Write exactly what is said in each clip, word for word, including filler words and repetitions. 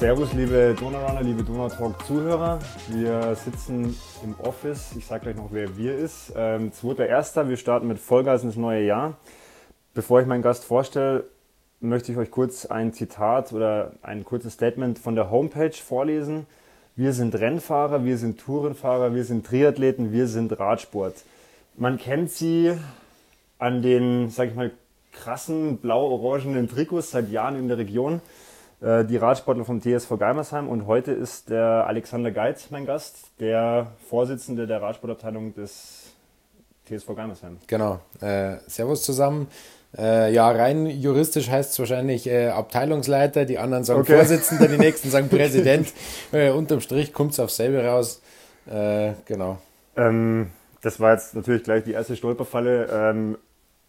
Servus, liebe Donaurunner, liebe Donautalk-Zuhörer. Wir sitzen im Office. Ich sage gleich noch, wer wir ist. Ähm, zweiter erster Wir starten mit Vollgas ins neue Jahr. Bevor ich meinen Gast vorstelle, möchte ich euch kurz ein Zitat oder ein kurzes Statement von der Homepage vorlesen. Wir sind Rennfahrer, wir sind Tourenfahrer, wir sind Triathleten, wir sind Radsport. Man kennt sie an den, sag ich mal, krassen blau-orangenen Trikots seit Jahren in der Region. Die Radsportler vom T S V Geimersheim, und heute ist der Alexander Geitz mein Gast, der Vorsitzende der Radsportabteilung des T S V Geimersheim. Genau. Äh, servus zusammen. Äh, ja, rein juristisch heißt es wahrscheinlich äh, Abteilungsleiter, die anderen sagen okay. Vorsitzender, die nächsten sagen Präsident. Äh, unterm Strich kommt es aufs selbe raus. Äh, genau. Ähm, das war jetzt natürlich gleich die erste Stolperfalle. Ähm,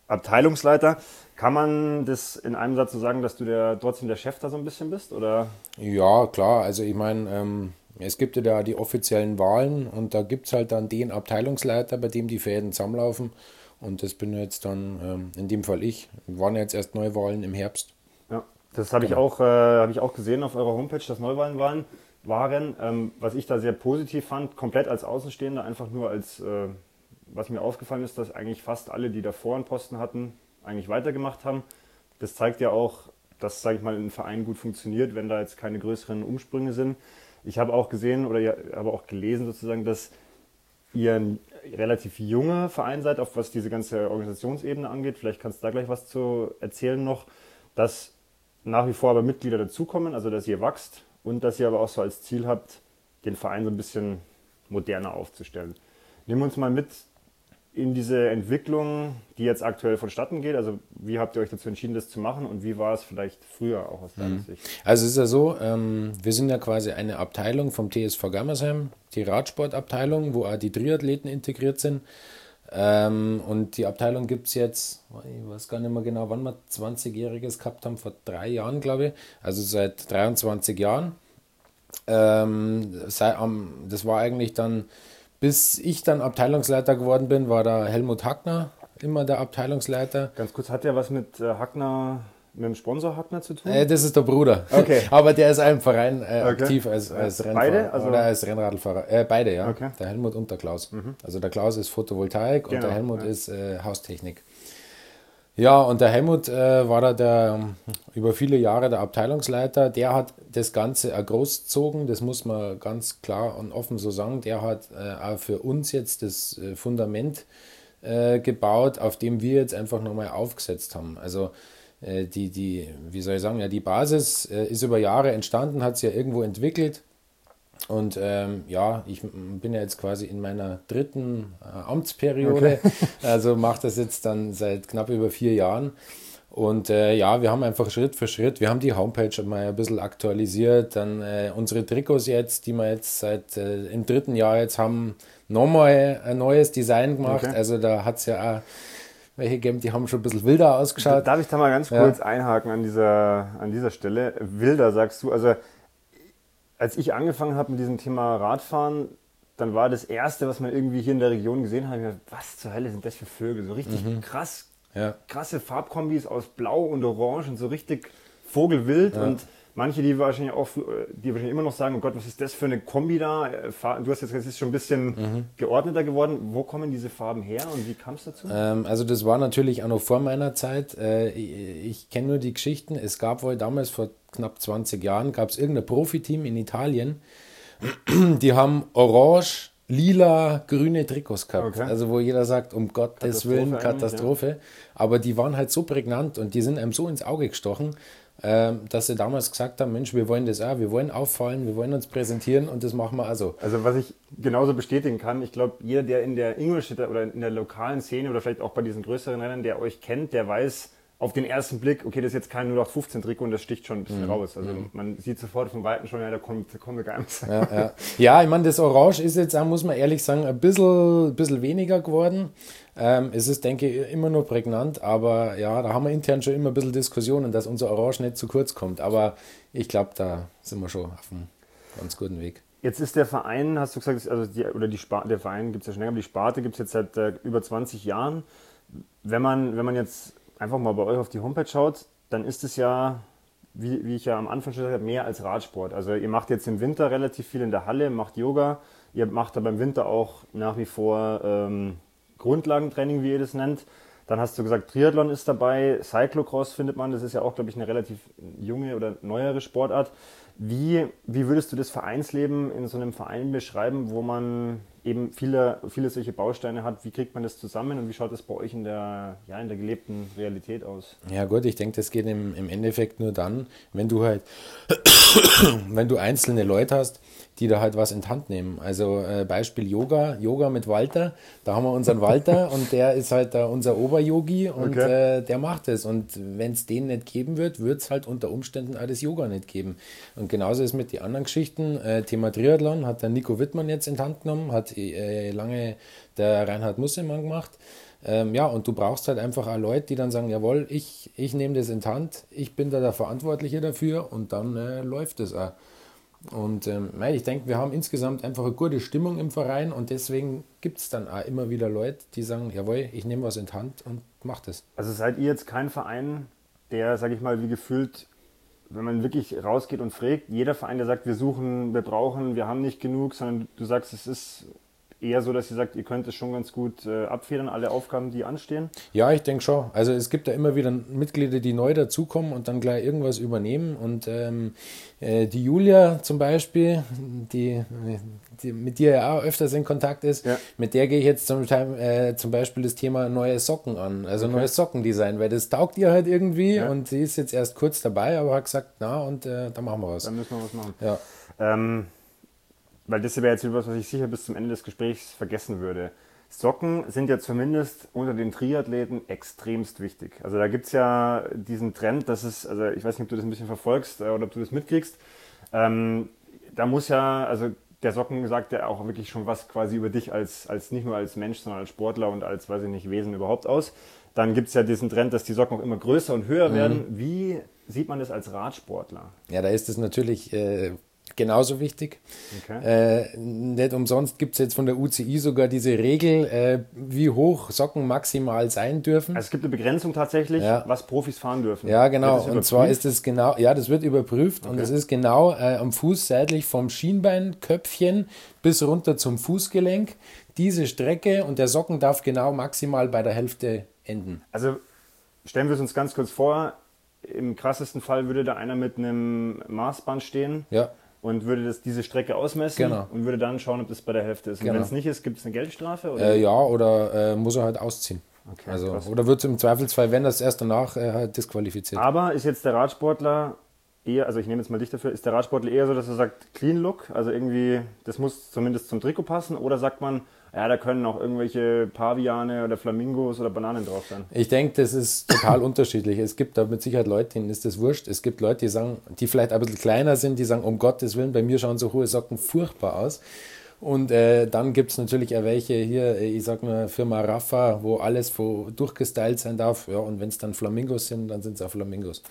Abteilungsleiter. Kann man das in einem Satz so sagen, dass du der, trotzdem der Chef da so ein bisschen bist, oder? Ja, klar. Also ich meine, ähm, es gibt ja da die offiziellen Wahlen und da gibt es halt dann den Abteilungsleiter, bei dem die Fäden zusammenlaufen. Und das bin jetzt dann, ähm, in dem Fall ich. Wir waren jetzt erst Neuwahlen im Herbst. Ja, das habe genau. ich, äh, hab ich auch gesehen auf eurer Homepage, dass Neuwahlen waren. waren ähm, was ich da sehr positiv fand, komplett als Außenstehender, einfach nur als, äh, was mir aufgefallen ist, dass eigentlich fast alle, die davor einen Posten hatten, eigentlich weitergemacht haben. Das zeigt ja auch, dass, sage ich mal, ein Verein gut funktioniert, wenn da jetzt keine größeren Umsprünge sind. Ich habe auch gesehen oder ja, habe auch gelesen sozusagen, dass ihr ein relativ junger Verein seid, auf was diese ganze Organisationsebene angeht. Vielleicht kannst du da gleich was zu erzählen noch, dass nach wie vor aber Mitglieder dazukommen, also dass ihr wächst und dass ihr aber auch so als Ziel habt, den Verein so ein bisschen moderner aufzustellen. Nehmen wir uns mal mit in diese Entwicklung, die jetzt aktuell vonstatten geht. Also wie habt ihr euch dazu entschieden, das zu machen, und wie war es vielleicht früher auch aus deiner mhm. Sicht? Also es ist ja so, ähm, wir sind ja quasi eine Abteilung vom T S V Geimersheim, die Radsportabteilung, wo auch die Triathleten integriert sind. Ähm, und die Abteilung gibt es jetzt, ich weiß gar nicht mehr genau, wann wir zwanzigjähriges gehabt haben, vor drei Jahren glaube ich, also seit dreiundzwanzig Jahren. Ähm, sei, um, das war eigentlich dann, bis ich dann Abteilungsleiter geworden bin, war da Helmut Hackner immer der Abteilungsleiter. Ganz kurz, hat der was mit Hackner, mit dem Sponsor Hackner zu tun? Äh, das ist der Bruder. Okay. Aber der ist einem Verein äh, okay. aktiv als, als Rennfahrer. Beide? Also oder als Rennradlfahrer. Äh, beide, ja. Okay. Der Helmut und der Klaus. Mhm. Also der Klaus ist Photovoltaik, genau, und der Helmut ja. ist äh, Haustechnik. Ja, und der Helmut äh, war da der, über viele Jahre der Abteilungsleiter. Der hat das Ganze auch großgezogen, das muss man ganz klar und offen so sagen. Der hat äh, auch für uns jetzt das äh, Fundament äh, gebaut, auf dem wir jetzt einfach nochmal aufgesetzt haben. Also äh, die, die, wie soll ich sagen, ja, die Basis äh, ist über Jahre entstanden, hat sich ja irgendwo entwickelt. Und ähm, ja, ich bin ja jetzt quasi in meiner dritten äh, Amtsperiode, okay. also mache das jetzt dann seit knapp über vier Jahren. Und äh, ja, wir haben einfach Schritt für Schritt, wir haben die Homepage mal ein bisschen aktualisiert, dann äh, unsere Trikots jetzt, die wir jetzt seit äh, im dritten Jahr jetzt haben, nochmal ein neues Design gemacht. Okay. Also da hat es ja auch welche gegeben, die haben schon ein bisschen wilder ausgeschaut. Darf ich da mal ganz kurz ja. einhaken an dieser, an dieser Stelle? Wilder sagst du, also... Als ich angefangen habe mit diesem Thema Radfahren, dann war das Erste, was man irgendwie hier in der Region gesehen hat, ich dachte, was zur Hölle sind das für Vögel? So richtig mhm. krass, ja. krasse Farbkombis aus Blau und Orange und so richtig vogelwild. Ja. Und manche, die wahrscheinlich auch, die wahrscheinlich immer noch sagen, oh Gott, was ist das für eine Kombi da? Du hast jetzt, es ist schon ein bisschen mhm. geordneter geworden. Wo kommen diese Farben her und wie kam es dazu? Ähm, also das war natürlich auch noch vor meiner Zeit. Ich, ich kenne nur die Geschichten. Es gab wohl damals vor knapp zwanzig Jahren gab es irgendein Profiteam in Italien, die haben orange, lila, grüne Trikots gehabt. Okay. Also wo jeder sagt, um Gottes Willen, Katastrophe. Ja. Aber die waren halt so prägnant und die sind einem so ins Auge gestochen, dass sie damals gesagt haben, Mensch, wir wollen das auch, wir wollen auffallen, wir wollen uns präsentieren, und das machen wir auch so. Also was ich genauso bestätigen kann, ich glaube, jeder, der in der Ingolstädter oder in der lokalen Szene oder vielleicht auch bei diesen größeren Rennern, der euch kennt, der weiß auf den ersten Blick, okay, das ist jetzt kein null acht fünfzehn Trikot und das sticht schon ein bisschen mhm. raus. Also mhm. man sieht sofort von Weitem schon, ja, da kommt, da kommt wir gar nichts. Ja, ja. ja, ich meine, das Orange ist jetzt auch, muss man ehrlich sagen, ein bisschen, bisschen weniger geworden. Ähm, es ist, denke ich, immer noch prägnant, aber ja, da haben wir intern schon immer ein bisschen Diskussionen, dass unser Orange nicht zu kurz kommt. Aber ich glaube, da sind wir schon auf einem ganz guten Weg. Jetzt ist der Verein, hast du gesagt, also die, oder die Sparte, der Verein gibt es ja schon länger, aber die Sparte gibt es jetzt seit äh, über zwanzig Jahren. Wenn man, wenn man jetzt einfach mal bei euch auf die Homepage schaut, dann ist es ja wie, wie ich ja am Anfang schon gesagt habe, mehr als Radsport. Also ihr macht jetzt im Winter relativ viel in der Halle, macht Yoga, ihr macht aber im Winter auch nach wie vor ähm, Grundlagentraining, wie ihr das nennt. Dann hast du gesagt, Triathlon ist dabei, Cyclocross findet man, das ist ja auch, glaube ich, eine relativ junge oder neuere Sportart. Wie, wie würdest du das Vereinsleben in so einem Verein beschreiben, wo man eben viele, viele solche Bausteine hat? Wie kriegt man das zusammen und wie schaut das bei euch in der, ja, in der gelebten Realität aus? Ja gut, ich denke, das geht im, im Endeffekt nur dann, wenn du halt, wenn du einzelne Leute hast, die da halt was in die Hand nehmen. Also äh, Beispiel Yoga, Yoga mit Walter, da haben wir unseren Walter und der ist halt äh, unser Oberyogi und okay. äh, der macht es. Und wenn es den nicht geben wird, wird es halt unter Umständen auch das Yoga nicht geben. Und genauso ist mit den anderen Geschichten. Äh, Thema Triathlon hat der Nico Wittmann jetzt in die Hand genommen, hat äh, lange der Reinhard Musselmann gemacht. Ähm, ja, und du brauchst halt einfach auch Leute, die dann sagen, jawohl, ich, ich nehme das in die Hand, ich bin da der Verantwortliche dafür und dann äh, läuft es auch. Und ähm, ich denke, wir haben insgesamt einfach eine gute Stimmung im Verein und deswegen gibt es dann auch immer wieder Leute, die sagen, jawohl, ich nehme was in die Hand und mach das. Also seid ihr jetzt kein Verein, der, sag ich mal, wie gefühlt, wenn man wirklich rausgeht und fragt, jeder Verein, der sagt, wir suchen, wir brauchen, wir haben nicht genug, sondern du sagst, es ist eher so, dass ihr sagt, ihr könnt es schon ganz gut äh, abfedern, alle Aufgaben, die anstehen? Ja, ich denke schon. Also es gibt da immer wieder Mitglieder, die neu dazukommen und dann gleich irgendwas übernehmen. Und ähm, äh, die Julia zum Beispiel, die, die mit dir ja auch öfters in Kontakt ist, ja. Mit der gehe ich jetzt zum, äh, zum Beispiel das Thema neue Socken an. Also okay. Neues Sockendesign, weil das taugt ihr halt irgendwie. Ja. Und sie ist jetzt erst kurz dabei, aber hat gesagt, na und äh, da machen wir was. Dann müssen wir was machen. Ja. Ähm, weil das wäre jetzt etwas, was ich sicher bis zum Ende des Gesprächs vergessen würde. Socken sind ja zumindest unter den Triathleten extremst wichtig. Also da gibt es ja diesen Trend, dass es, also ich weiß nicht, ob du das ein bisschen verfolgst oder ob du das mitkriegst, ähm, da muss ja, also der Socken sagt ja auch wirklich schon was quasi über dich als, als nicht nur als Mensch, sondern als Sportler und als, weiß ich nicht, Wesen überhaupt aus. Dann gibt es ja diesen Trend, dass die Socken auch immer größer und höher mhm. werden. Wie sieht man das als Radsportler? Ja, da ist es natürlich... Äh genauso wichtig. Okay. Äh, nicht umsonst gibt es jetzt von der U C I sogar diese Regel, äh, wie hoch Socken maximal sein dürfen. Also es gibt eine Begrenzung tatsächlich, ja. Was Profis fahren dürfen. Ja, genau. Und zwar ist es genau, ja, das wird überprüft okay. Und es ist genau äh, am Fuß seitlich vom Schienbeinköpfchen bis runter zum Fußgelenk. Diese Strecke und der Socken darf genau maximal bei der Hälfte enden. Also stellen wir es uns ganz kurz vor, im krassesten Fall würde da einer mit einem Maßband stehen. Ja. Und würde das, diese Strecke ausmessen genau. Und würde dann schauen, ob das bei der Hälfte ist. Und genau. Wenn es nicht ist, gibt es eine Geldstrafe? Oder? Äh, ja, oder äh, muss er halt ausziehen. Okay, also, oder wird es im Zweifelsfall, wenn das erst danach, äh, halt disqualifiziert. Aber ist jetzt der Radsportler eher, also ich nehme jetzt mal dich dafür, ist der Radsportler eher so, dass er sagt, Clean Look, also irgendwie, das muss zumindest zum Trikot passen, oder sagt man, ja, da können auch irgendwelche Paviane oder Flamingos oder Bananen drauf sein. Ich denke, das ist total unterschiedlich. Es gibt da mit Sicherheit Leute, denen ist das wurscht. Es gibt Leute, die sagen, die vielleicht ein bisschen kleiner sind, die sagen, um Gottes Willen, bei mir schauen so hohe Socken furchtbar aus. Und äh, dann gibt es natürlich auch welche hier, ich sag mal, Firma Rafa, wo alles durchgestylt sein darf. Ja, und wenn es dann Flamingos sind, dann sind es auch Flamingos.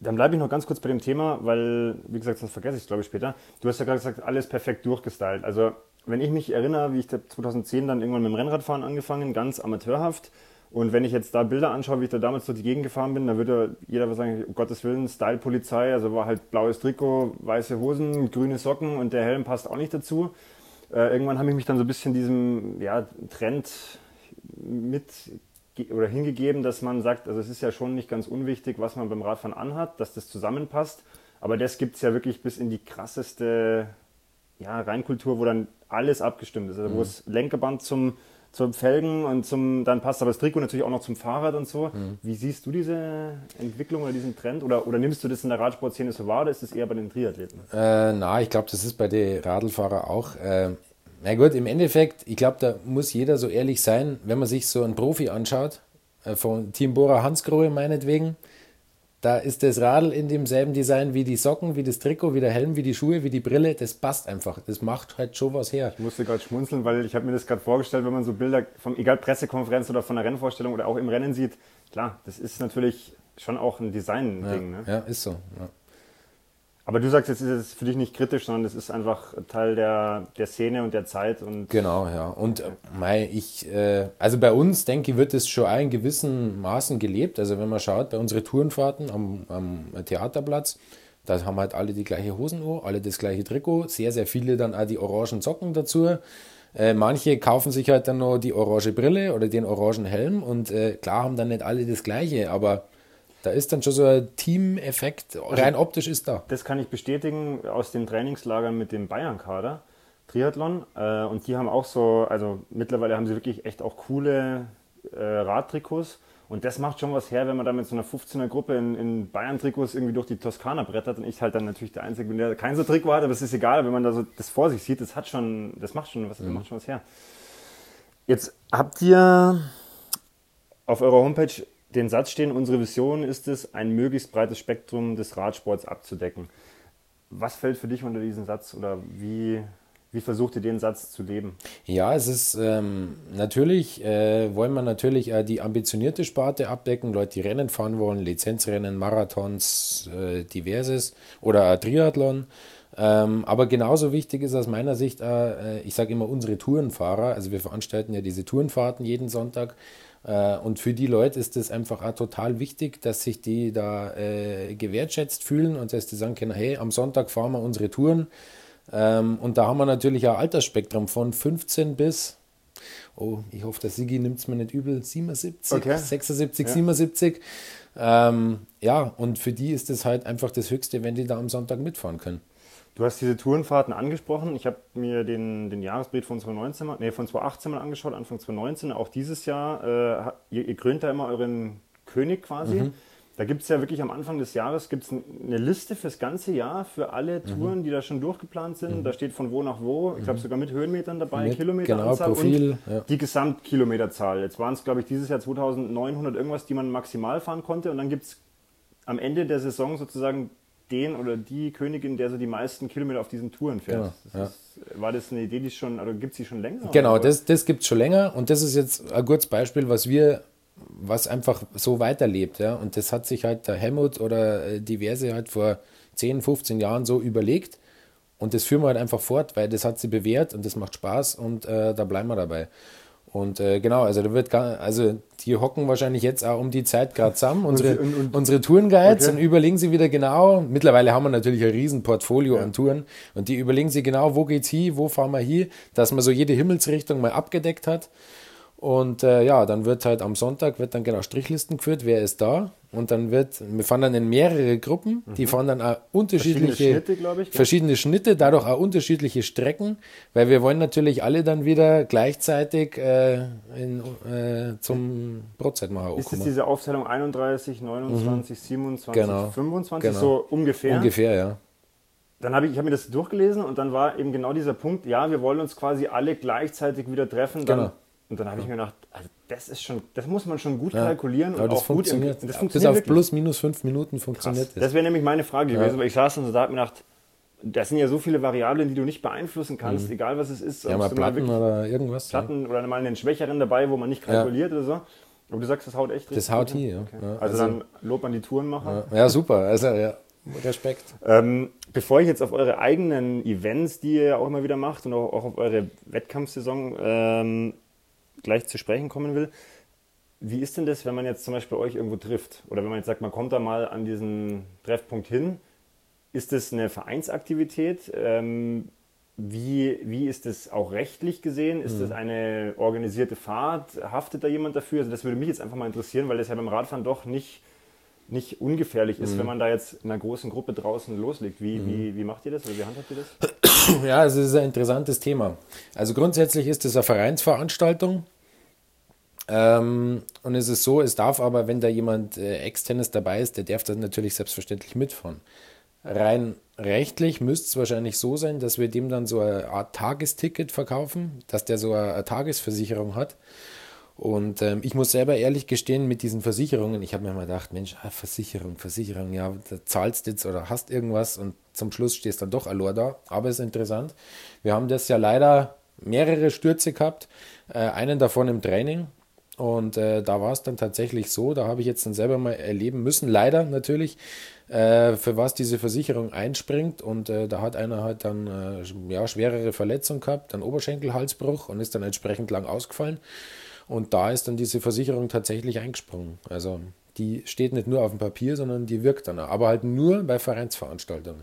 Dann bleibe ich noch ganz kurz bei dem Thema, weil, wie gesagt, sonst vergesse ich es, glaube ich, später. Du hast ja gerade gesagt, alles perfekt durchgestylt. Also, wenn ich mich erinnere, wie ich zwanzig zehn dann irgendwann mit dem Rennradfahren angefangen, ganz amateurhaft. Und wenn ich jetzt da Bilder anschaue, wie ich da damals durch die Gegend gefahren bin, dann würde jeder was sagen, um Gottes Willen, Style-Polizei, also war halt blaues Trikot, weiße Hosen, grüne Socken und der Helm passt auch nicht dazu. Äh, irgendwann habe ich mich dann so ein bisschen diesem ja, Trend mit oder hingegeben, dass man sagt, also es ist ja schon nicht ganz unwichtig, was man beim Radfahren anhat, dass das zusammenpasst. Aber das gibt es ja wirklich bis in die krasseste ja, Reinkultur, wo dann alles abgestimmt ist, also mhm. wo das Lenkerband zum, zum Felgen und zum, dann passt aber das Trikot natürlich auch noch zum Fahrrad und so. Mhm. Wie siehst du diese Entwicklung oder diesen Trend oder, oder nimmst du das in der Radsportszene so wahr oder ist das eher bei den Triathleten? Äh, na, ich glaube, das ist bei den Radlfahrern auch. Äh, na gut, im Endeffekt, ich glaube, da muss jeder so ehrlich sein, wenn man sich so einen Profi anschaut, äh, von Team Bora Hansgrohe meinetwegen, da ist das Radl in demselben Design wie die Socken, wie das Trikot, wie der Helm, wie die Schuhe, wie die Brille. Das passt einfach. Das macht halt schon was her. Ich musste gerade schmunzeln, weil ich habe mir das gerade vorgestellt, wenn man so Bilder vom, egal Pressekonferenz oder von der Rennvorstellung oder auch im Rennen sieht. Klar, das ist natürlich schon auch ein Design-Ding. Ja, ne? Ja, ist so. Ja. Aber du sagst, jetzt ist es für dich nicht kritisch, sondern es ist einfach Teil der, der Szene und der Zeit. Und genau, ja. Und okay. mei, ich, äh, also bei uns, denke ich, wird es schon in gewissen Maßen gelebt. Also wenn man schaut, bei unseren Tourenfahrten am, am Theaterplatz, da haben halt alle die gleiche Hosen, alle das gleiche Trikot, sehr, sehr viele dann auch die orangen Socken dazu. Äh, manche kaufen sich halt dann noch die orange Brille oder den orangen Helm und äh, klar haben dann nicht alle das Gleiche, aber... Da ist dann schon so ein Team-Effekt, rein optisch ist da. Das kann ich bestätigen aus den Trainingslagern mit dem Bayern-Kader, Triathlon. Äh, und die haben auch so, also mittlerweile haben sie wirklich echt auch coole äh, Radtrikots. Und das macht schon was her, wenn man da mit so einer fünfzehner-Gruppe in, in Bayern-Trikots irgendwie durch die Toskana brettert. Und ich halt dann natürlich der Einzige bin, der kein so Trikot hat, aber es ist egal, wenn man da so das vor sich sieht, das hat schon, das macht schon was, mhm. das macht schon was her. Jetzt habt ihr auf eurer Homepage den Satz stehen, unsere Vision ist es, ein möglichst breites Spektrum des Radsports abzudecken. Was fällt für dich unter diesen Satz oder wie, wie versucht ihr den Satz zu leben? Ja, es ist ähm, natürlich, äh, wollen wir natürlich äh, die ambitionierte Sparte abdecken, Leute, die Rennen fahren wollen, Lizenzrennen, Marathons, äh, diverses oder äh, Triathlon. Ähm, aber genauso wichtig ist aus meiner Sicht, äh, ich sage immer unsere Tourenfahrer, also wir veranstalten ja diese Tourenfahrten jeden Sonntag. Und für die Leute ist es einfach auch total wichtig, dass sich die da äh, gewertschätzt fühlen und dass die sagen können, hey, am Sonntag fahren wir unsere Touren. Ähm, und da haben wir natürlich ein Altersspektrum von fünfzehn bis, oh, ich hoffe, der Sigi nimmt es mir nicht übel, siebenundsiebzig, okay. sechsundsiebzig, ja. siebenundsiebzig. Ähm, ja, und für die ist es halt einfach das Höchste, wenn die da am Sonntag mitfahren können. Du hast diese Tourenfahrten angesprochen. Ich habe mir den, den Jahresbericht von zweitausendneunzehn, nee, von zweitausendachtzehn mal angeschaut, Anfang zweitausendneunzehn, auch dieses Jahr. Äh, ihr, ihr krönt da immer euren König quasi. Mhm. Da gibt es ja wirklich am Anfang des Jahres gibt's eine Liste fürs ganze Jahr, für alle Touren, mhm. die da schon durchgeplant sind. Mhm. Da steht von wo nach wo, ich glaube sogar mit Höhenmetern dabei, mit, Kilometeranzahl genau, Profil, und ja. die Gesamtkilometerzahl. Jetzt waren es, glaube ich, dieses Jahr zweitausendneunhundert irgendwas, die man maximal fahren konnte. Und dann gibt es am Ende der Saison sozusagen den oder die Königin, der so die meisten Kilometer auf diesen Touren fährt. Genau, das ja. ist, war das eine Idee, die schon, also gibt es die schon länger? Genau, das, das gibt es schon länger und das ist jetzt ein gutes Beispiel, was wir, was einfach so weiterlebt. Ja? Und das hat sich halt der Helmut oder diverse halt vor zehn, fünfzehn Jahren so überlegt und das führen wir halt einfach fort, weil das hat sie bewährt und das macht Spaß und äh, da bleiben wir dabei. Und äh, genau, also da wird gar, also die hocken wahrscheinlich jetzt auch um die Zeit gerade zusammen, unsere, und, und, unsere Tourenguides, okay. und überlegen sie wieder genau, mittlerweile haben wir natürlich ein riesen Portfolio ja. an Touren, und die überlegen sie genau, wo geht's hin, wo fahren wir hin, dass man so jede Himmelsrichtung mal abgedeckt hat. Und äh, ja, dann wird halt am Sonntag, wird dann genau Strichlisten geführt, wer ist da. Und dann wird, wir fahren dann in mehrere Gruppen, mhm. die fahren dann auch unterschiedliche verschiedene Schnitte, glaube ich, verschiedene Schnitte, dadurch auch unterschiedliche Strecken, weil wir wollen natürlich alle dann wieder gleichzeitig äh, in, äh, zum Brotzeitmacher kommen. Ist es diese Aufteilung einunddreißig, neunundzwanzig, mhm. siebenundzwanzig, genau. fünfundzwanzig, genau. so ungefähr? Ungefähr, ja. Dann habe ich, ich habe mir das durchgelesen und dann war eben genau dieser Punkt, ja, wir wollen uns quasi alle gleichzeitig wieder treffen, dann genau. Und dann habe ich mir gedacht, also das ist schon, das muss man schon gut ja, kalkulieren und auch gut im, das funktioniert. Bis auf wirklich. Plus, minus fünf Minuten funktioniert das. Das wäre nämlich meine Frage gewesen, ja. weil ich saß dann so da und habe mir gedacht, das sind ja so viele Variablen, die du nicht beeinflussen kannst, mhm. egal was es ist. Ja, mal Platten mal oder irgendwas. Platten ja. oder mal einen Schwächeren dabei, wo man nicht kalkuliert ja. oder so. Aber du sagst, das haut echt richtig. Das haut hier, ja. Okay. ja. Also, also dann Lob an die Tourenmacher. Ja, ja super, also ja. Respekt. Ähm, bevor ich jetzt auf eure eigenen Events, die ihr auch immer wieder macht und auch, auch auf eure Wettkampfsaison, ähm, gleich zu sprechen kommen will. Wie ist denn das, wenn man jetzt zum Beispiel euch irgendwo trifft oder wenn man jetzt sagt, man kommt da mal an diesen Treffpunkt hin? Ist das eine Vereinsaktivität? Ähm, wie, wie ist das auch rechtlich gesehen? Ist mhm. das eine organisierte Fahrt? Haftet da jemand dafür? Also das würde mich jetzt einfach mal interessieren, weil das ja beim Radfahren doch nicht, nicht ungefährlich ist, mhm. wenn man da jetzt in einer großen Gruppe draußen loslegt. Wie, mhm. wie, wie macht ihr das oder wie handhabt ihr das? Ja, es ist ein interessantes Thema. Also grundsätzlich ist es eine Vereinsveranstaltung ähm, und es ist so, es darf aber, wenn da jemand äh, externes dabei ist, der darf das natürlich selbstverständlich mitfahren. Rein rechtlich müsste es wahrscheinlich so sein, dass wir dem dann so eine Art Tagesticket verkaufen, dass der so eine, eine Tagesversicherung hat. Und ähm, ich muss selber ehrlich gestehen, mit diesen Versicherungen, ich habe mir mal gedacht, Mensch, ah, Versicherung, Versicherung, ja, da zahlst jetzt oder hast irgendwas und zum Schluss stehst dann doch allein da. Aber es ist interessant, wir haben das ja leider mehrere Stürze gehabt, äh, einen davon im Training Und äh, da war es dann tatsächlich so, da habe ich jetzt dann selber mal erleben müssen, leider natürlich, äh, für was diese Versicherung einspringt. Und äh, da hat einer halt dann äh, ja, schwerere Verletzung gehabt, einen Oberschenkelhalsbruch und ist dann entsprechend lang ausgefallen. Und da ist dann diese Versicherung tatsächlich eingesprungen. Also die steht nicht nur auf dem Papier, sondern die wirkt dann auch. Aber halt nur bei Vereinsveranstaltungen.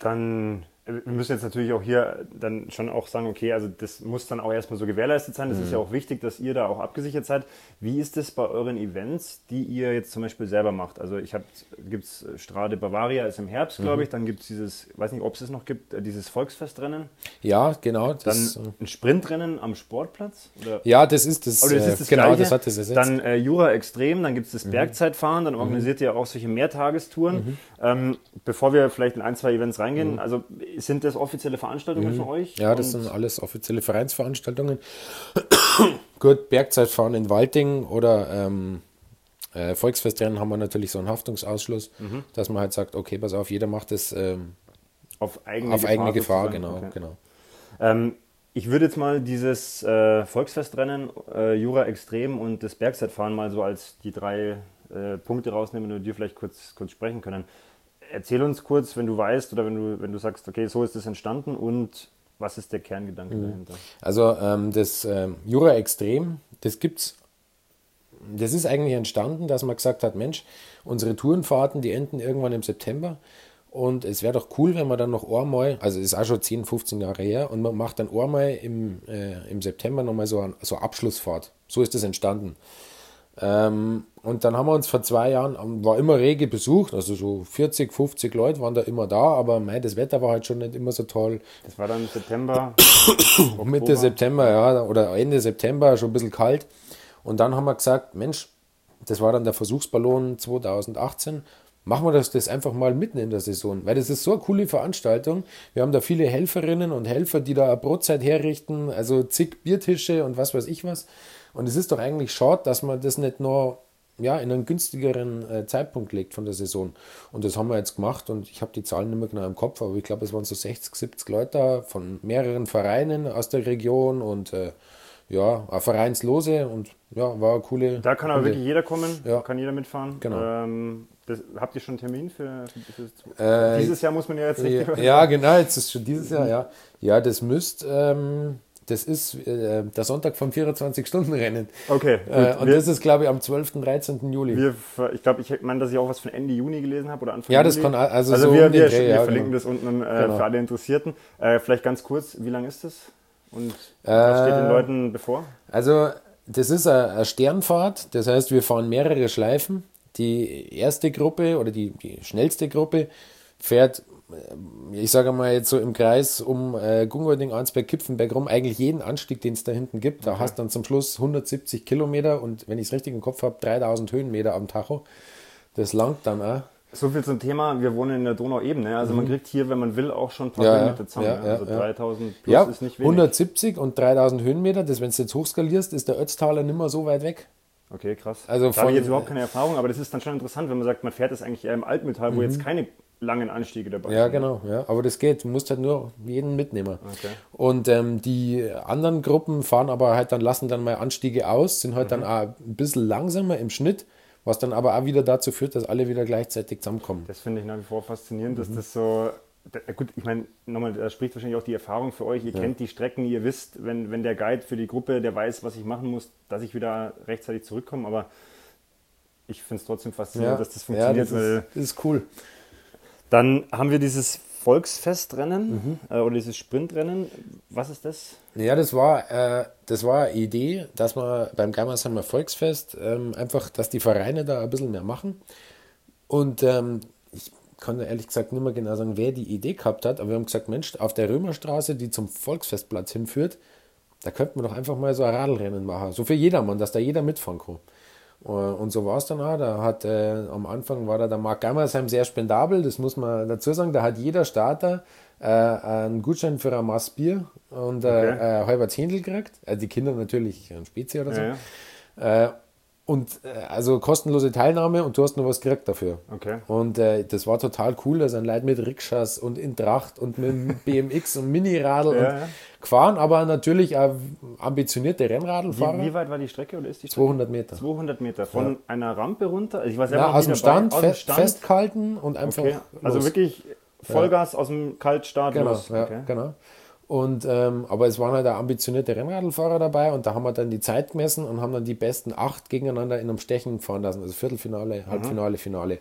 Dann... Wir müssen jetzt natürlich auch hier dann schon auch sagen, okay, also das muss dann auch erstmal so gewährleistet sein. Das mhm. ist ja auch wichtig, dass ihr da auch abgesichert seid. Wie ist das bei euren Events, die ihr jetzt zum Beispiel selber macht? Also ich habe, gibt es Strade Bavaria, ist im Herbst, mhm. glaube ich. Dann gibt es dieses, weiß nicht, ob es es noch gibt, dieses Volksfestrennen. Ja, genau. Das dann ein Sprintrennen am Sportplatz? Oder? Ja, das ist das. Oder das ist das genau, Gleiche. Das hat das ersetzt. Dann äh, Jura Extrem, dann gibt es das mhm. Bergzeitfahren, dann organisiert mhm. ihr auch solche Mehrtagestouren. Mhm. Ähm, bevor wir vielleicht in ein, zwei Events reingehen, mhm. also sind das offizielle Veranstaltungen mhm. für euch? Ja, das und sind alles offizielle Vereinsveranstaltungen. Gut, Bergzeitfahren in Walting oder ähm, äh, Volksfestrennen haben wir natürlich so einen Haftungsausschluss, mhm. dass man halt sagt, okay, pass auf, jeder macht das ähm, auf eigene auf Gefahr, eigene Gefahr genau. Okay. genau. Ähm, ich würde jetzt mal dieses äh, Volksfestrennen, äh, Jura Extrem und das Bergzeitfahren mal so als die drei äh, Punkte rausnehmen, über die wir vielleicht kurz, kurz sprechen können. Erzähl uns kurz, wenn du weißt oder wenn du, wenn du sagst, okay, so ist das entstanden und was ist der Kerngedanke mhm. dahinter? Also ähm, das ähm, Jura Extrem, das gibt's, das ist eigentlich entstanden, dass man gesagt hat, Mensch, unsere Tourenfahrten, die enden irgendwann im September und es wäre doch cool, wenn man dann noch einmal, also ist auch schon zehn, fünfzehn Jahre her und man macht dann einmal im, äh, im September nochmal so eine so Abschlussfahrt. So ist das entstanden. Ähm, und dann haben wir uns vor zwei Jahren, war immer rege besucht, also so vierzig, fünfzig Leute waren da immer da, aber mei, das Wetter war halt schon nicht immer so toll. Das war dann September, Oktober. Mitte September, ja, oder Ende September, schon ein bisschen kalt. Und dann haben wir gesagt, Mensch, das war dann der Versuchsballon zwanzig achtzehn, machen wir das, das einfach mal mitten in der Saison, weil das ist so eine coole Veranstaltung. Wir haben da viele Helferinnen und Helfer, die da eine Brotzeit herrichten, also zig Biertische und was weiß ich was. Und es ist doch eigentlich schade, dass man das nicht nur ja, in einen günstigeren äh, Zeitpunkt legt von der Saison. Und das haben wir jetzt gemacht und ich habe die Zahlen nicht mehr genau im Kopf, aber ich glaube, es waren so sechzig, siebzig Leute da von mehreren Vereinen aus der Region und äh, ja, Vereinslose und ja, war eine coole... Da kann aber coole, wirklich jeder kommen, ja. kann jeder mitfahren. Genau. Ähm, das, habt ihr schon einen Termin für, für dieses, äh, dieses Jahr muss man ja jetzt nicht... Äh, ja, genau, jetzt ist schon dieses Jahr, ja. Ja, das müsst... Ähm, Das ist äh, der Sonntag vom vierundzwanzig-Stunden-Rennen. Okay. Äh, und wir, das ist, glaube ich, am zwölften, dreizehnten Juli. Wir, ich glaube, ich meine, dass ich auch was von Ende Juni gelesen habe oder Anfang ja, Juli. Ja, das kann also, also so wir, um wir, Dreh, wir ja, verlinken genau. das unten äh, genau. für alle Interessierten. Äh, vielleicht ganz kurz, wie lang ist das? Und was äh, steht den Leuten bevor? Also, das ist eine Sternfahrt. Das heißt, wir fahren mehrere Schleifen. Die erste Gruppe oder die, die schnellste Gruppe fährt... ich sage mal jetzt so im Kreis um äh, Gungolding, Arnsberg, Kipfenberg rum, eigentlich jeden Anstieg, den es da hinten gibt. Da okay. hast du dann zum Schluss hundertsiebzig Kilometer und wenn ich es richtig im Kopf habe, dreitausend Höhenmeter am Tacho. Das langt dann auch. So viel zum Thema, wir wohnen in der Donauebene. Also mhm. man kriegt hier, wenn man will, auch schon ein paar ja, Höhenmeter zusammen. Ja, also ja, dreitausend plus ja, ist nicht wenig. hundertsiebzig und dreitausend Höhenmeter, das, wenn du jetzt hochskalierst, ist der Ötztaler nicht mehr so weit weg. Okay, krass. Also da habe ich jetzt überhaupt keine Erfahrung, aber das ist dann schon interessant, wenn man sagt, man fährt das eigentlich eher im Altmetall, wo mhm. jetzt keine langen Anstiege dabei. Ja, genau. Ja. Aber das geht. Du musst halt nur jeden mitnehmen. Okay. Und ähm, die anderen Gruppen fahren aber halt dann, lassen dann mal Anstiege aus, sind halt mhm. dann auch ein bisschen langsamer im Schnitt, was dann aber auch wieder dazu führt, dass alle wieder gleichzeitig zusammenkommen. Das finde ich nach wie vor faszinierend, mhm. dass das so... Gut, ich meine, nochmal, da spricht wahrscheinlich auch die Erfahrung für euch. Ihr ja. kennt die Strecken, ihr wisst, wenn, wenn der Guide für die Gruppe, der weiß, was ich machen muss, dass ich wieder rechtzeitig zurückkomme. Aber ich finde es trotzdem faszinierend, ja. dass das funktioniert. Ja, das, ist, das ist cool. Dann haben wir dieses Volksfestrennen mhm. äh, oder dieses Sprintrennen. Was ist das? Ja, das war, äh, das war eine Idee, dass man beim Geimersheimer Volksfest ähm, einfach, dass die Vereine da ein bisschen mehr machen. Und ähm, ich kann ehrlich gesagt nicht mehr genau sagen, wer die Idee gehabt hat, aber wir haben gesagt, Mensch, auf der Römerstraße, die zum Volksfestplatz hinführt, da könnten wir doch einfach mal so ein Radlrennen machen. So für jedermann, dass da jeder mitfahren kann. Und so war es dann auch. Da hat, äh, am Anfang war da der Marc Geimersheim sehr spendabel, das muss man dazu sagen. Da hat jeder Starter äh, einen Gutschein für ein Maß Bier und äh, okay. äh, halber Zehntel gekriegt. Äh, die Kinder natürlich, ein Spezi oder so. Ja, ja. Äh, und äh, also kostenlose Teilnahme und du hast noch was gekriegt dafür. Okay. Und äh, das war total cool. Da sind Leute mit Rikschas und in Tracht und mit B M X und Mini-Radl ja, und ja. gefahren, aber natürlich ambitionierte Rennradlfahrer. Wie, wie weit war die Strecke oder ist die Strecke? zweihundert Meter. zweihundert Meter von ja. einer Rampe runter? Also ich war selber ja, aus, dem Stand, aus dem Stand festgehalten und einfach okay. Also los. Wirklich Vollgas ja. aus dem Kaltstart genau, los. Ja, okay. Genau. Und, ähm, aber es waren halt ambitionierte Rennradlfahrer dabei und da haben wir dann die Zeit gemessen und haben dann die besten acht gegeneinander in einem Stechen fahren lassen. Also Viertelfinale, Halbfinale, mhm. Finale.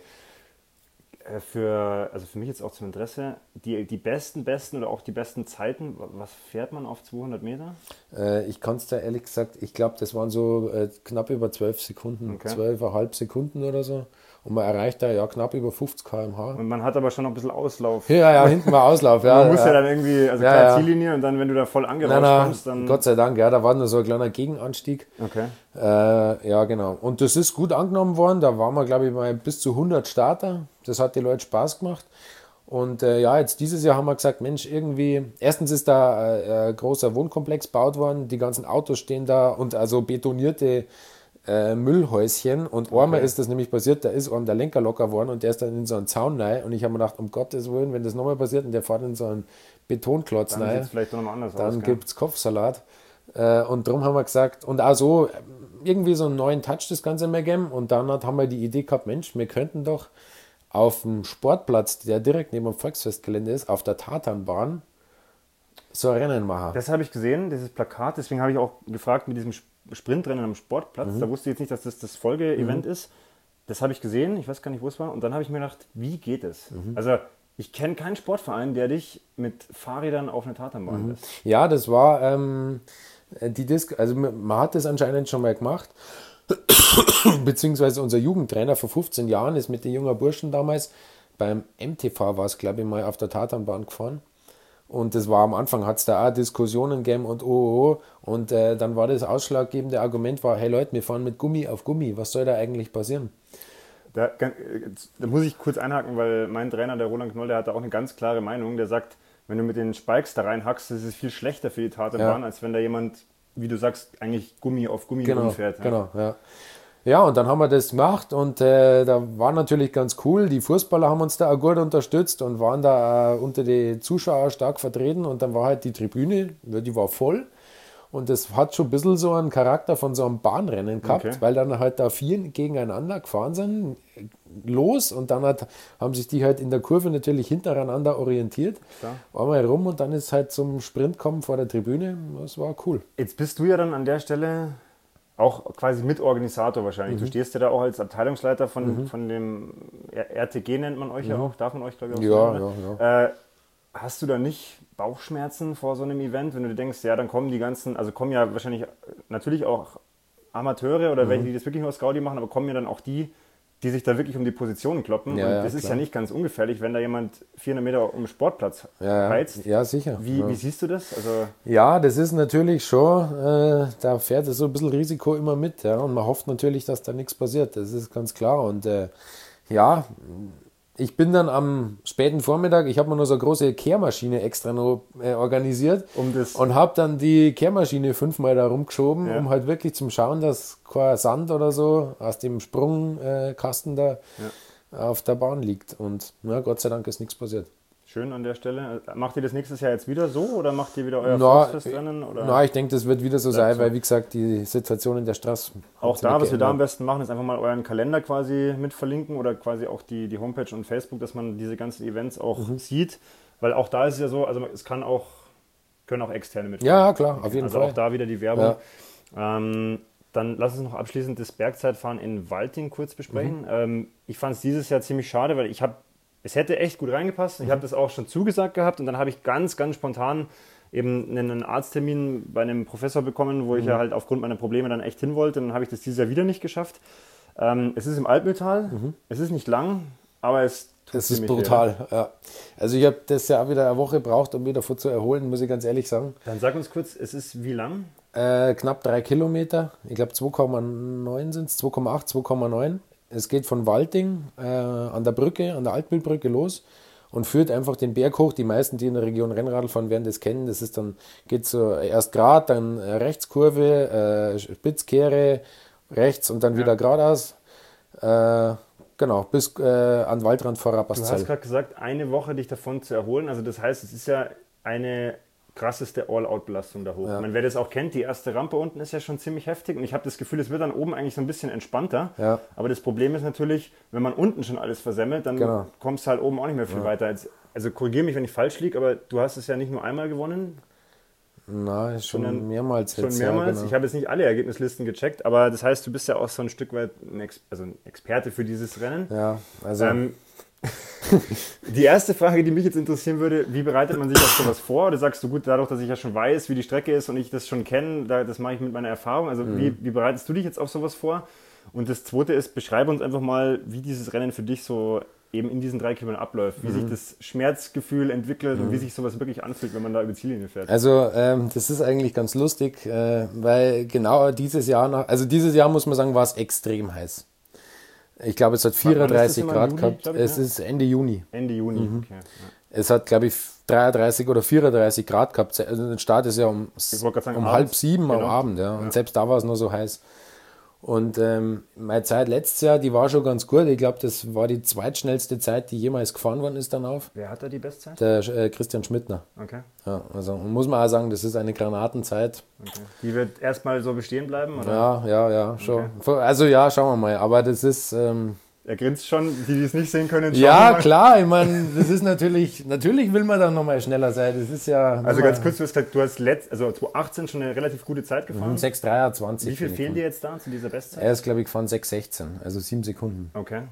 Für, also für mich jetzt auch zum Interesse, die, die besten, besten oder auch die besten Zeiten, was fährt man auf zweihundert Meter? Äh, ich kann es da ehrlich gesagt, ich glaube, das waren so äh, knapp über zwölf Sekunden, okay. zwölf Komma fünf Sekunden oder so. Und man erreicht da ja knapp über fünfzig Kilometer pro Stunde. Und man hat aber schon noch ein bisschen Auslauf. Ja, ja, hinten war Auslauf, ja. Man ja, muss ja dann irgendwie, also ja, klar, ja. Ziellinie und dann, wenn du da voll angerauscht kommst, dann... Gott sei Dank, ja, da war nur so ein kleiner Gegenanstieg. Okay. Äh, ja, genau. Und das ist gut angenommen worden, da waren wir, glaube ich, mal bis zu hundert Starter. Das hat den Leuten Spaß gemacht. Und äh, ja, jetzt dieses Jahr haben wir gesagt, Mensch, irgendwie, erstens ist da äh, ein großer Wohnkomplex gebaut worden, die ganzen Autos stehen da und also betonierte Äh, Müllhäuschen und einmal okay. ist das nämlich passiert, da ist einem der Lenker locker worden und der ist dann in so einen Zaun rein und ich habe mir gedacht, um Gottes Willen, wenn das nochmal passiert und der fährt in so einen Betonklotz rein, dann sieht es vielleicht nochmal anders aus, dann gibt es Kopfsalat äh, und darum haben wir gesagt, und auch so irgendwie so einen neuen Touch das Ganze mehr geben und dann hat, haben wir die Idee gehabt, Mensch, wir könnten doch auf dem Sportplatz, der direkt neben dem Volksfestgelände ist, auf der Tatanbahn so ein Rennen machen. Das habe ich gesehen, dieses Plakat, deswegen habe ich auch gefragt mit diesem Sport Sprintrennen am Sportplatz, mhm. da wusste ich jetzt nicht, dass das das Folge-Event mhm. ist. Das habe ich gesehen, ich weiß gar nicht, wo es war. Und dann habe ich mir gedacht, wie geht es? Mhm. Also ich kenne keinen Sportverein, der dich mit Fahrrädern auf eine Tatanbahn mhm. lässt. Ja, das war ähm, die Disc. Also man hat das anscheinend schon mal gemacht. Beziehungsweise unser Jugendtrainer vor fünfzehn Jahren ist mit den jungen Burschen damals beim M T V war es, glaube ich, mal auf der Tatanbahn gefahren. Und das war am Anfang, hat es da auch Diskussionen gegeben und oh, oh, oh. Und äh, dann war das ausschlaggebende Argument war, hey Leute, wir fahren mit Gummi auf Gummi, was soll da eigentlich passieren? Da, da muss ich kurz einhaken, weil mein Trainer, der Roland Knoll, der hat da auch eine ganz klare Meinung, der sagt, wenn du mit den Spikes da reinhackst, das ist viel schlechter für die Tatanbahn, ja. als wenn da jemand, wie du sagst, eigentlich Gummi auf Gummi genau, rumfährt. Ja. Genau, ja. Ja, und dann haben wir das gemacht und äh, da war natürlich ganz cool, die Fußballer haben uns da auch gut unterstützt und waren da äh, unter die Zuschauer stark vertreten und dann war halt die Tribüne, die war voll und das hat schon ein bisschen so einen Charakter von so einem Bahnrennen gehabt, okay. weil dann halt da vier gegeneinander gefahren sind, los und dann hat, haben sich die halt in der Kurve natürlich hintereinander orientiert, klar. einmal rum und dann ist halt zum Sprint kommen vor der Tribüne, das war cool. Jetzt bist du ja dann an der Stelle... auch quasi Mitorganisator wahrscheinlich. Mhm. Du stehst ja da auch als Abteilungsleiter von, mhm. von dem R T G, nennt man euch ja, ja auch. Darf man euch, glaube ich, auch ja, sagen, ne? ja, ja. Äh, hast du da nicht Bauchschmerzen vor so einem Event, wenn du dir denkst, ja, dann kommen die ganzen, also kommen ja wahrscheinlich natürlich auch Amateure oder mhm. welche, die das wirklich nur aus Gaudi machen, aber kommen ja dann auch die, die sich da wirklich um die Positionen kloppen. Ja, und das ja, ist klar. ja nicht ganz ungefährlich, wenn da jemand vierhundert Meter um den Sportplatz ja, heizt. Ja, sicher. Wie, ja. wie siehst du das? Also ja, das ist natürlich schon, äh, da fährt so ein bisschen Risiko immer mit. Ja, und man hofft natürlich, dass da nichts passiert. Das ist ganz klar. Und äh, ja, ich bin dann am späten Vormittag, ich habe mir nur so eine große Kehrmaschine extra noch äh, organisiert um das und habe dann die Kehrmaschine fünfmal da rumgeschoben, ja. um halt wirklich zum Schauen, dass kein Sand oder so aus dem Sprungkasten da ja. auf der Bahn liegt. Und na, Gott sei Dank ist nichts passiert. Schön an der Stelle. Macht ihr das nächstes Jahr jetzt wieder so oder macht ihr wieder euer Volksfestrennen? Nein, ich denke, das wird wieder so sein, so. Weil wie gesagt, die Situation in der Straße... Auch da, was geändert. Wir da am besten machen, ist einfach mal euren Kalender quasi mit verlinken oder quasi auch die, die Homepage und Facebook, dass man diese ganzen Events auch mhm. sieht, weil auch da ist es ja so, also es kann auch, können auch Externe mitfahren. Ja, klar, auf jeden also Fall. Also auch da wieder die Werbung. Ja. Ähm, dann lass uns noch abschließend das Bergzeitfahren in Walting kurz besprechen. Mhm. Ähm, ich fand es dieses Jahr ziemlich schade, weil ich habe Es hätte echt gut reingepasst. Ich habe das auch schon zugesagt gehabt und dann habe ich ganz, ganz spontan eben einen Arzttermin bei einem Professor bekommen, wo ich mhm. ja halt aufgrund meiner Probleme dann echt hin wollte. Und dann habe ich das dieses Jahr wieder nicht geschafft. Ähm, es ist im Altmühltal, mhm. es ist nicht lang, aber es tut es ist brutal. Ja. Also ich habe das ja auch wieder eine Woche gebraucht, um mich davon zu erholen, muss ich ganz ehrlich sagen. Dann sag uns kurz, es ist wie lang? Äh, knapp drei Kilometer. Ich glaube zwei Komma neun sind es, zwei Komma acht, zwei Komma neun. Es geht von Walting äh, an der Brücke, an der Altmühlbrücke los und führt einfach den Berg hoch. Die meisten, die in der Region Rennradl fahren, werden das kennen. Das ist dann, geht so erst gerade, dann Rechtskurve, äh, Spitzkehre, rechts und dann ja. wieder geradeaus. Äh, genau, bis äh, an Waldrand vor Rapperszeil. Du hast gerade gesagt, eine Woche dich davon zu erholen. Also das heißt, es ist ja eine krasseste All-Out-Belastung da hoch. Ja. Ich meine, wer das auch kennt, die erste Rampe unten ist ja schon ziemlich heftig und ich habe das Gefühl, es wird dann oben eigentlich so ein bisschen entspannter. Ja. Aber das Problem ist natürlich, wenn man unten schon alles versemmelt, dann genau. kommst du halt oben auch nicht mehr viel ja. weiter. Jetzt, also korrigiere mich, wenn ich falsch liege, aber du hast es ja nicht nur einmal gewonnen. Nein, schon mehrmals. Schon jetzt, mehrmals. Ja, genau. Ich habe jetzt nicht alle Ergebnislisten gecheckt, aber das heißt, du bist ja auch so ein Stück weit ein, Ex- also ein Experte für dieses Rennen. Ja, also... Ähm, die erste Frage, die mich jetzt interessieren würde, wie bereitet man sich auf sowas vor? Oder sagst du, gut, dadurch, dass ich ja schon weiß, wie die Strecke ist und ich das schon kenne, das mache ich mit meiner Erfahrung. Also mhm. wie, wie bereitest du dich jetzt auf sowas vor? Und das zweite ist, beschreibe uns einfach mal, wie dieses Rennen für dich so eben in diesen drei Kilometern abläuft, wie mhm. sich das Schmerzgefühl entwickelt mhm. und wie sich sowas wirklich anfühlt, wenn man da über die Ziellinie fährt. Also ähm, das ist eigentlich ganz lustig, äh, weil genau dieses Jahr, nach, also dieses Jahr muss man sagen, war es extrem heiß. Ich glaube, es hat vierunddreißig Grad gehabt. Es ist Ende Juni. Ende Juni, mhm. okay. Ja. Es hat, glaube ich, dreiunddreißig oder vierunddreißig Grad gehabt. Also der Start ist ja um, sagen, um halb sieben genau. am Abend. Ja. Und ja. selbst da war es nur so heiß. Und ähm, meine Zeit letztes Jahr, die war schon ganz gut. Ich glaube, das war die zweitschnellste Zeit, die jemals gefahren worden ist dann auf. Wer hat da die Bestzeit? Der äh, Christian Schmidtner. Okay. Ja, also muss man auch sagen, das ist eine Granatenzeit. Okay. Die wird erstmal so bestehen bleiben, oder? Ja, ja, ja, schon. Okay. Also ja, schauen wir mal. Aber das ist... Ähm, er grinst schon, die, die es nicht sehen können. Ja, klar, ich meine, das ist natürlich, natürlich will man dann nochmal schneller sein. Das ist ja. Also ganz kurz, du hast, du hast letzt, also zwanzig achtzehn schon eine relativ gute Zeit gefahren. Mhm, sechs dreiundzwanzig. Wie viel fehlen dir jetzt da zu dieser Bestzeit? Er ist, glaube ich, gefahren sechs sechzehn, also sieben Sekunden. Okay.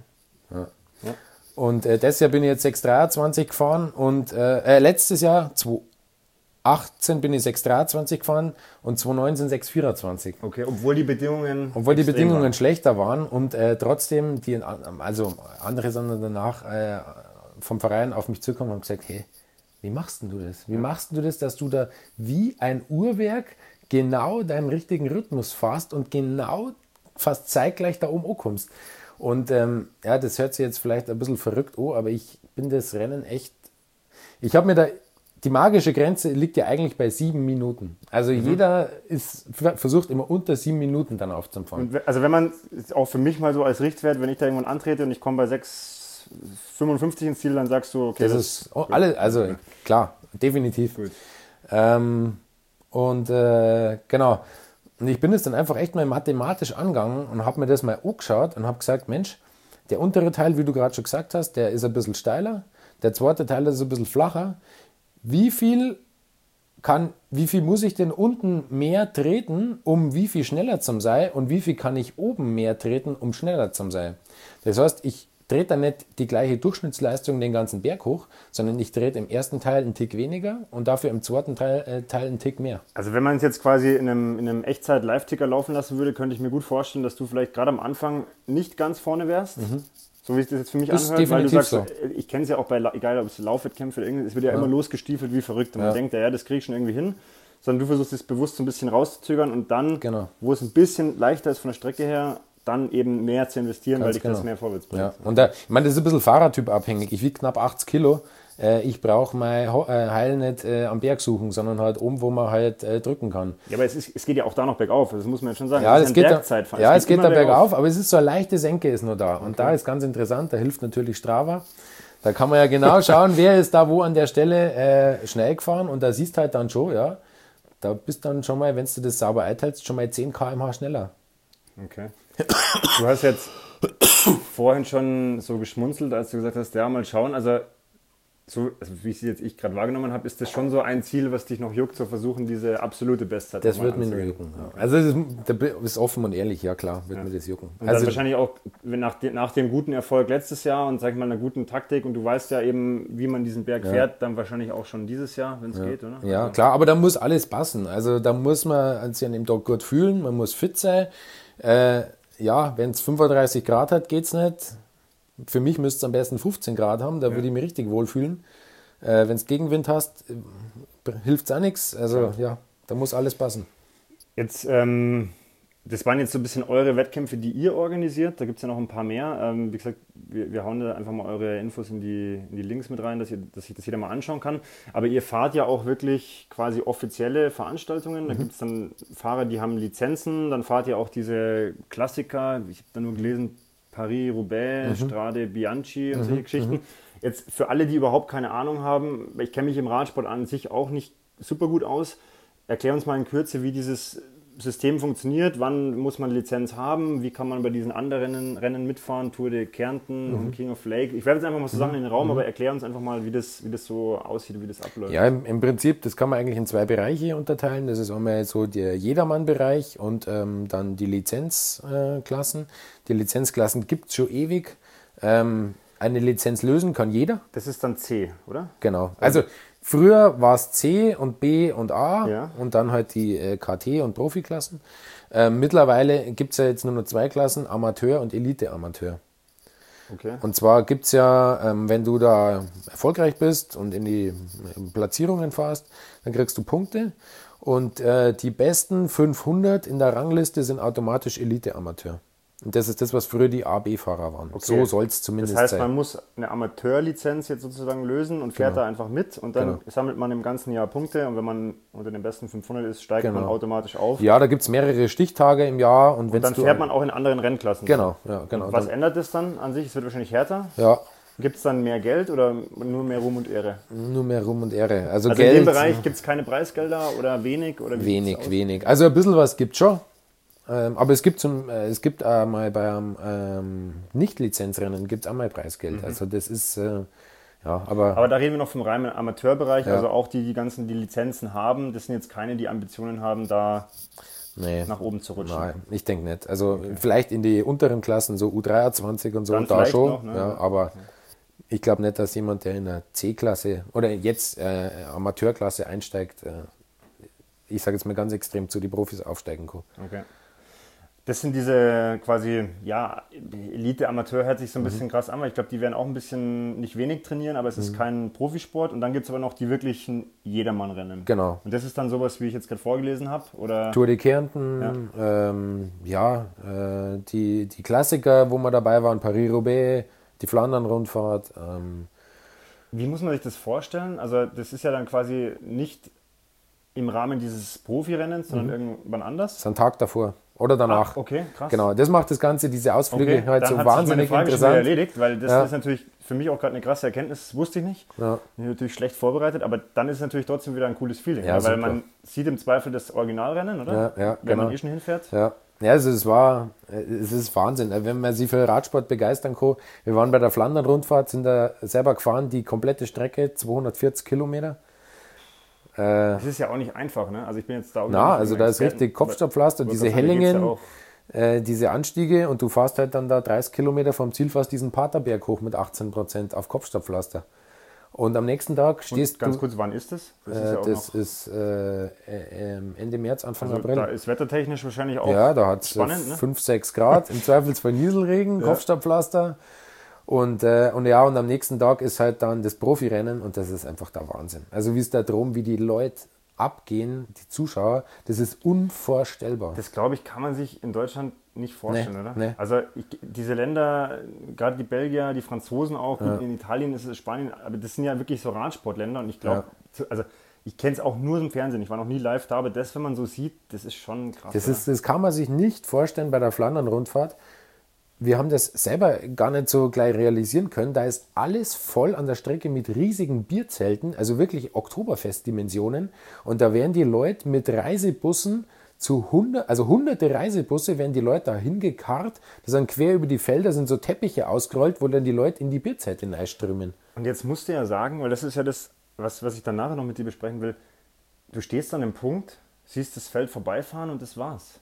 Ja. Ja. Und äh, das Jahr bin ich jetzt sechs dreiundzwanzig gefahren und äh, äh, letztes Jahr zwanzig achtzehn bin ich sechs dreiundzwanzig gefahren und zwanzig neunzehn sechs vierundzwanzig. Okay, obwohl die Bedingungen obwohl die Bedingungen waren. schlechter waren und äh, trotzdem die also andere sondern danach äh, vom Verein auf mich zukommen und haben gesagt, hey, wie machst denn du das? Wie machst du das, dass du da wie ein Uhrwerk genau deinen richtigen Rhythmus fährst und genau fast zeitgleich da oben ankommst? Und ähm, ja, das hört sich jetzt vielleicht ein bisschen verrückt an, aber ich bin das Rennen echt, ich habe mir da die magische Grenze liegt ja eigentlich bei sieben Minuten. Also mhm. jeder ist, versucht immer unter sieben Minuten dann aufzufahren. Also wenn man, auch für mich mal so als Richtwert, wenn ich da irgendwann antrete und ich komme bei sechs fünfundfünfzig ins Ziel, dann sagst du, okay. Das, das ist oh, alles, also ja. klar, definitiv. Ähm, und äh, genau, und ich bin es dann einfach echt mal mathematisch angegangen und habe mir das mal angeschaut und habe gesagt, Mensch, der untere Teil, wie du gerade schon gesagt hast, der ist ein bisschen steiler, der zweite Teil ist ein bisschen flacher. Wie viel kann, wie viel muss ich denn unten mehr treten, um wie viel schneller zum sein, und wie viel kann ich oben mehr treten, um schneller zum sein? Das heißt, ich trete da nicht die gleiche Durchschnittsleistung den ganzen Berg hoch, sondern ich trete im ersten Teil einen Tick weniger und dafür im zweiten Teil, äh, Teil einen Tick mehr. Also wenn man es jetzt quasi in einem, in einem Echtzeit-Live-Ticker laufen lassen würde, könnte ich mir gut vorstellen, dass du vielleicht gerade am Anfang nicht ganz vorne wärst. Mhm. So wie es das jetzt für mich ist anhört, weil du sagst, so. Ich kenne es ja auch bei, egal ob es Laufwettkämpfe oder irgendwas, es wird ja, ja immer losgestiefelt wie verrückt. Und man ja. denkt, ja, das kriege ich schon irgendwie hin. Sondern du versuchst es bewusst so ein bisschen rauszuzögern und dann, genau. wo es ein bisschen leichter ist von der Strecke her, dann eben mehr zu investieren, Ganz weil dich genau. das mehr vorwärts bringt. Ja. Und da, ich meine, das ist ein bisschen fahrertypabhängig. Ich wiege knapp achtzig Kilo. Ich brauche mein Heil nicht äh, am Berg suchen, sondern halt oben, wo man halt äh, drücken kann. Ja, aber es, ist, es geht ja auch da noch bergauf, das muss man jetzt schon sagen. Ja, es geht da ja, es geht da bergauf, aber es ist so eine leichte Senke ist nur da. Und okay. da ist ganz interessant, da hilft natürlich Strava. Da kann man ja genau schauen, wer ist da wo an der Stelle äh, schnell gefahren und da siehst halt dann schon, ja, da bist dann schon mal, wenn du das sauber einteilst, schon mal zehn Kilometer pro Stunde schneller. Okay. Du hast jetzt vorhin schon so geschmunzelt, als du gesagt hast, ja, mal schauen, also So, also wie ich sie jetzt ich gerade wahrgenommen habe, ist das schon so ein Ziel, was dich noch juckt, zu versuchen, diese absolute Bestzeit zu machen. Das wird anzugehen. Mir jucken. Ja. Also das ist offen und ehrlich, ja klar, wird ja. mir das jucken. Und also dann wahrscheinlich auch wenn nach, de, nach dem guten Erfolg letztes Jahr und sag ich mal einer guten Taktik und du weißt ja eben, wie man diesen Berg ja. fährt, dann wahrscheinlich auch schon dieses Jahr, wenn es ja. geht, oder? Ja, also. Klar, aber da muss alles passen. Also da muss man sich an dem Tag gut fühlen, man muss fit sein. Äh, ja, wenn es fünfunddreißig Grad hat, geht's nicht. Für mich müsste es am besten fünfzehn Grad haben, da ja. würde ich mich richtig wohlfühlen. Äh, wenn es Gegenwind hast, hilft es auch nichts. Also ja, da muss alles passen. Jetzt, ähm, das waren jetzt so ein bisschen eure Wettkämpfe, die ihr organisiert. Da gibt es ja noch ein paar mehr. Ähm, wie gesagt, wir, wir hauen da einfach mal eure Infos in die, in die Links mit rein, dass, ihr, dass sich das jeder mal anschauen kann. Aber ihr fahrt ja auch wirklich quasi offizielle Veranstaltungen. Da mhm. gibt es dann Fahrer, die haben Lizenzen. Dann fahrt ihr auch diese Klassiker. Ich habe da nur gelesen, Paris, Roubaix, mhm. Strade, Bianchi und mhm. solche Geschichten. Mhm. Jetzt für alle, die überhaupt keine Ahnung haben, ich kenne mich im Radsport an sich auch nicht super gut aus. Erklär uns mal in Kürze, wie dieses System funktioniert. Wann muss man Lizenz haben? Wie kann man bei diesen anderen Rennen mitfahren? Tour de Kärnten mhm. und King of Lake. Ich werfe jetzt einfach mal so Sachen in den Raum, mhm. aber erklär uns einfach mal, wie das, wie das so aussieht, wie das abläuft. Ja, im, im Prinzip, das kann man eigentlich in zwei Bereiche unterteilen. Das ist einmal so der Jedermann-Bereich und ähm, dann die Lizenzklassen. Äh, die Lizenzklassen gibt es schon ewig. Ähm, eine Lizenz lösen kann jeder. Das ist dann C, oder? Genau. Also früher war es C und B und A ja. und dann halt die äh, K T- und Profiklassen. Ähm, mittlerweile gibt es ja jetzt nur noch zwei Klassen, Amateur und Elite-Amateur. Okay. Und zwar gibt es ja, ähm, wenn du da erfolgreich bist und in die Platzierungen fährst, dann kriegst du Punkte. Und äh, die besten fünfhundert in der Rangliste sind automatisch Elite-Amateur. Und das ist das, was früher die A B-Fahrer waren. Okay. So soll es zumindest sein. Das heißt, sein. Man muss eine Amateurlizenz jetzt sozusagen lösen und fährt genau. da einfach mit und dann genau. sammelt man im ganzen Jahr Punkte und wenn man unter den besten fünfhundert ist, steigt genau. man automatisch auf. Ja, da gibt es mehrere Stichtage im Jahr. Und, und dann du fährt man auch in anderen Rennklassen. Genau. Ja, genau. Und was dann ändert das dann an sich? Es wird wahrscheinlich härter. Ja. Gibt es dann mehr Geld oder nur mehr Ruhm und Ehre? Nur mehr Ruhm und Ehre. Also, also Geld, in dem Bereich gibt es keine Preisgelder oder wenig? Oder wie wenig, wenig. Also ein bisschen was gibt es schon. Aber es gibt zum, es gibt auch mal beim ähm, Nicht-Lizenzrennen gibt es auch mal Preisgeld. Mhm. Also das ist äh, ja, aber. Aber da reden wir noch vom reinen Amateurbereich, ja. also auch die, die ganzen, die Lizenzen haben, das sind jetzt keine, die Ambitionen haben, da nee. nach oben zu rutschen. Nein, ich denke nicht. Also okay. vielleicht in die unteren Klassen, so U dreiundzwanzig und so, dann da schon. Noch, ne? ja, aber okay. ich glaube nicht, dass jemand, der in der C-Klasse oder jetzt äh, Amateurklasse einsteigt, äh, ich sage jetzt mal ganz extrem, zu die Profis aufsteigen kann. Okay. Das sind diese quasi, ja, Elite-Amateur hört sich so ein bisschen mhm. krass an, weil ich glaube, die werden auch ein bisschen nicht wenig trainieren, aber es ist mhm. kein Profisport. Und dann gibt es aber noch die wirklichen Jedermann-Rennen. Genau. Und das ist dann sowas, wie ich jetzt gerade vorgelesen habe, oder? Tour de Kärnten, ja, ähm, ja äh, die, die Klassiker, wo wir dabei waren, Paris-Roubaix, die Flandern-Rundfahrt. Ähm. Wie muss man sich das vorstellen? Also das ist ja dann quasi nicht im Rahmen dieses Profirennens, sondern mhm. irgendwann anders? Das ist ein Tag davor. Oder danach. Ah, okay, krass. Genau, das macht das Ganze, diese Ausflüge okay, halt so wahnsinnig interessant. Dann hat sich meine Frage schon erledigt, weil das ja. ist natürlich für mich auch gerade eine krasse Erkenntnis, das wusste ich nicht. Ja. Ich bin natürlich schlecht vorbereitet, aber dann ist es natürlich trotzdem wieder ein cooles Feeling, ja, ja, weil man sieht im Zweifel das Originalrennen, oder? Ja, ja, wenn genau. man eh schon hinfährt. Ja, ja also es war, es ist Wahnsinn, wenn man sich für Radsport begeistern kann. Wir waren bei der Flandern-Rundfahrt, sind da selber gefahren, die komplette Strecke, zweihundertvierzig Kilometer. Das ist ja auch nicht einfach, ne? Also ich bin jetzt da... Na, also da ist richtig Kopfsteinpflaster, diese Hellingen, äh, diese Anstiege und du fährst halt dann da dreißig Kilometer vom Ziel, fährst diesen Paterberg hoch mit achtzehn Prozent auf Kopfsteinpflaster. Und am nächsten Tag stehst und ganz du... Ganz kurz, wann ist das? Das äh, ist, ja auch das noch ist äh, äh, Ende März, Anfang also April. Da ist wettertechnisch wahrscheinlich auch ja, da hat's spannend, ne? fünf, sechs Grad, im Zweifelsfall Nieselregen, ja. Kopfsteinpflaster. Und, äh, und ja, und am nächsten Tag ist halt dann das Profirennen und das ist einfach der Wahnsinn. Also wie es da drum, wie die Leute abgehen, die Zuschauer, das ist unvorstellbar. Das, glaube ich, kann man sich in Deutschland nicht vorstellen, nee, oder? Nee. Also ich, diese Länder, gerade die Belgier, die Franzosen auch, ja. in Italien ist es Spanien, aber das sind ja wirklich so Radsportländer und ich glaube, ja. also ich kenne es auch nur im Fernsehen, ich war noch nie live da, aber das, wenn man so sieht, das ist schon krass. Das, ist, das kann man sich nicht vorstellen bei der Flandern-Rundfahrt. Wir haben das selber gar nicht so gleich realisieren können. Da ist alles voll an der Strecke mit riesigen Bierzelten, also wirklich Oktoberfest-Dimensionen. Und da werden die Leute mit Reisebussen zu hundert, also hunderte Reisebusse werden die Leute da hingekarrt. Da sind quer über die Felder sind so Teppiche ausgerollt, wo dann die Leute in die Bierzelte hineinströmen. Und jetzt musst du ja sagen, weil das ist ja das, was, was ich dann nachher noch mit dir besprechen will. Du stehst an dem Punkt, siehst das Feld vorbeifahren und das war's.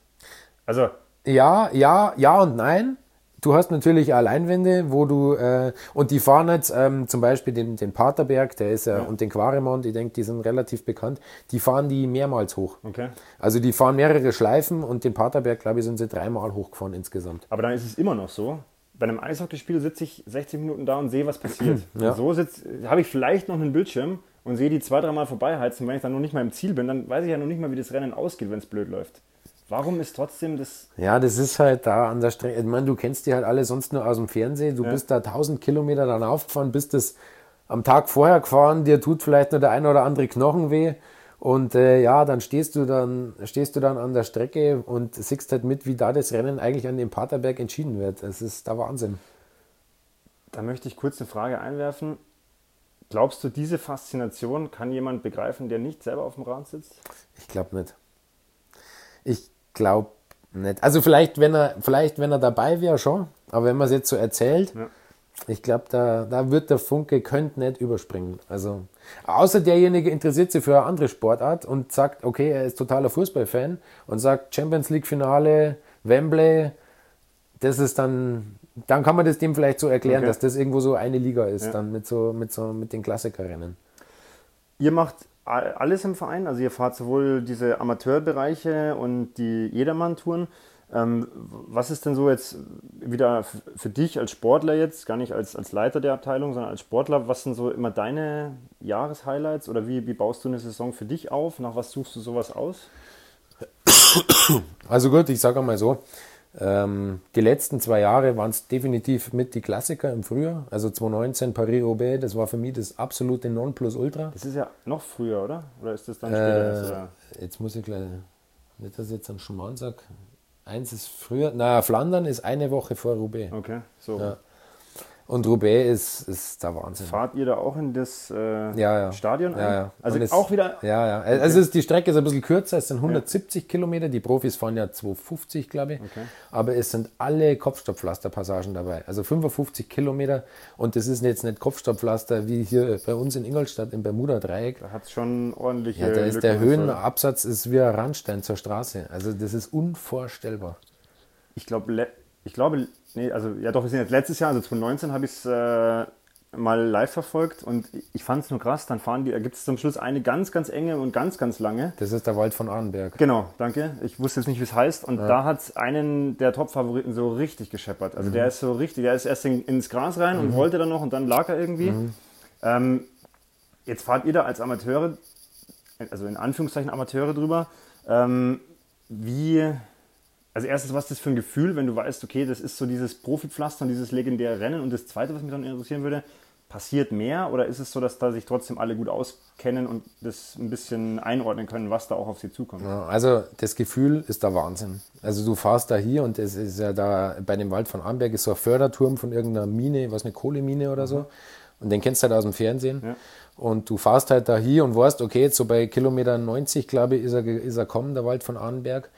Also ja, ja, ja und nein. Du hast natürlich auch Leinwände, wo du, äh, und die fahren jetzt ähm, zum Beispiel den, den Paterberg, der ist äh, ja, und den Quaremont, ich denke, die sind relativ bekannt, die fahren die mehrmals hoch. Okay. Also die fahren mehrere Schleifen und den Paterberg, glaube ich, sind sie dreimal hochgefahren insgesamt. Aber dann ist es immer noch so, bei einem Eishockeyspiel sitze ich sechzig Minuten da und sehe, was passiert. Ja. So habe ich vielleicht noch einen Bildschirm und sehe die zwei, dreimal vorbeiheizen, wenn ich dann noch nicht mal im Ziel bin, dann weiß ich ja noch nicht mal, wie das Rennen ausgeht, wenn es blöd läuft. Warum ist trotzdem das... Ja, das ist halt da an der Strecke. Ich meine, du kennst die halt alle sonst nur aus dem Fernsehen. Du ja. bist da tausend Kilometer dann aufgefahren, bist das am Tag vorher gefahren. Dir tut vielleicht nur der eine oder andere Knochen weh. Und äh, ja, dann stehst, du dann stehst du dann an der Strecke und siehst halt mit, wie da das Rennen eigentlich an dem Paterberg entschieden wird. Das ist der Wahnsinn. Da möchte ich kurz eine Frage einwerfen. Glaubst du, diese Faszination kann jemand begreifen, der nicht selber auf dem Rad sitzt? Ich glaube nicht. Ich glaube nicht. Also vielleicht, wenn er, vielleicht, wenn er dabei wäre, schon. Aber wenn man es jetzt so erzählt, ja. Ich glaube, da, da wird der Funke, könnte nicht überspringen. Also, außer derjenige interessiert sich für eine andere Sportart und sagt, okay, er ist totaler Fußballfan und sagt, Champions League Finale, Wembley, das ist dann, dann kann man das dem vielleicht so erklären, okay, dass das irgendwo so eine Liga ist, ja, dann mit so, mit so, mit den Klassikerrennen. Ihr macht alles im Verein, also ihr fahrt sowohl diese Amateurbereiche und die Jedermann-Touren. Ähm, was ist denn so jetzt wieder f- für dich als Sportler jetzt, gar nicht als, als Leiter der Abteilung, sondern als Sportler, was sind so immer deine Jahreshighlights oder wie, wie baust du eine Saison für dich auf? Nach was suchst du sowas aus? Also gut, ich sage einmal so, ähm, die letzten zwei Jahre waren es definitiv mit die Klassiker im Frühjahr, also zwanzig neunzehn Paris-Roubaix, das war für mich das absolute Nonplusultra. Das ist ja noch früher, oder? Oder ist das dann später? Äh, jetzt muss ich gleich, nicht, dass ich jetzt einen Schmarrn sage. Eins ist früher, naja, Flandern ist eine Woche vor Roubaix. Okay, so. Ja. Und Roubaix ist, ist der Wahnsinn. Fahrt ihr da auch in das äh, ja, ja. Stadion ein? Ja, ja. Also es, auch wieder? Ja, ja. Okay. Also ist, die Strecke ist ein bisschen kürzer, es sind hundertsiebzig ja. Kilometer, die Profis fahren ja zweihundertfünfzig, glaube ich. Okay. Aber es sind alle Kopfsteinpflasterpassagen dabei, also fünfundfünfzig Kilometer. Und das ist jetzt nicht Kopfsteinpflaster wie hier bei uns in Ingolstadt im Bermuda-Dreieck. Da hat es schon ordentliche ja, da ist Lücken, der Höhenabsatz ist wie ein Randstein zur Straße. Also das ist unvorstellbar. Ich glaube... Le- Ich glaube, nee, also ja doch, wir sind jetzt letztes Jahr, also zwanzig neunzehn habe ich es äh, mal live verfolgt und ich fand es nur krass, dann fahren die, da gibt es zum Schluss eine ganz, ganz enge und ganz, ganz lange. Das ist der Wald von Arnberg. Genau, danke. Ich wusste jetzt nicht, wie es heißt und ja. Da hat es einen der Top-Favoriten so richtig gescheppert. Also mhm. der ist so richtig, der ist erst in, ins Gras rein mhm. und wollte dann noch und dann lag er irgendwie. Mhm. Ähm, jetzt fahrt ihr da als Amateure, also in Anführungszeichen Amateure drüber, ähm, wie... Also erstens, was ist das für ein Gefühl, wenn du weißt, okay, das ist so dieses Profipflaster und dieses legendäre Rennen und das Zweite, was mich dann interessieren würde, passiert mehr oder ist es so, dass da sich trotzdem alle gut auskennen und das ein bisschen einordnen können, was da auch auf sie zukommt? Ja, also das Gefühl ist der Wahnsinn. Also du fährst da hier und es ist ja da, bei dem Wald von Arnberg ist so ein Förderturm von irgendeiner Mine, was eine Kohlemine oder so und den kennst du halt aus dem Fernsehen. Ja. Und du fährst halt da hier und weißt, okay, jetzt so bei Kilometer neunzig, glaube ich, ist er, ist er kommen, der Wald von Arnberg.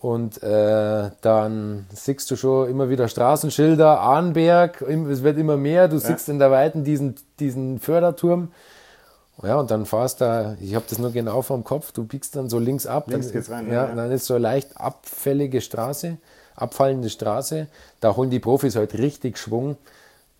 Und äh, dann siehst du schon immer wieder Straßenschilder, Arnberg, es wird immer mehr, du ja. siehst in der Weiten diesen, diesen Förderturm. Ja, und dann fährst du, ich habe das nur genau vor dem Kopf, du biegst dann so links ab. Links dann, geht's rein, ja, ja. Dann ist so eine leicht abfällige Straße, abfallende Straße. Da holen die Profis halt richtig Schwung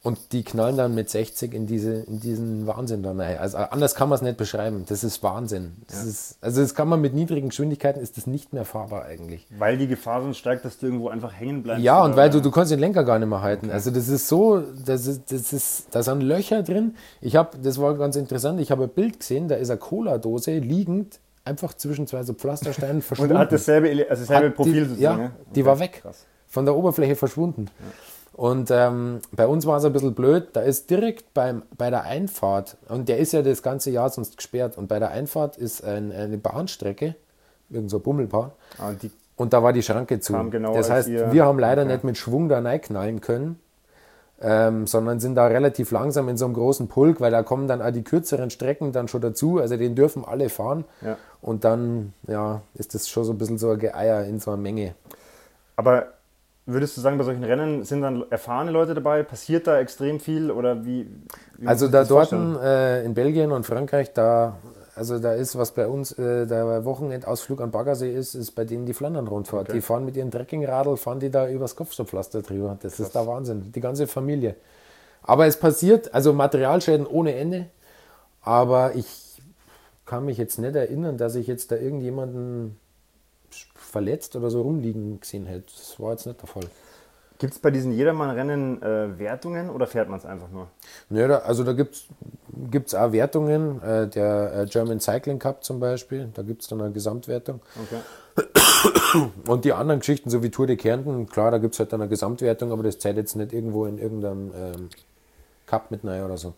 und die knallen dann mit sechzig in, diese, in diesen Wahnsinn da rein. Also anders kann man es nicht beschreiben. Das ist Wahnsinn. Das ja. ist, also das kann man mit niedrigen Geschwindigkeiten, ist das nicht mehr fahrbar eigentlich. Weil die Gefahr sonst steigt, dass du irgendwo einfach hängen bleibst. Ja, und weil du, du kannst den Lenker gar nicht mehr halten. Okay. Also das ist so, das ist, das ist, da sind Löcher drin. Ich habe, das war ganz interessant, ich habe ein Bild gesehen, da ist eine Cola-Dose liegend, einfach zwischen zwei so Pflastersteinen verschwunden. Und hat dasselbe, also dasselbe hat Profil die, sozusagen. Ja, ja? Okay. Die war weg. Krass. Von der Oberfläche verschwunden. Ja. Und ähm, bei uns war es ein bisschen blöd, da ist direkt beim, bei der Einfahrt, und der ist ja das ganze Jahr sonst gesperrt, und bei der Einfahrt ist ein, eine Bahnstrecke, irgend so ein Bummelbahn, ah, die und da war die Schranke zu. Genau, das heißt, ihr, wir haben leider okay. nicht mit Schwung da reinknallen können, ähm, sondern sind da relativ langsam in so einem großen Pulk, weil da kommen dann auch die kürzeren Strecken dann schon dazu, also den dürfen alle fahren. Ja. Und dann ja, ist das schon so ein bisschen so ein Geeier in so einer Menge. Aber... Würdest du sagen, bei solchen Rennen sind dann erfahrene Leute dabei? Passiert da extrem viel oder wie? wie also da dort äh, in Belgien und Frankreich, da, also da ist, was bei uns äh, der Wochenendausflug an Baggersee ist, ist bei denen die Flandern-Rundfahrt. Okay. Die fahren mit ihren Trekkingradl, fahren die da übers Kopfsteinpflaster drüber. Das Krass. Ist der Wahnsinn, die ganze Familie. Aber es passiert, also Materialschäden ohne Ende, aber ich kann mich jetzt nicht erinnern, dass ich jetzt da irgendjemanden... verletzt oder so rumliegen gesehen hätte. Das war jetzt nicht der Fall. Gibt es bei diesen Jedermann-Rennen äh, Wertungen oder fährt man es einfach nur? Nö, da, also da gibt es auch Wertungen. Äh, der äh, German Cycling Cup zum Beispiel, da gibt es dann eine Gesamtwertung. Okay. Und die anderen Geschichten, so wie Tour de Kärnten, klar, da gibt es halt dann eine Gesamtwertung, aber das zählt jetzt nicht irgendwo in irgendeinem ähm, Cup mit rein oder so.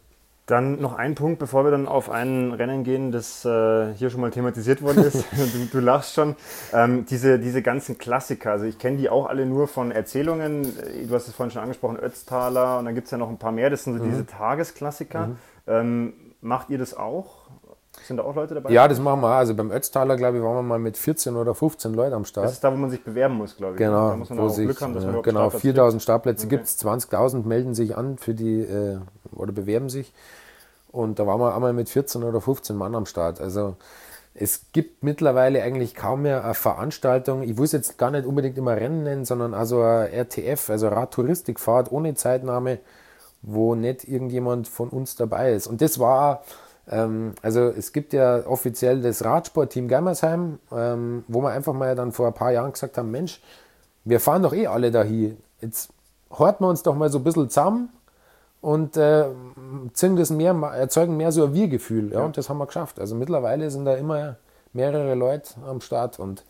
Dann noch ein Punkt, bevor wir dann auf ein Rennen gehen, das äh, hier schon mal thematisiert worden ist. du, du lachst schon. Ähm, diese, diese ganzen Klassiker, also ich kenne die auch alle nur von Erzählungen. Du hast es vorhin schon angesprochen, Ötztaler und dann gibt es ja noch ein paar mehr. Das sind so mhm. diese Tagesklassiker. Mhm. Ähm, macht ihr das auch? Sind da auch Leute dabei? Ja, das machen wir. Also beim Ötztaler, glaube ich, waren wir mal mit vierzehn oder fünfzehn Leuten am Start. Das ist da, wo man sich bewerben muss, glaube ich. Genau, da muss man auch sich, Glück haben, dass man überhaupt genau, viertausend Startplätze okay. gibt es, zwanzigtausend melden sich an für die äh, oder bewerben sich. Und da waren wir einmal mit vierzehn oder fünfzehn Mann am Start. Also es gibt mittlerweile eigentlich kaum mehr eine Veranstaltung. Ich will es jetzt gar nicht unbedingt immer Rennen nennen, sondern also eine R T F, also Radtouristikfahrt ohne Zeitnahme, wo nicht irgendjemand von uns dabei ist. Und das war... Also es gibt ja offiziell das Radsportteam Germersheim, wo wir einfach mal dann vor ein paar Jahren gesagt haben, Mensch, wir fahren doch eh alle dahin. Jetzt horten wir uns doch mal so ein bisschen zusammen und äh, ziehen das mehr, erzeugen mehr so ein Wir-Gefühl. Ja, ja. Und das haben wir geschafft. Also mittlerweile sind da immer mehrere Leute am Start. Und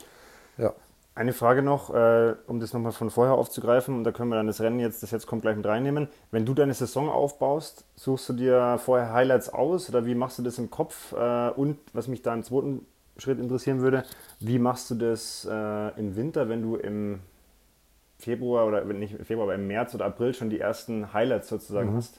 ja. Eine Frage noch, äh, um das nochmal von vorher aufzugreifen, und da können wir dann das Rennen jetzt, das jetzt kommt, gleich mit reinnehmen. Wenn du deine Saison aufbaust, suchst du dir vorher Highlights aus oder wie machst du das im Kopf? Äh, und was mich da im zweiten Schritt interessieren würde, wie machst du das äh, im Winter, wenn du im Februar oder nicht im Februar, aber im März oder April schon die ersten Highlights sozusagen mhm. hast?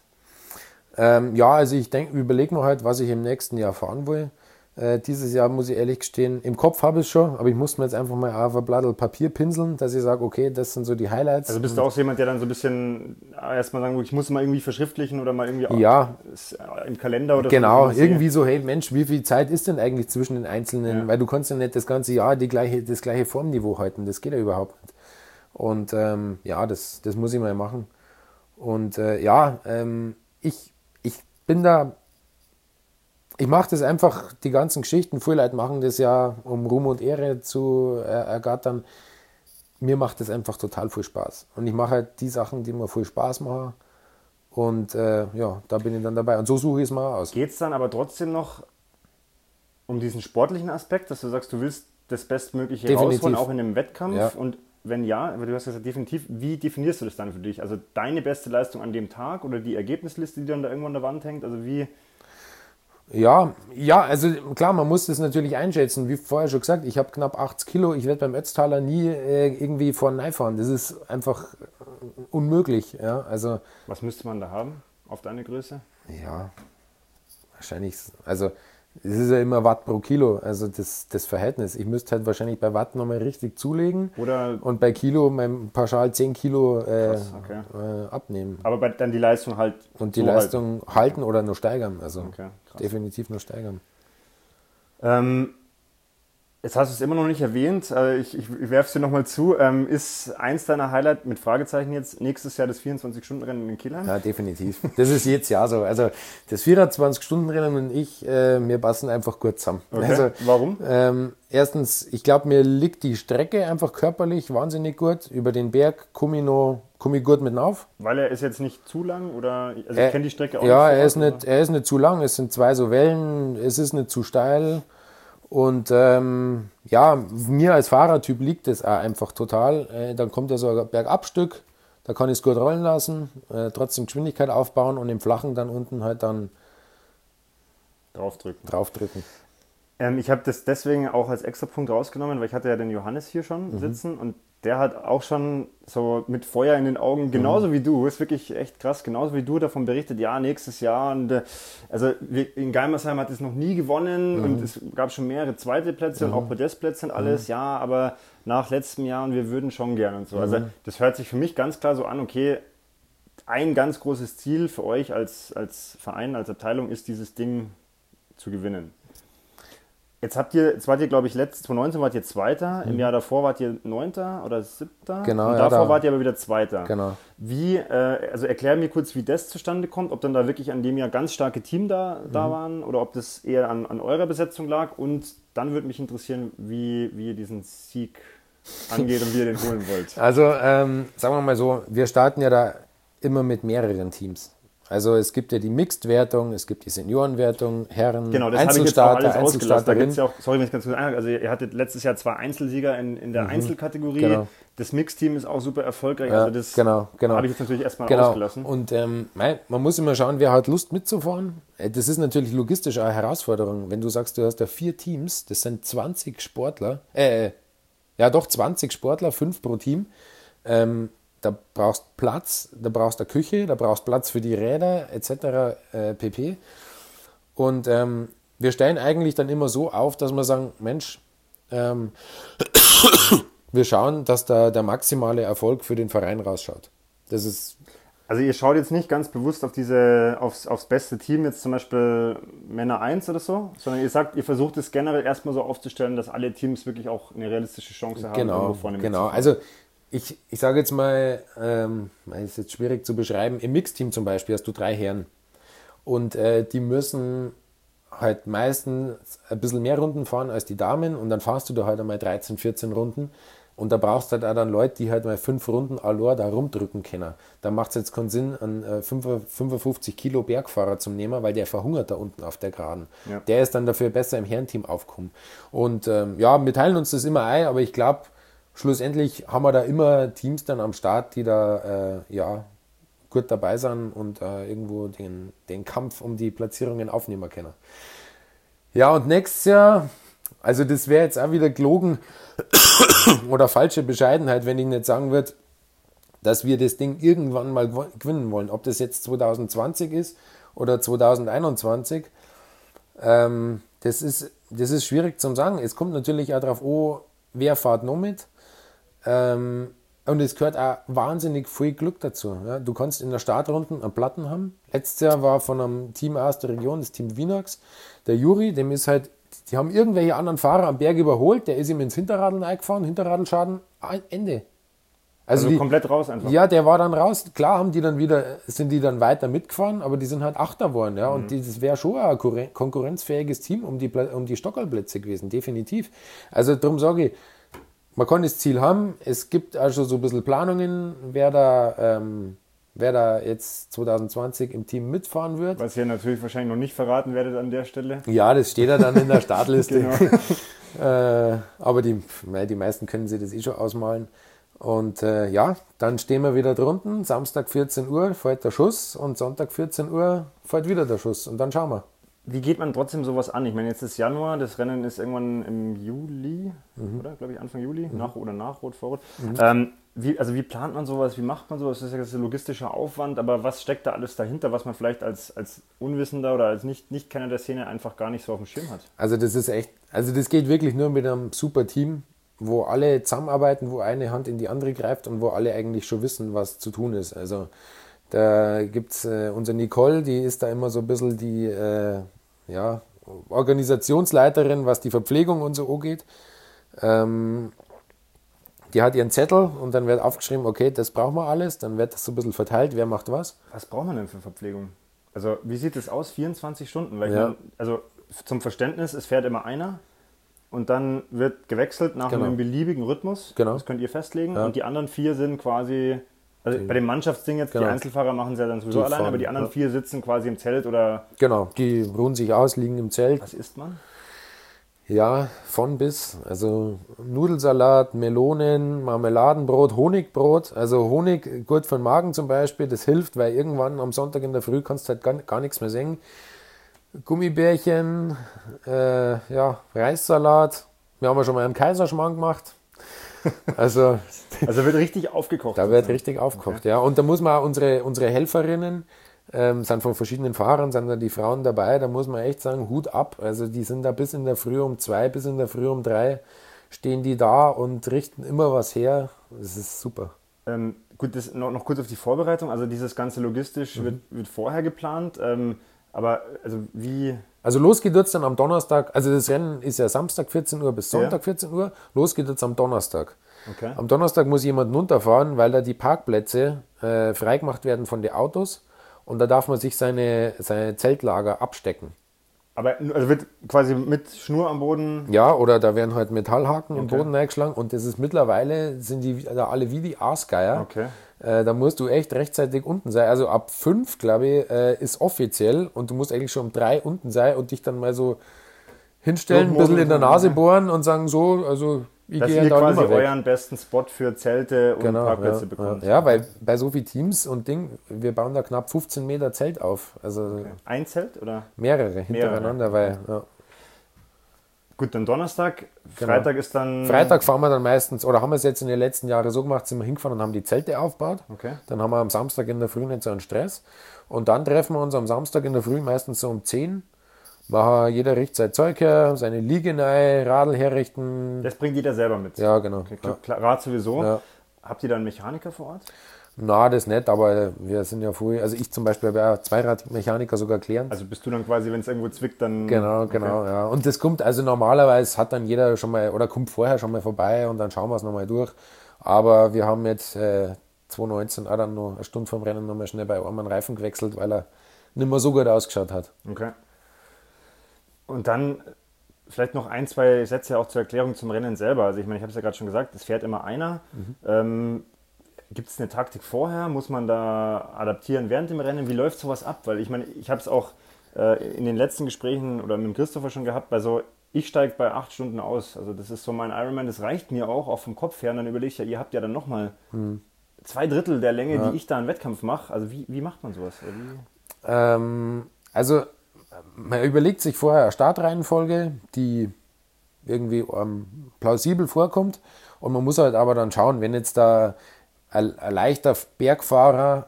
Ähm, ja, also ich denke, überlege mir halt, was ich im nächsten Jahr fahren will. Äh, dieses Jahr muss ich ehrlich gestehen, im Kopf habe ich es schon, aber ich musste mir jetzt einfach mal auf ein Blatt Papier pinseln, dass ich sage, okay, das sind so die Highlights. Also bist du auch so jemand, der dann so ein bisschen erstmal sagen, ich muss mal irgendwie verschriftlichen oder mal irgendwie ja. auch im Kalender oder genau, so. Genau, irgendwie so, hey Mensch, wie viel Zeit ist denn eigentlich zwischen den einzelnen, ja. weil du kannst ja nicht das ganze Jahr die gleiche, das gleiche Formniveau halten, das geht ja überhaupt nicht. Und ähm, ja, das, das muss ich mal machen. Und äh, ja, ähm, ich, ich bin da... Ich mache das einfach, die ganzen Geschichten, viele Leute machen das ja, um Ruhm und Ehre zu äh, ergattern. Mir macht das einfach total viel Spaß. Und ich mache halt die Sachen, die mir viel Spaß machen. Und äh, ja, da bin ich dann dabei. Und so suche ich es mal aus. Geht es dann aber trotzdem noch um diesen sportlichen Aspekt, dass du sagst, du willst das Bestmögliche definitiv. Rausholen, auch in einem Wettkampf? Ja. Und wenn ja, aber du hast gesagt, definitiv, wie definierst du das dann für dich? Also deine beste Leistung an dem Tag oder die Ergebnisliste, die dann da irgendwo an der Wand hängt? Also wie... Ja, ja, also klar, man muss das natürlich einschätzen. Wie vorher schon gesagt, ich habe knapp achtzig Kilo. Ich werde beim Ötztaler nie äh, irgendwie vorne reinfahren. Das ist einfach unmöglich. Ja, also, was müsste man da haben auf deine Größe? Ja, wahrscheinlich. Also es ist ja immer Watt pro Kilo, also das, das Verhältnis. Ich müsste halt wahrscheinlich bei Watt nochmal richtig zulegen oder und bei Kilo mein pauschal zehn Kilo äh, krass, okay. äh, abnehmen. Aber bei, dann die Leistung halt und die so Leistung halten, halten okay. oder nur steigern, also okay, definitiv nur steigern. Ähm, jetzt hast du es immer noch nicht erwähnt, also ich, ich, ich werfe es dir nochmal zu. Ähm, ist eins deiner Highlight mit Fragezeichen jetzt nächstes Jahr das vierundzwanzig-Stunden-Rennen in Kielheim? Ja, definitiv. Das ist jedes Jahr so. Also das vierundzwanzig-Stunden-Rennen und ich, äh, wir passen einfach gut zusammen. Okay. Also, warum? Ähm, erstens, ich glaube, mir liegt die Strecke einfach körperlich wahnsinnig gut. Über den Berg komme ich, noch, komme ich gut mit auf. Weil er ist jetzt nicht zu lang? Oder? Also äh, ich kenne die Strecke auch ja, nicht. Ja, er ist nicht, er ist nicht zu lang. Es sind zwei so Wellen. Es ist nicht zu steil. Und ähm, ja, mir als Fahrertyp liegt das auch einfach total. Äh, dann kommt ja so ein Bergabstück, da kann ich es gut rollen lassen, äh, trotzdem Geschwindigkeit aufbauen und im Flachen dann unten halt dann draufdrücken. draufdrücken. Ähm, ich habe das deswegen auch als Extrapunkt rausgenommen, weil ich hatte ja den Johannes hier schon mhm. sitzen und der hat auch schon so mit Feuer in den Augen, genauso mhm. wie du, ist wirklich echt krass, genauso wie du davon berichtet, ja, nächstes Jahr. Und also in Geimersheim hat es noch nie gewonnen mhm. und es gab schon mehrere zweite Plätze mhm. und auch Podestplätze und alles, mhm. ja, aber nach letztem Jahr und wir würden schon gern und so. Mhm. Also das hört sich für mich ganz klar so an, okay, ein ganz großes Ziel für euch als, als Verein, als Abteilung ist, dieses Ding zu gewinnen. Jetzt habt ihr, jetzt wart ihr, glaube ich, letztes zwanzig neunzehn wart ihr Zweiter, im mhm. Jahr davor wart ihr Neunter oder Siebter genau, und ja, davor da. wart ihr aber wieder Zweiter. Genau. Wie, äh, also erklär mir kurz, wie das zustande kommt, ob dann da wirklich an dem Jahr ganz starke Team da, mhm. da waren oder ob das eher an, an eurer Besetzung lag, und dann würde mich interessieren, wie, wie ihr diesen Sieg angeht und wie ihr den holen wollt. Also ähm, sagen wir mal so, wir starten ja da immer mit mehreren Teams. Also es gibt ja die Mixed-Wertung, es gibt die Seniorenwertung, Herren, genau, das Einzelstarter, habe ich jetzt auch alles da gibt's ja auch, sorry, wenn ich ganz kurz einhake, also ihr hattet letztes Jahr zwei Einzelsieger in, in der mhm. Einzelkategorie, genau. Das Mixed-Team ist auch super erfolgreich, ja, also das genau, genau. habe ich jetzt natürlich erstmal genau. ausgelassen. Und ähm, man muss immer schauen, wer hat Lust mitzufahren. Das ist natürlich logistisch eine Herausforderung, wenn du sagst, du hast da vier Teams, das sind zwanzig Sportler, äh, ja doch zwanzig Sportler, fünf pro Team, ähm, da brauchst Platz, da brauchst du eine Küche, da brauchst Platz für die Räder et cetera äh, pp. Und ähm, wir stellen eigentlich dann immer so auf, dass wir sagen, Mensch, ähm, wir schauen, dass da der maximale Erfolg für den Verein rausschaut. Das ist... Also ihr schaut jetzt nicht ganz bewusst auf diese, aufs, aufs beste Team, jetzt zum Beispiel Männer eins oder so, sondern ihr sagt, ihr versucht es generell erstmal so aufzustellen, dass alle Teams wirklich auch eine realistische Chance haben. Genau, genau. Also ich, ich sage jetzt mal, ähm, ist jetzt schwierig zu beschreiben, im Mixteam zum Beispiel hast du drei Herren und äh, die müssen halt meistens ein bisschen mehr Runden fahren als die Damen und dann fahrst du da halt einmal dreizehn, vierzehn Runden. Und da brauchst du halt auch dann Leute, die halt mal fünf Runden Allure da rumdrücken können. Da macht es jetzt keinen Sinn, einen äh, fünfundfünfzig Kilo Bergfahrer zu nehmen, weil der verhungert da unten auf der Geraden. Ja. Der ist dann dafür besser im Herrenteam aufgekommen. Und ähm, ja, wir teilen uns das immer ein, aber ich glaube, schlussendlich haben wir da immer Teams dann am Start, die da äh, ja, gut dabei sind und äh, irgendwo den, den Kampf um die Platzierungen aufnehmen können. Ja, und nächstes Jahr... Also das wäre jetzt auch wieder gelogen oder falsche Bescheidenheit, wenn ich nicht sagen würde, dass wir das Ding irgendwann mal gewinnen wollen. Ob das jetzt zwanzig zwanzig ist oder zwanzig einundzwanzig, ähm, das ist, das ist schwierig zu sagen. Es kommt natürlich auch darauf an, wer fährt noch mit. Ähm, und es gehört auch wahnsinnig viel Glück dazu. Ja? Du kannst in der Startrunde einen Platten haben. Letztes Jahr war von einem Team aus der Region, das Team Wienax, der Juri, dem ist halt... Die haben irgendwelche anderen Fahrer am Berg überholt, der ist ihm ins Hinterradl eingefahren, Hinterradlschaden, Ende. Also, also die, komplett raus einfach. Ja, der war dann raus. Klar haben die dann wieder, sind die dann weiter mitgefahren, aber die sind halt Achter geworden. Ja? Mhm. Und die, das wäre schon ein konkurrenzfähiges Team um die, um die Stockerlplätze gewesen, definitiv. Also darum sage ich, man kann das Ziel haben, es gibt also so ein bisschen Planungen, wer da... Ähm, wer da jetzt zwanzig zwanzig im Team mitfahren wird. Was ihr natürlich wahrscheinlich noch nicht verraten werdet an der Stelle. Ja, das steht ja dann in der Startliste. Genau. äh, aber die, die meisten können sich das eh schon ausmalen. Und äh, ja, dann stehen wir wieder drunten. Samstag vierzehn Uhr fällt der Schuss und Sonntag vierzehn Uhr fällt wieder der Schuss. Und dann schauen wir. Wie geht man trotzdem sowas an? Ich meine, jetzt ist Januar, das Rennen ist irgendwann im Juli, mhm. oder? Glaube ich, Anfang Juli, mhm. nach oder nach, rot, vorrot. Mhm. Ähm, Wie, also wie plant man sowas, wie macht man sowas? Das ist ja das logistischer Aufwand, aber was steckt da alles dahinter, was man vielleicht als, als Unwissender oder als nicht, nicht Kenner der Szene einfach gar nicht so auf dem Schirm hat? Also das ist echt, also das geht wirklich nur mit einem super Team, wo alle zusammenarbeiten, wo eine Hand in die andere greift und wo alle eigentlich schon wissen, was zu tun ist. Also da gibt es äh, unsere Nicole, die ist da immer so ein bisschen die äh, ja, Organisationsleiterin, was die Verpflegung und so angeht. Ähm, Die hat ihren Zettel und dann wird aufgeschrieben, okay, das brauchen wir alles. Dann wird das so ein bisschen verteilt, wer macht was. Was braucht man denn für Verpflegung? Also wie sieht das aus, vierundzwanzig Stunden? Weil ja. ich mein, also zum Verständnis, es fährt immer einer und dann wird gewechselt nach genau. einem beliebigen Rhythmus. Genau. Das könnt ihr festlegen. Ja. Und die anderen vier sind quasi, also die, bei dem Mannschaftsding jetzt, genau. die Einzelfahrer machen es ja dann sowieso die allein, fahren, aber die anderen ja. vier sitzen quasi im Zelt oder... Genau, die ruhen sich aus, liegen im Zelt. Was isst man? Ja, von bis, also Nudelsalat, Melonen, Marmeladenbrot, Honigbrot, also Honig, gut für den Magen zum Beispiel, das hilft, weil irgendwann am Sonntag in der Früh kannst du halt gar, gar nichts mehr sehen. Gummibärchen, äh, ja, Reissalat, wir haben ja schon mal einen Kaiserschmarrn gemacht. Also, also wird richtig aufgekocht. Da wird richtig aufgekocht, okay. ja, und da muss man auch unsere, unsere Helferinnen, Ähm, sind von verschiedenen Fahrern, sind da die Frauen dabei, da muss man echt sagen, Hut ab, also die sind da bis in der Früh um zwei, bis in der Früh um drei stehen die da und richten immer was her, das ist super. Ähm, gut, das noch, noch kurz auf die Vorbereitung, also dieses ganze logistisch mhm. wird, wird vorher geplant, ähm, aber also wie... Also los geht es dann am Donnerstag, also das Rennen ist ja Samstag vierzehn Uhr bis Sonntag ja. vierzehn Uhr, los geht es am Donnerstag. Okay. Am Donnerstag muss jemand runterfahren, weil da die Parkplätze äh, freigemacht werden von den Autos. Und da darf man sich seine, seine Zeltlager abstecken. Aber also wird quasi mit Schnur am Boden... Ja, oder da werden halt Metallhaken okay. im Boden reingeschlagen. Und das ist mittlerweile, sind die da alle wie die Aasgeier. Okay. Äh, da musst du echt rechtzeitig unten sein. Also ab fünf, glaube ich, äh, ist offiziell. Und du musst eigentlich schon um drei unten sein und dich dann mal so hinstellen, ein bisschen in der Nase bohren und sagen so, also... Ich dass ihr da quasi euren besten Spot für Zelte und genau, Parkplätze ja, bekommt. Ja, ja, weil bei so vielen Teams und Ding, wir bauen da knapp fünfzehn Meter Zelt auf. Also okay. Ein Zelt oder? Mehrere hintereinander. Mehrere. Weil, ja. Ja. Gut, dann Donnerstag, Freitag genau. Ist dann... Freitag fahren wir dann meistens, oder haben wir es jetzt in den letzten Jahren so gemacht, sind wir hingefahren und haben die Zelte aufgebaut. Okay. Dann haben wir am Samstag in der Früh nicht so einen Stress. Und dann treffen wir uns am Samstag in der Früh meistens so um zehn. Machen jeder richtet sein Zeug her, seine Liege neu, Radl herrichten. Das bringt jeder selber mit. Ja, genau. Okay, klar, ja. Rad sowieso. Ja. Habt ihr da einen Mechaniker vor Ort? Na, das nicht, aber wir sind ja früh, also ich zum Beispiel habe ja Zweiradmechaniker sogar gelernt. Also bist du dann quasi, wenn es irgendwo zwickt, dann... Genau, genau, okay. Ja. Und das kommt, also normalerweise hat dann jeder schon mal, oder kommt vorher schon mal vorbei und dann schauen wir es nochmal durch. Aber wir haben jetzt äh, zwanzig neunzehn auch dann noch eine Stunde vorm Rennen nochmal schnell bei einem Reifen gewechselt, weil er nicht mehr so gut ausgeschaut hat. Okay. Und dann vielleicht noch ein, zwei Sätze auch zur Erklärung zum Rennen selber. Also ich meine, ich habe es ja gerade schon gesagt, es fährt immer einer. Mhm. Ähm, Gibt es eine Taktik vorher? Muss man da adaptieren während dem Rennen? Wie läuft sowas ab? Weil ich meine, ich habe es auch äh, in den letzten Gesprächen oder mit dem Christopher schon gehabt, bei so, ich steige bei acht Stunden aus. Also das ist so mein Ironman, das reicht mir auch, auch vom Kopf her. Und dann überlege ich ja, ihr habt ja dann nochmal hm. zwei Drittel der Länge, ja. die ich da im Wettkampf mache. Also wie, wie macht man sowas? Wie? Ähm, also man überlegt sich vorher eine Startreihenfolge, die irgendwie ähm, plausibel vorkommt. Und man muss halt aber dann schauen, wenn jetzt da ein leichter Bergfahrer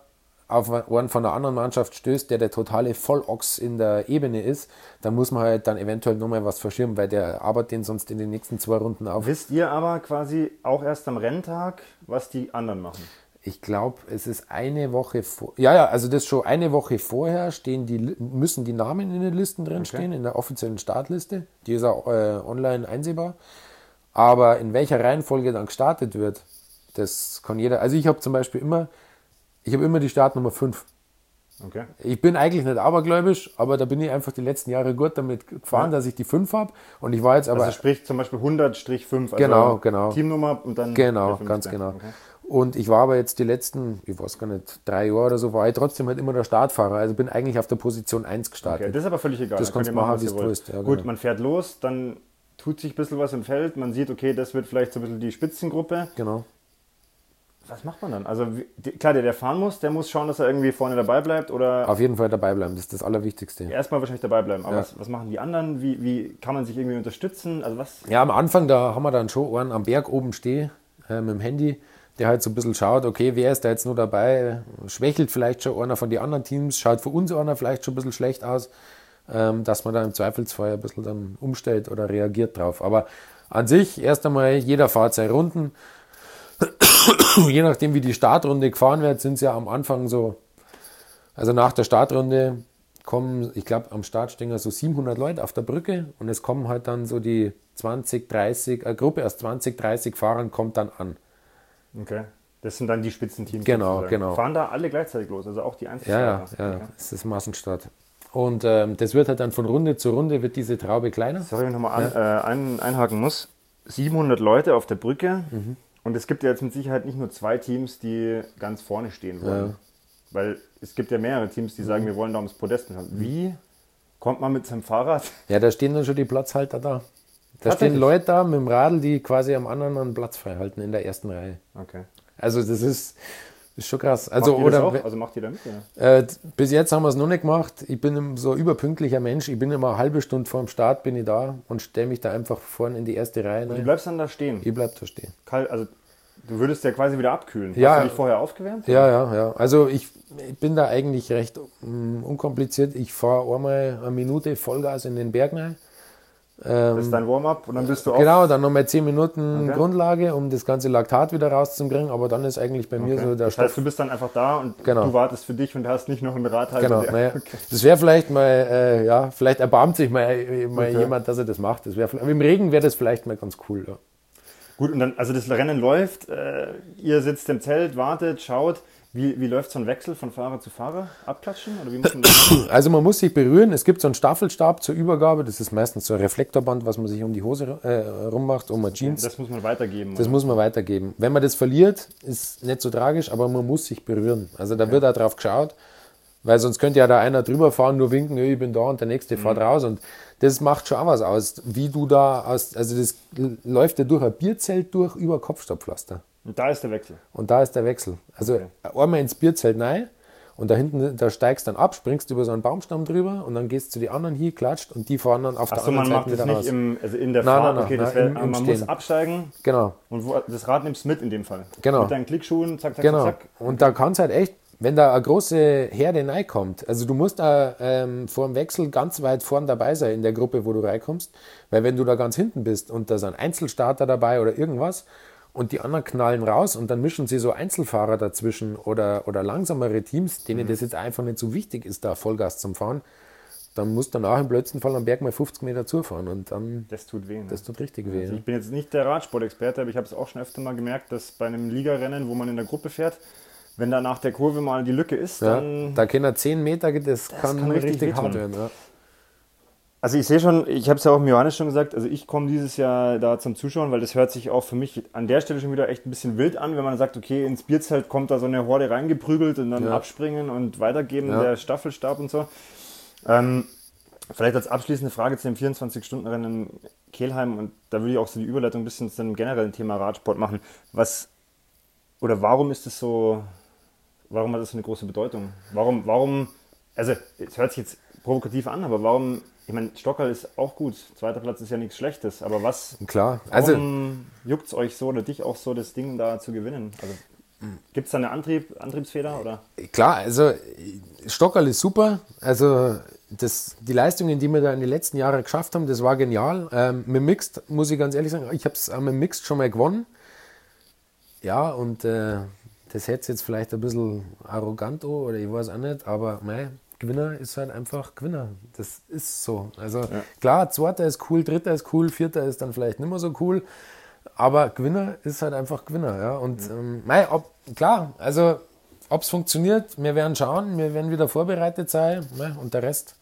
auf einen von einer anderen Mannschaft stößt, der der totale Vollochs in der Ebene ist, dann muss man halt dann eventuell nochmal was verschirmen, weil der arbeitet den sonst in den nächsten zwei Runden auf. Wisst ihr aber quasi auch erst am Renntag, was die anderen machen? Ich glaube, es ist eine Woche vor, ja, ja, also das schon eine Woche vorher stehen die, müssen die Namen in den Listen drin okay. stehen, in der offiziellen Startliste, die ist auch äh, online einsehbar, aber in welcher Reihenfolge dann gestartet wird, das kann jeder. Also ich habe zum Beispiel immer, ich habe immer die Startnummer fünf. Okay. Ich bin eigentlich nicht abergläubisch, aber da bin ich einfach die letzten Jahre gut damit gefahren, ja. dass ich die fünf habe. Und ich war jetzt aber... Also sprich zum Beispiel hundert Strich fünf, also genau, genau. Teamnummer und dann... Genau, ganz genau. Okay. Und ich war aber jetzt die letzten, ich weiß gar nicht, drei Jahre oder so, war ich trotzdem halt immer der Startfahrer. Also bin eigentlich auf der Position eins gestartet. Okay, das ist aber völlig egal. Das kannst du machen, wie es willst. Ja, gut, genau. Man fährt los, dann tut sich ein bisschen was im Feld. Man sieht, okay, das wird vielleicht so ein bisschen die Spitzengruppe. Genau. Was macht man dann? Also klar, der, der fahren muss, der muss schauen, dass er irgendwie vorne dabei bleibt oder... Auf jeden Fall dabei bleiben, das ist das Allerwichtigste. Erstmal wahrscheinlich dabei bleiben, aber ja. was, was machen die anderen? Wie, wie kann man sich irgendwie unterstützen? Also was? Ja, am Anfang, da haben wir dann schon einen am Berg oben stehen äh, mit dem Handy, der halt so ein bisschen schaut, okay, wer ist da jetzt nur dabei? Schwächelt vielleicht schon einer von den anderen Teams, schaut für uns einer vielleicht schon ein bisschen schlecht aus, ähm, dass man da im Zweifelsfall ein bisschen dann umstellt oder reagiert drauf. Aber an sich erst einmal, jeder fährt seine Runden. Je nachdem, wie die Startrunde gefahren wird, sind es ja am Anfang so, also nach der Startrunde kommen, ich glaube, am Start stehen ja so siebenhundert Leute auf der Brücke und es kommen halt dann so die zwanzig, dreißig, eine Gruppe aus zwanzig, dreißig Fahrern kommt dann an. Okay, das sind dann die Spitzenteams. Genau, sozusagen. Genau. Fahren da alle gleichzeitig los, also auch die Einzelfahrer. Ja, ja, ja, es ist Massenstart. Und ähm, das wird halt dann von Runde zu Runde, wird diese Traube kleiner. Sorry, wenn ich nochmal ja. äh, ein, einhaken muss, siebenhundert Leute auf der Brücke, mhm. Und es gibt ja jetzt mit Sicherheit nicht nur zwei Teams, die ganz vorne stehen wollen. Ja. Weil es gibt ja mehrere Teams, die sagen, wir wollen da ums Podest mithaben. Wie kommt man mit seinem Fahrrad? Ja, da stehen dann schon die Platzhalter da. Da stehen Leute da mit dem Radl, die quasi am anderen einen Platz frei halten in der ersten Reihe. Okay. Also das ist, ist schon krass. Also, macht ihr das oder, auch? Also macht ihr da mit? Ja? Äh, bis jetzt haben wir es noch nicht gemacht. Ich bin so ein überpünktlicher Mensch. Ich bin immer eine halbe Stunde vor dem Start, bin ich da und stelle mich da einfach vorne in die erste Reihe. Und du bleibst dann da stehen? Ich bleib da stehen. Kalt, also du würdest ja quasi wieder abkühlen. Ja, hast du dich vorher aufgewärmt? Ja, ja, ja. Also ich, ich bin da eigentlich recht um, unkompliziert. Ich fahre einmal eine Minute Vollgas in den Berg rein. Ähm, das ist dein Warm-up und dann bist du auf. Genau, dann nochmal zehn Minuten okay. Grundlage, um das ganze Laktat wieder rauszubringen. Aber dann ist eigentlich bei mir okay. so der Stoff. Das heißt, du bist dann einfach da und genau. du wartest für dich und hast nicht noch einen Radhalter. Genau, naja. Okay. Das wäre vielleicht mal, äh, ja, vielleicht erbarmt sich mal, mal okay. jemand, dass er das macht. Das wär, Im Regen wäre das vielleicht mal ganz cool, ja. Gut, und dann, also das Rennen läuft, äh, ihr sitzt im Zelt, wartet, schaut, wie, wie läuft so ein Wechsel von Fahrer zu Fahrer? Abklatschen? Oder wie muss man das? Also man muss sich berühren, es gibt so einen Staffelstab zur Übergabe, das ist meistens so ein Reflektorband, was man sich um die Hose äh, rummacht, um eine Jeans. Das muss man weitergeben. Das oder? muss man weitergeben. Wenn man das verliert, ist nicht so tragisch, aber man muss sich berühren. Also da okay. wird auch drauf geschaut, weil sonst könnte ja da einer drüber fahren, nur winken, ich bin da und der Nächste mhm. fährt raus und das macht schon auch was aus, wie du da aus, also das läuft ja durch ein Bierzelt durch über Kopfsteinpflaster. Und da ist der Wechsel. Und da ist der Wechsel. Also okay. einmal ins Bierzelt rein Und da hinten, da steigst dann ab, springst über so einen Baumstamm drüber und dann gehst du zu den anderen hier, klatscht und die fahren dann auf Ach der so, anderen Seite wieder raus. Achso, man macht das nicht im, also in der nein, Fahrt, nein, nein, okay, nein, das wär, im, im man Stehen. Muss absteigen genau. und wo, das Rad nimmst du mit in dem Fall. Genau. Mit deinen Klickschuhen, zack, zack, genau. zack. Genau, und da kannst halt echt, wenn da eine große Herde reinkommt, also du musst da ähm, vor dem Wechsel ganz weit vorn dabei sein in der Gruppe, wo du reinkommst, weil wenn du da ganz hinten bist und da sind Einzelstarter dabei oder irgendwas, und die anderen knallen raus und dann mischen sie so Einzelfahrer dazwischen oder, oder langsamere Teams, denen mhm. das jetzt einfach nicht so wichtig ist, da Vollgas zum Fahren, dann musst du danach im blödsten Fall am Berg mal fünfzig Meter zufahren und dann... Das tut weh. Ne? Das tut richtig weh. Also ich bin jetzt nicht der Radsportexperte, aber ich habe es auch schon öfter mal gemerkt, dass bei einem Ligarennen, wo man in der Gruppe fährt, wenn da nach der Kurve mal die Lücke ist, ja, dann... Da können zehn Meter, das, das kann, kann richtig, richtig hart werden. Ja. Also ich sehe schon, ich habe es ja auch im Johannes schon gesagt, also ich komme dieses Jahr da zum Zuschauen, weil das hört sich auch für mich an der Stelle schon wieder echt ein bisschen wild an, wenn man sagt, okay, ins Bierzelt kommt da so eine Horde reingeprügelt und dann ja. abspringen und weitergeben, ja. der Staffelstab und so. Ähm, vielleicht als abschließende Frage zu dem vierundzwanzig-Stunden-Rennen in Kelheim, und da würde ich auch so die Überleitung ein bisschen zu einem generellen Thema Radsport machen. Was oder warum ist das so, warum hat das so eine große Bedeutung? Warum, warum, also es hört sich jetzt provokativ an, aber warum... Ich meine, Stockerl ist auch gut. Zweiter Platz ist ja nichts Schlechtes. Aber was Klar. Also, juckt es euch so oder dich auch so, das Ding da zu gewinnen? Also, gibt es da eine Antrieb, Antriebsfeder? Oder? Klar, also Stockerl ist super. Also das, die Leistungen, die wir da in den letzten Jahren geschafft haben, das war genial. Ähm, mit Mixed, muss ich ganz ehrlich sagen, ich habe es mit Mixed schon mal gewonnen. Ja, und äh, das hätte jetzt vielleicht ein bisschen arrogant an, oder ich weiß auch nicht, aber mei. Gewinner ist halt einfach Gewinner. Das ist so. Also ja. klar, Zweiter ist cool, Dritter ist cool, Vierter ist dann vielleicht nicht mehr so cool, aber Gewinner ist halt einfach Gewinner. Ja? Und ja. Ähm, mei, ob, klar, also ob es funktioniert, wir werden schauen, wir werden wieder vorbereitet sein, mei, und der Rest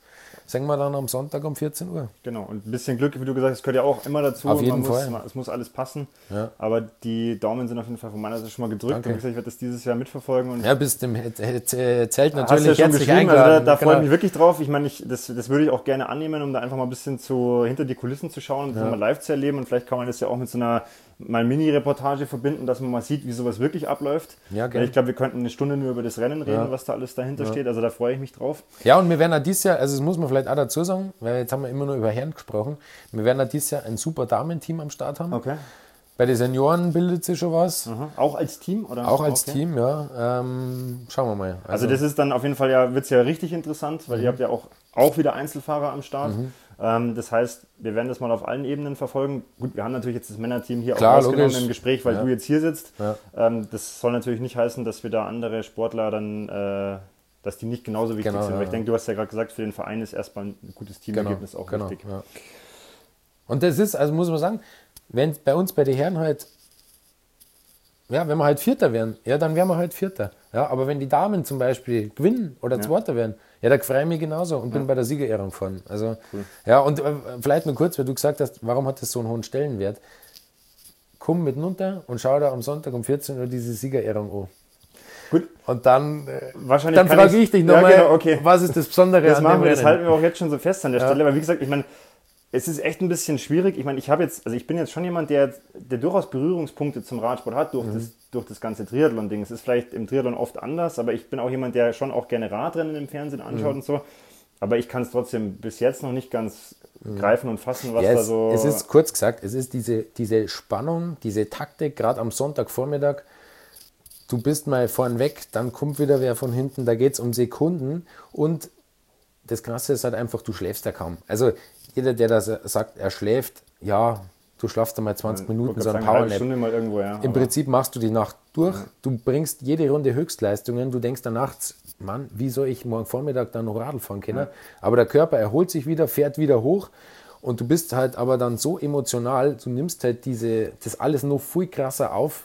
sehen wir dann am Sonntag um vierzehn Uhr. Genau, und ein bisschen Glück, wie du gesagt hast, gehört ja auch immer dazu. Auf jeden man Fall. Muss, es muss alles passen, ja. aber die Daumen sind auf jeden Fall von meiner Seite schon mal gedrückt. Danke. Und wie gesagt, ich werde das dieses Jahr mitverfolgen. Und ja, bis dem Zelt natürlich ja herzlich eingeladen. Also da da genau. freue ich mich wirklich drauf. Ich meine, ich, das, das würde ich auch gerne annehmen, um da einfach mal ein bisschen zu, hinter die Kulissen zu schauen und ja. mal live zu erleben. Und vielleicht kann man das ja auch mit so einer mal Mini-Reportage verbinden, dass man mal sieht, wie sowas wirklich abläuft. Ja, okay. Ich glaube, wir könnten eine Stunde nur über das Rennen reden, ja. was da alles dahinter ja. steht. Also da freue ich mich drauf. Ja, und wir werden ja dieses Jahr, also das muss man vielleicht auch dazu sagen, weil jetzt haben wir immer nur über Herren gesprochen, wir werden ja dieses Jahr ein super Damenteam am Start haben. Okay. Bei den Senioren bildet sich schon was. Aha. Auch als Team? Oder? Auch als okay. Team, ja. Ähm, schauen wir mal. Also, also das ist dann auf jeden Fall, ja, wird es ja richtig interessant, weil mhm. ihr habt ja auch, auch wieder Einzelfahrer am Start. Mhm. Das heißt, wir werden das mal auf allen Ebenen verfolgen. Gut, wir haben natürlich jetzt das Männerteam hier Klar, auch rausgenommen logisch. Im Gespräch, weil ja. du jetzt hier sitzt. Ja. Das soll natürlich nicht heißen, dass wir da andere Sportler dann, dass die nicht genauso wichtig genau, sind. Weil ja. ich denke, du hast ja gerade gesagt, für den Verein ist erstmal ein gutes Teamergebnis genau, auch genau, wichtig. Ja. Und das ist, also muss man sagen, wenn bei uns bei den Herren halt, ja, wenn wir halt Vierter wären, ja, dann wären wir halt Vierter. Ja, aber wenn die Damen zum Beispiel gewinnen oder ja. Zweiter werden, ja, da freue ich mich genauso und ja. bin bei der Siegerehrung gefahren. Also, cool. ja, und äh, vielleicht nur kurz, weil du gesagt hast, warum hat das so einen hohen Stellenwert? Komm mit runter und schau da am Sonntag um vierzehn Uhr diese Siegerehrung an. Gut. Und dann, äh, Wahrscheinlich dann frage ich, ich dich nochmal, ja, genau, okay. was ist das Besondere das an machen wir, das halten wir auch jetzt schon so fest an der ja. Stelle, weil wie gesagt, ich meine, es ist echt ein bisschen schwierig. Ich meine, ich habe jetzt, also ich bin jetzt schon jemand, der, der durchaus Berührungspunkte zum Radsport hat durch, mhm. das, durch das ganze Triathlon-Ding. Es ist vielleicht im Triathlon oft anders, aber ich bin auch jemand, der schon auch gerne Radrennen im Fernsehen anschaut mhm. und so. Aber ich kann es trotzdem bis jetzt noch nicht ganz mhm. greifen und fassen, was ja, es, da so... Es ist kurz gesagt, es ist diese, diese Spannung, diese Taktik, gerade am Sonntagvormittag. Du bist mal vorn weg, dann kommt wieder wer von hinten, da geht es um Sekunden. Und das Krasse ist halt einfach, du schläfst ja kaum. Also... Jeder, der das sagt, er schläft, ja, du schlafst einmal zwanzig Minuten, so ein Powernap. Ja, im Prinzip machst du die Nacht durch, ja. du bringst jede Runde Höchstleistungen, du denkst dann nachts, Mann, wie soll ich morgen Vormittag dann noch Radl fahren können? Ja. Aber der Körper erholt sich wieder, fährt wieder hoch und du bist halt aber dann so emotional, du nimmst halt diese, das alles noch viel krasser auf,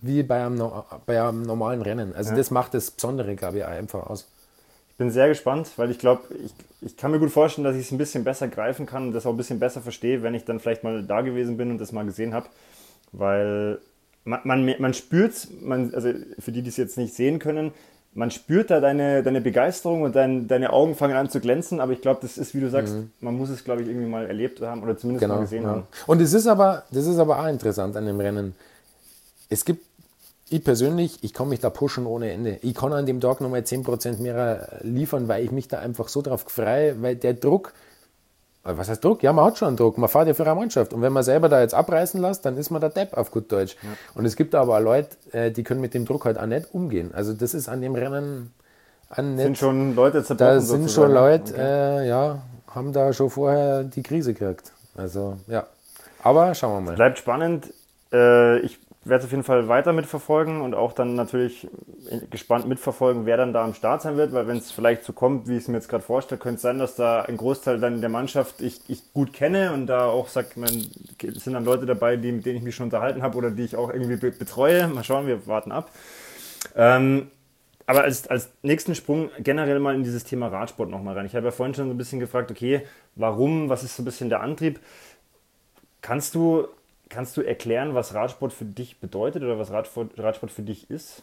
wie bei einem, bei einem normalen Rennen. Also ja. das macht das Besondere, glaube ich, einfach aus. Ich bin sehr gespannt, weil ich glaube, ich, ich kann mir gut vorstellen, dass ich es ein bisschen besser greifen kann und das auch ein bisschen besser verstehe, wenn ich dann vielleicht mal da gewesen bin und das mal gesehen habe, weil man, man, man spürt es, man, also für die, die es jetzt nicht sehen können, man spürt da deine, deine Begeisterung und dein, deine Augen fangen an zu glänzen, aber ich glaube, das ist, wie du sagst, mhm. man muss es, glaube ich, irgendwie mal erlebt haben oder zumindest genau, mal gesehen ja. haben. Und es ist aber, das ist aber auch interessant an dem Rennen. Es gibt ich persönlich, ich kann mich da pushen ohne Ende. Ich kann an dem Tag nochmal zehn Prozent mehr liefern, weil ich mich da einfach so drauf freue, weil der Druck, was heißt Druck? Ja, man hat schon einen Druck, man fährt ja für eine Mannschaft. Und wenn man selber da jetzt abreißen lässt, dann ist man der Depp auf gut Deutsch. Ja. Und es gibt aber auch Leute, die können mit dem Druck halt auch nicht umgehen. Also das ist an dem Rennen... An sind schon Leute zerbrochen Da sind sozusagen. schon Leute, okay. äh, ja, haben da schon vorher die Krise gekriegt. Also, ja. Aber schauen wir mal. Das bleibt spannend. Äh, ich werde es auf jeden Fall weiter mitverfolgen und auch dann natürlich gespannt mitverfolgen, wer dann da am Start sein wird, weil wenn es vielleicht so kommt, wie ich es mir jetzt gerade vorstelle, könnte es sein, dass da ein Großteil dann der Mannschaft ich, ich gut kenne und da auch sagt man, es sind dann Leute dabei, die, mit denen ich mich schon unterhalten habe oder die ich auch irgendwie be- betreue. Mal schauen, wir warten ab. Ähm, Aber als, als nächsten Sprung generell mal in dieses Thema Radsport nochmal rein. Ich habe ja vorhin schon so ein bisschen gefragt, okay, warum, was ist so ein bisschen der Antrieb? Kannst du, kannst du erklären, was Radsport für dich bedeutet oder was Radsport, Radsport für dich ist?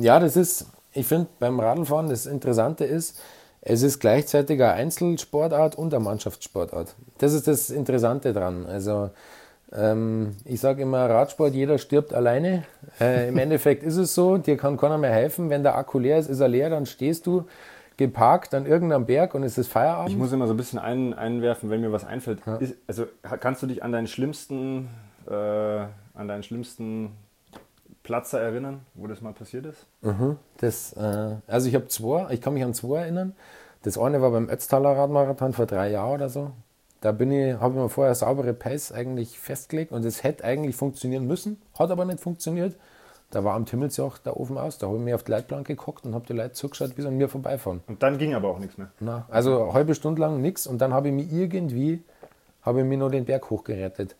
Ja, das ist, ich finde beim Radlfahren das Interessante ist, es ist gleichzeitig eine Einzelsportart und eine Mannschaftssportart. Das ist das Interessante dran. Also ich sage immer, Radsport, jeder stirbt alleine. Äh, im Endeffekt ist es so, dir kann keiner mehr helfen. Wenn der Akku leer ist, ist er leer, dann stehst du geparkt an irgendeinem Berg und es ist Feierabend. Ich muss immer so ein bisschen ein, einwerfen, wenn mir was einfällt. Ja. Ist, also kannst du dich an deinen schlimmsten, äh, an deinen schlimmsten Platzer erinnern, wo das mal passiert ist? Mhm. Das, äh, also ich habe zwei, ich kann mich an zwei erinnern. Das eine war beim Ötztaler Radmarathon vor drei Jahren oder so. Da bin ich, habe ich mir vorher saubere Pace eigentlich festgelegt und es hätte eigentlich funktionieren müssen, hat aber nicht funktioniert. Da war am Timmelsjoch der Ofen aus, da habe ich mir auf die Leitplanke geguckt und habe die Leute zugeschaut, wie sie an mir vorbeifahren. Und dann ging aber auch nichts mehr? Nein, also eine halbe Stunde lang nichts und dann habe ich mich irgendwie, habe ich mir noch den Berg hochgerettet.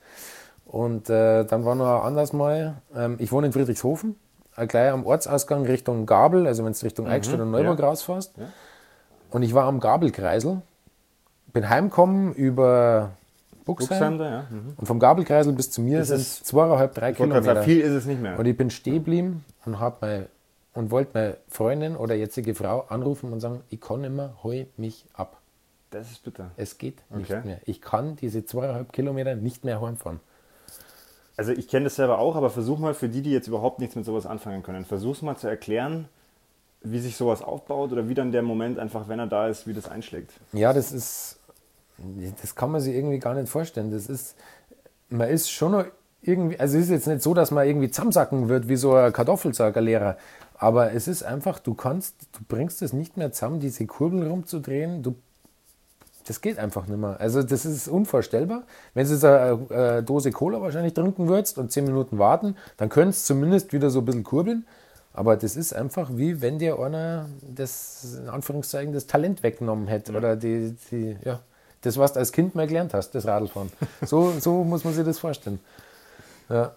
Und äh, dann war noch ein anderes Mal, ähm, ich wohne in Friedrichshofen, äh, gleich am Ortsausgang Richtung Gabel, also wenn es Richtung mhm, Eichstätt und Neuburg ja. rausfährst. Ja. Und ich war am Gabelkreisel. Bin heimgekommen über Buxheim ja. mhm. und vom Gabelkreisel bis zu mir sind es zweieinhalb, drei Kilometer. Sagen, viel ist es nicht mehr. Und ich bin stehen geblieben und, und wollte meine Freundin oder jetzige Frau anrufen und sagen, ich kann nicht mehr, hol mich ab. Das ist bitter. Es geht okay. nicht mehr. Ich kann diese zweieinhalb Kilometer nicht mehr heimfahren. Also ich kenne das selber auch, aber versuch mal für die, die jetzt überhaupt nichts mit sowas anfangen können, versuch's mal zu erklären, wie sich sowas aufbaut oder wie dann der Moment einfach, wenn er da ist, wie das einschlägt. Ja, das ist... Das kann man sich irgendwie gar nicht vorstellen. Das ist, man ist schon noch irgendwie, also es ist jetzt nicht so, dass man irgendwie zusammensacken wird wie so ein Kartoffelsagerlehrer, aber es ist einfach, du kannst, du bringst es nicht mehr zusammen, diese Kurbeln rumzudrehen, du, das geht einfach nicht mehr. Also das ist unvorstellbar. Wenn du jetzt eine, eine Dose Cola wahrscheinlich trinken würdest und zehn Minuten warten, dann könntest du zumindest wieder so ein bisschen kurbeln, aber das ist einfach wie wenn dir einer das, in Anführungszeichen, das Talent weggenommen hätte ja. oder die, die ja. das, was du als Kind mal gelernt hast, das Radlfahren. So, so muss man sich das vorstellen. Ja.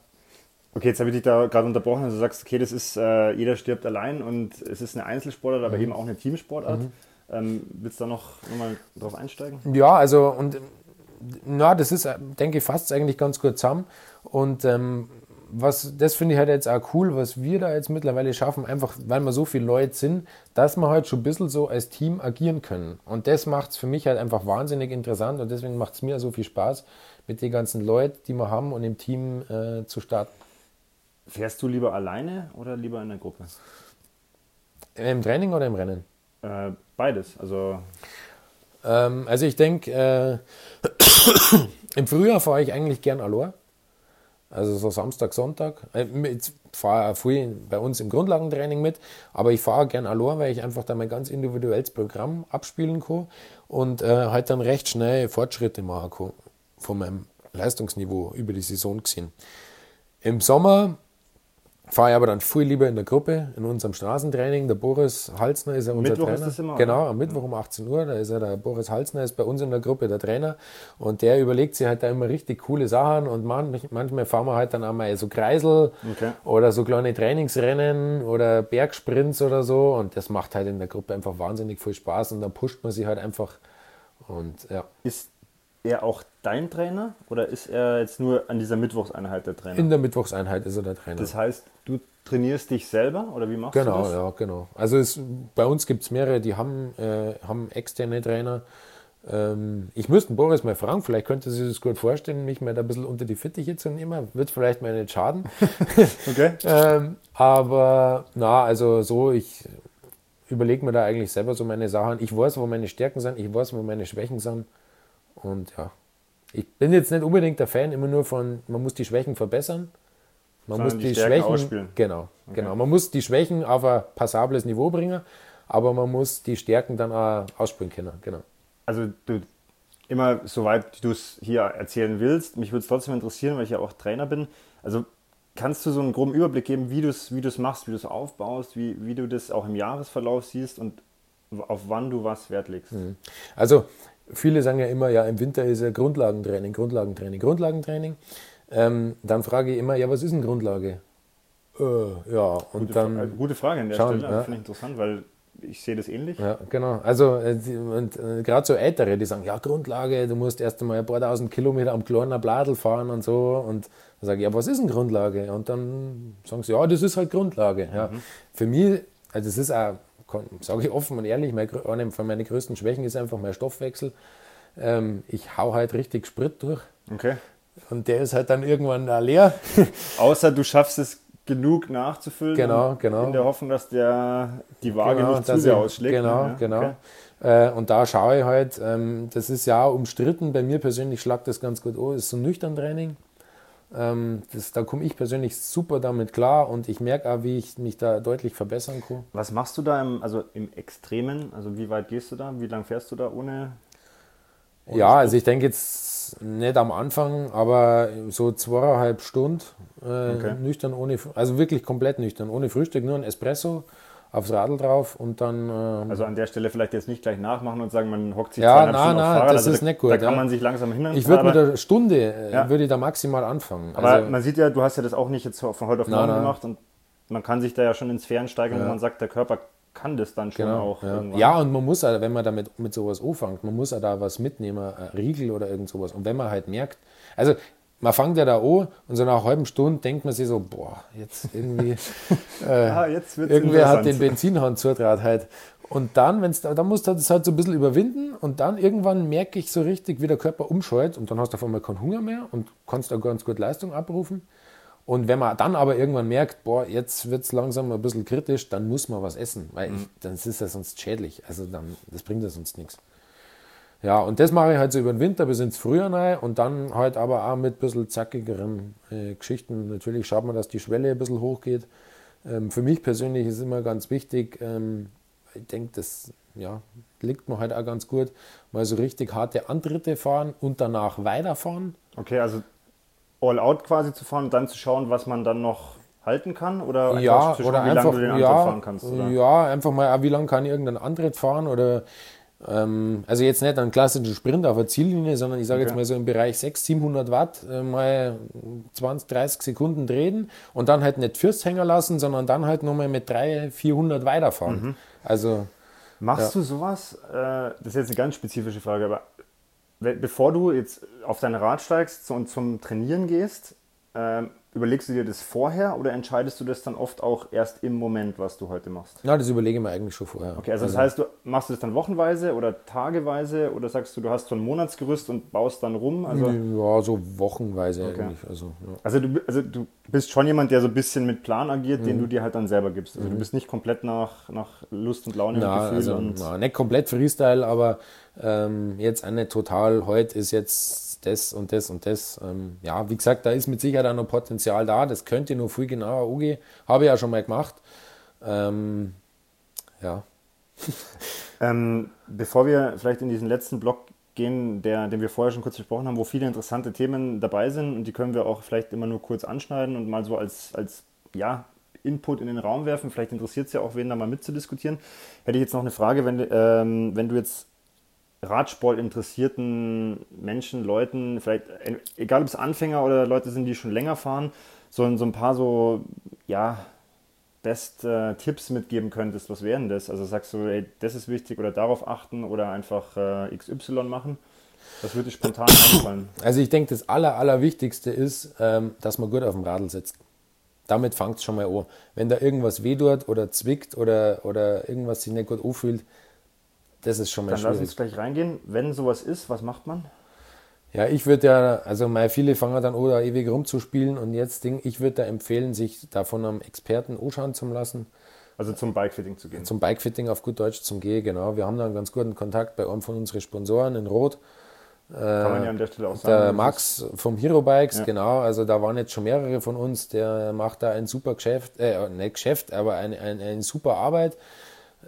Okay, jetzt habe ich dich da gerade unterbrochen. Also du sagst, okay, das ist, äh, jeder stirbt allein und es ist eine Einzelsportart, aber mhm. eben auch eine Teamsportart. Mhm. Ähm, willst du da noch mal drauf einsteigen? Ja, also, und na, das ist, denke ich, fasst eigentlich ganz gut zusammen. Und ähm, was, das finde ich halt jetzt auch cool, was wir da jetzt mittlerweile schaffen, einfach weil wir so viele Leute sind, dass wir halt schon ein bisschen so als Team agieren können. Und das macht es für mich halt einfach wahnsinnig interessant und deswegen macht es mir so viel Spaß, mit den ganzen Leuten, die wir haben und im Team äh, zu starten. Fährst du lieber alleine oder lieber in der Gruppe? Im Training oder im Rennen? Äh, beides. Also, ähm, also ich denke, äh, im Frühjahr fahre ich eigentlich gern allein. Also so Samstag, Sonntag. Ich fahre früh bei uns im Grundlagentraining mit, aber ich fahre gern allein, weil ich einfach da mein ganz individuelles Programm abspielen kann und äh, halt dann recht schnell Fortschritte machen kann von meinem Leistungsniveau über die Saison gesehen. Im Sommer fahre ich aber dann viel lieber in der Gruppe, in unserem Straßentraining. Der Boris Halsner ist ja unser Mittwoch Trainer. Ist das immer, genau, am Mittwoch um achtzehn Uhr, da ist ja der Boris Halsner, ist bei uns in der Gruppe der Trainer und der überlegt sich halt da immer richtig coole Sachen und manchmal fahren wir halt dann einmal so Kreisel okay. oder so kleine Trainingsrennen oder Bergsprints oder so und das macht halt in der Gruppe einfach wahnsinnig viel Spaß und dann pusht man sich halt einfach und ja. Ist er auch dein Trainer oder ist er jetzt nur an dieser Mittwochseinheit der Trainer? In der Mittwochseinheit ist er der Trainer. Das heißt, du trainierst dich selber oder wie machst genau, du das? Genau, ja, genau. Also es, bei uns gibt es mehrere, die haben, äh, haben externe Trainer Ähm, ich müsste Boris mal fragen, vielleicht könnte sie sich das gut vorstellen, mich mal da ein bisschen unter die Fittiche zu nehmen. Wird vielleicht mal nicht schaden. Okay. ähm, aber na, also so, ich überlege mir da eigentlich selber so meine Sachen. Ich weiß, wo meine Stärken sind, ich weiß, wo meine Schwächen sind. Und ja, ich bin jetzt nicht unbedingt der Fan immer nur von, man muss die Schwächen verbessern. Man Sondern muss die, die Schwächen ausspielen. Genau, okay. genau. Man muss die Schwächen auf ein passables Niveau bringen, aber man muss die Stärken dann auch ausspielen können. Genau. Also du, immer soweit du es hier erzählen willst, mich würde es trotzdem interessieren, weil ich ja auch Trainer bin. Also kannst du so einen groben Überblick geben, wie du es wie du es machst, wie du es aufbaust, wie, wie du das auch im Jahresverlauf siehst und auf wann du was Wert legst? Also viele sagen ja immer, ja im Winter ist ja Grundlagentraining, Grundlagentraining, Grundlagentraining. Ähm, dann frage ich immer, ja, was ist eine Grundlage? Äh, ja, und gute, dann... Gute Frage an der schauen, Stelle, ja. Finde ich interessant, weil ich sehe das ähnlich. Ja, genau. Also, und äh, gerade so Ältere, die sagen, ja, Grundlage, du musst erst einmal ein paar tausend Kilometer am kleinen Bladel fahren und so. Und dann sage ich, ja, was ist eine Grundlage? Und dann sagen sie, ja, das ist halt Grundlage. Ja. Mhm. Für mich, also das ist auch, sage ich offen und ehrlich, mein, eine von meinen größten Schwächen ist einfach mein Stoffwechsel. Ähm, ich hau halt richtig Sprit durch. Okay. Und der ist halt dann irgendwann da leer. Außer du schaffst es genug nachzufüllen. Genau, genau. In der Hoffnung, dass der die Waage genau, nicht zu sehr ausschlägt. Genau, ja, genau. Okay. Äh, und da schaue ich halt, ähm, das ist ja auch umstritten. Bei mir persönlich schlagt das ganz gut an. Das ist so ein Nüchtern-Training. Ähm, das, da komme ich persönlich super damit klar und ich merke auch, wie ich mich da deutlich verbessern kann. Was machst du da im, also im Extremen? Also wie weit gehst du da? Wie lange fährst du da ohne... ohne ja, also ich denke jetzt nicht am Anfang, aber so zweieinhalb Stunden äh, okay. nüchtern, ohne, also wirklich komplett nüchtern, ohne Frühstück, nur ein Espresso aufs Radl drauf und dann... Ähm, also an der Stelle vielleicht jetzt nicht gleich nachmachen und sagen, man hockt sich ja, zweieinhalb na, Stunden na, auf Fahrrad. Das also ist da, nicht gut. Da kann ja. man sich langsam hindern. Ich würde mit einer Stunde äh, ja. würde ich da maximal anfangen. Aber also, man sieht ja, du hast ja das auch nicht jetzt von heute auf morgen na, na. gemacht und man kann sich da ja schon ins Sphären steigern, ja. wenn man sagt, der Körper kann das dann schon genau, auch. Ja. ja, und man muss, halt, wenn man damit mit sowas anfängt, man muss ja halt da was mitnehmen, ein Riegel oder irgend sowas. Und wenn man halt merkt, also man fängt ja da an und so nach einer halben Stunde denkt man sich so, boah, jetzt irgendwie, äh, ja, jetzt wird's irgendwer hat den Benzinhahn zudraht halt. Und dann, wenn's, dann musst du das halt so ein bisschen überwinden und dann irgendwann merke ich so richtig, wie der Körper umschaltet und dann hast du auf einmal keinen Hunger mehr und kannst da ganz gut Leistung abrufen. Und wenn man dann aber irgendwann merkt, boah, jetzt wird es langsam ein bisschen kritisch, dann muss man was essen, weil ich, dann ist das sonst schädlich. Also dann, das bringt ja sonst nichts. Ja, und das mache ich halt so über den Winter bis ins Frühjahr rein und dann halt aber auch mit ein bisschen zackigeren äh, Geschichten. Natürlich schaut man, dass die Schwelle ein bisschen hochgeht. Ähm, für mich persönlich ist immer ganz wichtig, ähm, ich denke, das ja, liegt mir halt auch ganz gut, mal so richtig harte Antritte fahren und danach weiterfahren. Okay, also... All-out quasi zu fahren und dann zu schauen, was man dann noch halten kann? Oder einfach ja, zu schauen, oder wie einfach, lange du den Antritt ja, fahren kannst? Oder? Ja, einfach mal, wie lange kann ich irgendeinen Antritt fahren? Oder ähm, also jetzt nicht einen klassischen Sprint auf der Ziellinie, sondern ich sage okay. jetzt mal so im Bereich sechshundert, siebenhundert Watt äh, mal zwanzig, dreißig Sekunden drehen und dann halt nicht Fürst hängen lassen, sondern dann halt nochmal mit dreihundert, vierhundert weiterfahren. Mhm. Also, machst ja. du sowas? Äh, das ist jetzt eine ganz spezifische Frage, aber bevor du jetzt auf dein Rad steigst und zum Trainieren gehst, überlegst du dir das vorher oder entscheidest du das dann oft auch erst im Moment, was du heute machst? Na, das überlege ich mir eigentlich schon vorher. Okay, also, also das heißt, du machst du das dann wochenweise oder tageweise oder sagst du, du hast so ein Monatsgerüst und baust dann rum? Also ja, so wochenweise okay. eigentlich. Also, ja. also, du, also du bist schon jemand, der so ein bisschen mit Plan agiert, mhm. den du dir halt dann selber gibst. Also mhm. du bist nicht komplett nach, nach Lust und Laune na, und Gefühl. Also, und na, nicht komplett Freestyle, aber ähm, jetzt auch nicht total, heute ist jetzt das und das und das. Ähm, ja, wie gesagt, da ist mit Sicherheit auch noch Potenzial da. Das könnte noch viel genauer umgehen. Habe ich ja schon mal gemacht. Ähm, ja. ähm, bevor wir vielleicht in diesen letzten Block gehen, der, den wir vorher schon kurz besprochen haben, wo viele interessante Themen dabei sind und die können wir auch vielleicht immer nur kurz anschneiden und mal so als, als ja, Input in den Raum werfen. Vielleicht interessiert es ja auch, wen da mal mitzudiskutieren. Hätte ich jetzt noch eine Frage, wenn, ähm, wenn du jetzt Radsport interessierten Menschen, Leuten, vielleicht, egal ob es Anfänger oder Leute sind, die schon länger fahren, so, so ein paar so, ja, Best-Tipps äh, mitgeben könntest, was wären das? Also sagst du, ey, das ist wichtig oder darauf achten oder einfach äh, X Y machen? Was würde dir spontan einfallen? Also ich denke, das aller, allerwichtigste ist, ähm, dass man gut auf dem Radl sitzt. Damit fängt es schon mal an. Wenn da irgendwas wehtut oder zwickt oder, oder irgendwas sich nicht gut anfühlt, Das ist schon mal Dann schwierig. Dann lass uns gleich reingehen. Wenn sowas ist, was macht man? Ja, ich würde ja, also mal viele fangen dann oder ewig rumzuspielen und jetzt Ding, ich würde da empfehlen, sich davon einem Experten anschauen zu lassen. Also zum Bikefitting zu gehen. Zum Bikefitting auf gut Deutsch zum G, genau. Wir haben da einen ganz guten Kontakt bei einem von unseren Sponsoren in Roth. Kann man ja an der Stelle auch sagen. Der Max vom Hero Bikes, ja. Genau. Also da waren jetzt schon mehrere von uns, der macht da ein super Geschäft, äh, nicht Geschäft, aber eine ein, ein super Arbeit.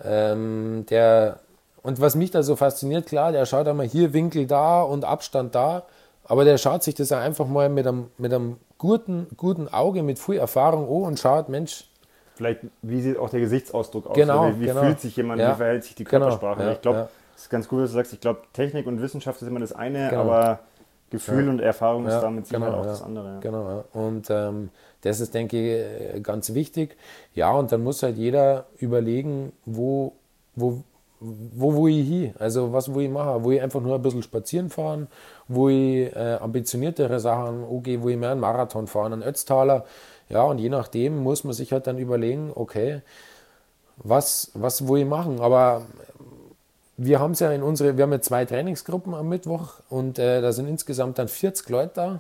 Ähm, der Und was mich da so fasziniert, klar, der schaut einmal hier Winkel da und Abstand da, aber der schaut sich das einfach mal mit einem, mit einem guten, guten Auge, mit viel Erfahrung an und schaut, Mensch. Vielleicht, wie sieht auch der Gesichtsausdruck aus? Genau, wie genau. Fühlt sich jemand, ja. Wie verhält sich die Körpersprache? Genau, ja, ich glaube, ja. Das ist ganz gut, was du sagst. Ich glaube, Technik und Wissenschaft ist immer das eine, genau. Aber Gefühl ja. und Erfahrung ist ja, damit sicher genau, auch ja. das andere. Ja. Genau, ja. Und ähm, das ist, denke ich, ganz wichtig. Ja, und dann muss halt jeder überlegen, wo, wo Wo will ich hin? Also was will ich machen? Will ich einfach nur ein bisschen spazieren fahren? Will ich äh, ambitioniertere Sachen angehen? Will ich mehr einen Marathon fahren, einen Ötztaler? Ja, und je nachdem muss man sich halt dann überlegen, okay, was, was will ich machen? Aber wir haben ja in unsere, wir haben ja zwei Trainingsgruppen am Mittwoch und äh, da sind insgesamt dann vierzig Leute da.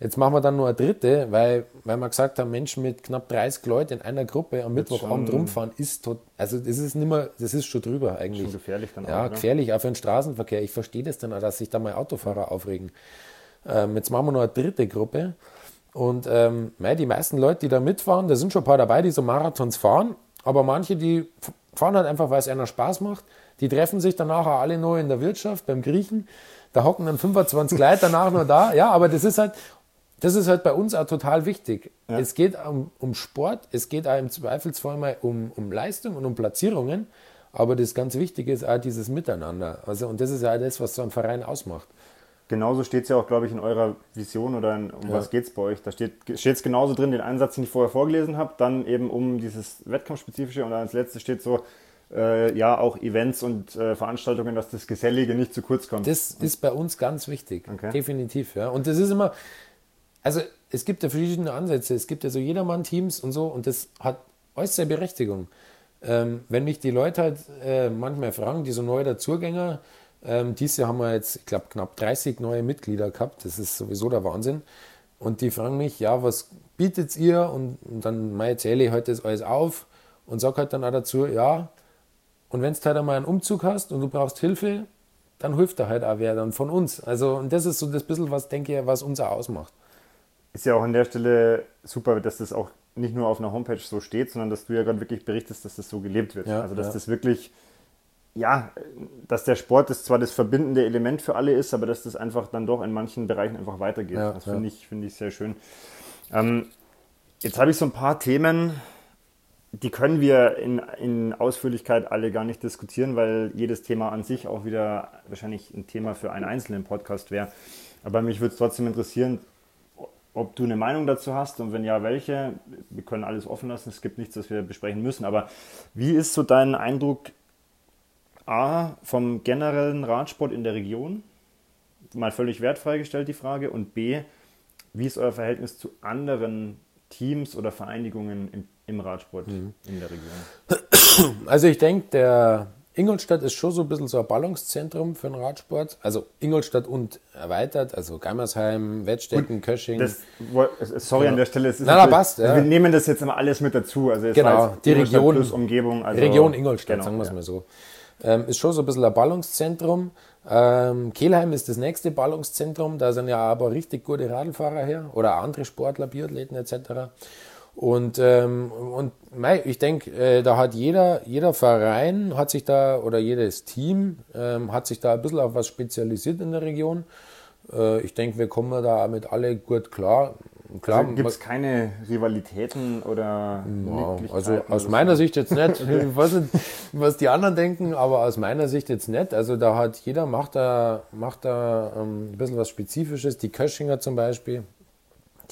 Jetzt machen wir dann nur eine dritte, weil, weil wir gesagt haben, Menschen mit knapp dreißig Leuten in einer Gruppe am Mittwochabend rumfahren, ist tot, also das ist nicht mehr, das ist schon drüber eigentlich. Schon gefährlich dann auch. Ja, gefährlich, auch für den Straßenverkehr. Ich verstehe das dann auch, dass sich da mal Autofahrer aufregen. Ähm, jetzt machen wir noch eine dritte Gruppe und ähm, mei, die meisten Leute, die da mitfahren, da sind schon ein paar dabei, die so Marathons fahren, aber manche, die fahren halt einfach, weil es einer Spaß macht. Die treffen sich danach auch alle noch in der Wirtschaft beim Griechen. Da hocken dann fünfundzwanzig Leute danach noch da. Ja, aber das ist halt... Das ist halt bei uns auch total wichtig. Ja. Es geht um, um Sport, es geht auch im Zweifelsfall mal um, um Leistung und um Platzierungen, aber das ganz Wichtige ist auch dieses Miteinander. Also, und das ist ja das, was so ein Verein ausmacht. Genauso steht es ja auch, glaube ich, in eurer Vision oder in, um ja. was geht es bei euch. Da steht es genauso drin, den Einsatz, den ich vorher vorgelesen habe, dann eben um dieses Wettkampfspezifische und dann als letztes steht so, Äh, ja, auch Events und äh, Veranstaltungen, dass das Gesellige nicht zu kurz kommt. Das und ist bei uns ganz wichtig, okay. Definitiv. Ja. Und das ist immer, also es gibt ja verschiedene Ansätze, es gibt ja so Jedermann-Teams und so und das hat äußere Berechtigung. Ähm, wenn mich die Leute halt äh, manchmal fragen, die so neue Dazugänger, ähm, dieses Jahr haben wir jetzt, ich glaube, knapp dreißig neue Mitglieder gehabt, das ist sowieso der Wahnsinn. Und die fragen mich, ja, was bietet ihr? Und, und dann erzähle ich halt das alles auf und sage halt dann auch dazu, ja, und wenn du halt einmal einen Umzug hast und du brauchst Hilfe, dann hilft da halt auch wer dann von uns. Also, und das ist so das bisschen, was, denke ich, was uns auch ausmacht. Ist ja auch an der Stelle super, dass das auch nicht nur auf einer Homepage so steht, sondern dass du ja gerade wirklich berichtest, dass das so gelebt wird. Ja, also, dass ja. das wirklich, ja, dass der Sport das zwar das verbindende Element für alle ist, aber dass das einfach dann doch in manchen Bereichen einfach weitergeht. Ja, das finde ja. ich, finde ich sehr schön. Ähm, jetzt habe ich so ein paar Themen... Die können wir in, in Ausführlichkeit alle gar nicht diskutieren, weil jedes Thema an sich auch wieder wahrscheinlich ein Thema für einen einzelnen Podcast wäre. Aber mich würde es trotzdem interessieren, ob du eine Meinung dazu hast und wenn ja, welche. Wir können alles offen lassen, es gibt nichts, das wir besprechen müssen. Aber wie ist so dein Eindruck A, vom generellen Radsport in der Region? Mal völlig wertfrei gestellt die Frage. Und B, wie ist euer Verhältnis zu anderen Teams oder Vereinigungen im Im Radsport mhm. in der Region? Also ich denke, der Ingolstadt ist schon so ein bisschen so ein Ballungszentrum für den Radsport. Also Ingolstadt und erweitert, also Gammersheim, Wettstetten, Kösching. Das, sorry ja. an der Stelle, es ist na, na, passt, ja. wir nehmen das jetzt immer alles mit dazu. Also es genau, heißt, die Region plus Umgebung. Also, Region Ingolstadt, genau, sagen wir es ja. mal so. Ähm, ist schon so ein bisschen ein Ballungszentrum. Ähm, Kelheim ist das nächste Ballungszentrum, da sind ja aber richtig gute Radlfahrer her oder andere Sportler, Biathleten et cetera. Und, ähm, und mei, ich denke, äh, da hat jeder, jeder Verein hat sich da oder jedes Team ähm, hat sich da ein bisschen auf was spezialisiert in der Region. Äh, ich denke, wir kommen da mit alle gut klar. klar also gibt es keine Rivalitäten oder ja, also aus meiner so. Sicht jetzt nicht. Ich weiß nicht, was die anderen denken, aber aus meiner Sicht jetzt nicht. Also da hat jeder, macht da, macht da ähm, ein bisschen was Spezifisches. Die Köschinger zum Beispiel.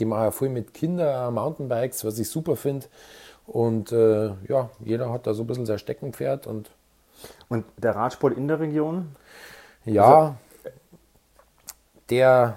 Die machen ja viel mit Kindern, Mountainbikes, was ich super finde. Und äh, ja, jeder hat da so ein bisschen sein Steckenpferd. Und, und der Radsport in der Region? Ja, also, der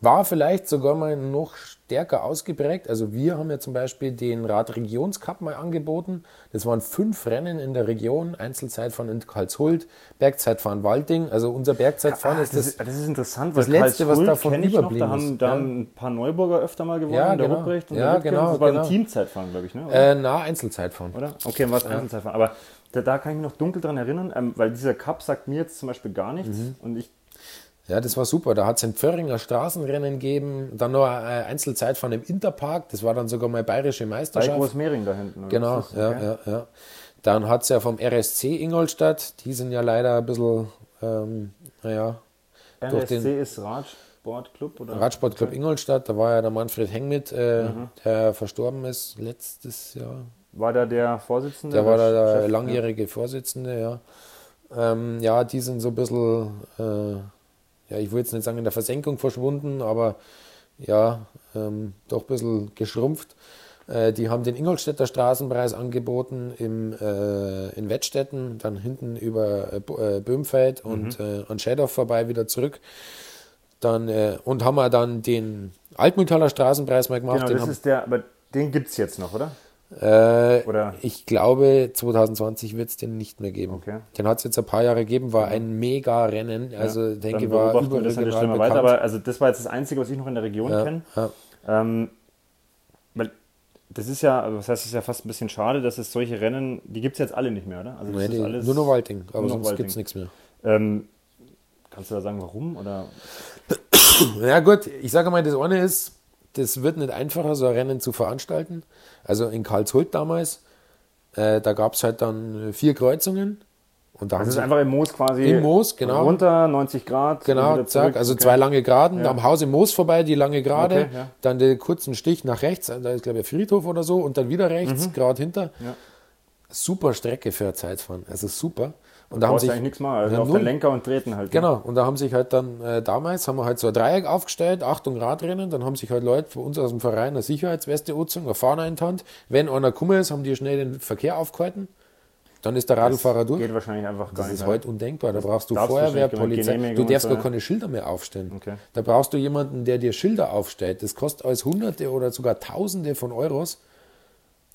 war vielleicht sogar mal noch stärker ausgeprägt. Also wir haben ja zum Beispiel den Radregionscup mal angeboten. Das waren fünf Rennen in der Region, Einzelzeitfahren in Karlshult, Bergzeitfahren Walding. Also unser Bergzeitfahren ah, ist das, das, das ist interessant, das Letzte, was davon überblieben ist. Da haben, da ja. haben ein paar Neuburger öfter mal gewonnen, ja, der genau. Rupprecht und ja, der genau, Das war genau. ein Teamzeitfahren, glaube ich, ne? Oder? Äh, na, Einzelzeitfahren. Oder? Okay, war es ja. Einzelzeitfahren. Aber da, da kann ich mich noch dunkel dran erinnern, ähm, weil dieser Cup sagt mir jetzt zum Beispiel gar nichts. Mhm. Und ich Ja, das war super. Da hat es ein Pförringer Straßenrennen gegeben, dann noch eine Einzelzeitfahren im Interpark, das war dann sogar mal bayerische Meisterschaft. Bei Großmehring da hinten. Oder? Genau, ja, okay. ja, ja. Dann hat es ja vom R S C Ingolstadt, die sind ja leider ein bisschen, ähm, naja. R S C ist Radsportclub, oder? Radsportclub okay. Ingolstadt, da war ja der Manfred Heng mit, äh, mhm. der verstorben ist letztes Jahr. War da der Vorsitzende? Der war da der Chef, langjährige ja. Vorsitzende, ja. Ähm, ja, die sind so ein bisschen... Äh, Ja, ich will jetzt nicht sagen, in der Versenkung verschwunden, aber ja, ähm, doch ein bisschen geschrumpft. Äh, die haben den Ingolstädter Straßenpreis angeboten im, äh, in Wettstetten, dann hinten über äh, Böhmfeld und mhm. äh, an Schädorf vorbei wieder zurück. Dann, äh, und haben wir dann den Altmühltaler Straßenpreis mal gemacht. Genau, den das ist der, aber den gibt es jetzt noch, oder? Äh, Oder? Ich glaube, zwanzig zwanzig wird es den nicht mehr geben. Okay. Den hat es jetzt ein paar Jahre gegeben, war ein Mega-Rennen. Also ja, denke ich, war überall das an der weiter, aber also das war jetzt das Einzige, was ich noch in der Region ja, kenne. Ja. Ähm, weil das ist ja, was heißt, es ist ja fast ein bisschen schade, dass es solche Rennen, die gibt es jetzt alle nicht mehr, oder? Also das nee, ist alles nur noch Walding, aber sonst gibt es nichts mehr. Ähm, kannst du da sagen, warum? Oder? Ja gut, ich sage mal, das eine ist, das wird nicht einfacher, so ein Rennen zu veranstalten. Also in Karlshult damals, äh, da gab es halt dann vier Kreuzungen. Und da das ist einfach im Moos quasi. Im Moos, genau. Runter, neunzig Grad. Genau, zack, also okay. zwei lange Geraden. Ja. Am Haus im Moos vorbei, die lange Gerade. Okay, ja. Dann den kurzen Stich nach rechts, da ist glaube ich der Friedhof oder so. Und dann wieder rechts, mhm. gerade hinter. Ja. Super Strecke für ein Zeitfahren, also super. Und da haben sich eigentlich nichts mal, also ja, auf den Lenker und treten halt. Genau, und da haben sich halt dann, äh, damals haben wir halt so ein Dreieck aufgestellt, Achtung Radrennen, dann haben sich halt Leute von uns aus dem Verein eine Sicherheitsweste angezogen, eine Fahne in die Hand. Wenn einer gekommen ist, haben die schnell den Verkehr aufgehalten, dann ist der Radlfahrer durch. Geht wahrscheinlich einfach gar nicht. Das ist heute undenkbar, da brauchst du Feuerwehr, Polizei, du darfst gar keine Schilder mehr aufstellen. Okay. Da brauchst du jemanden, der dir Schilder aufstellt, das kostet alles Hunderte oder sogar Tausende von Euros.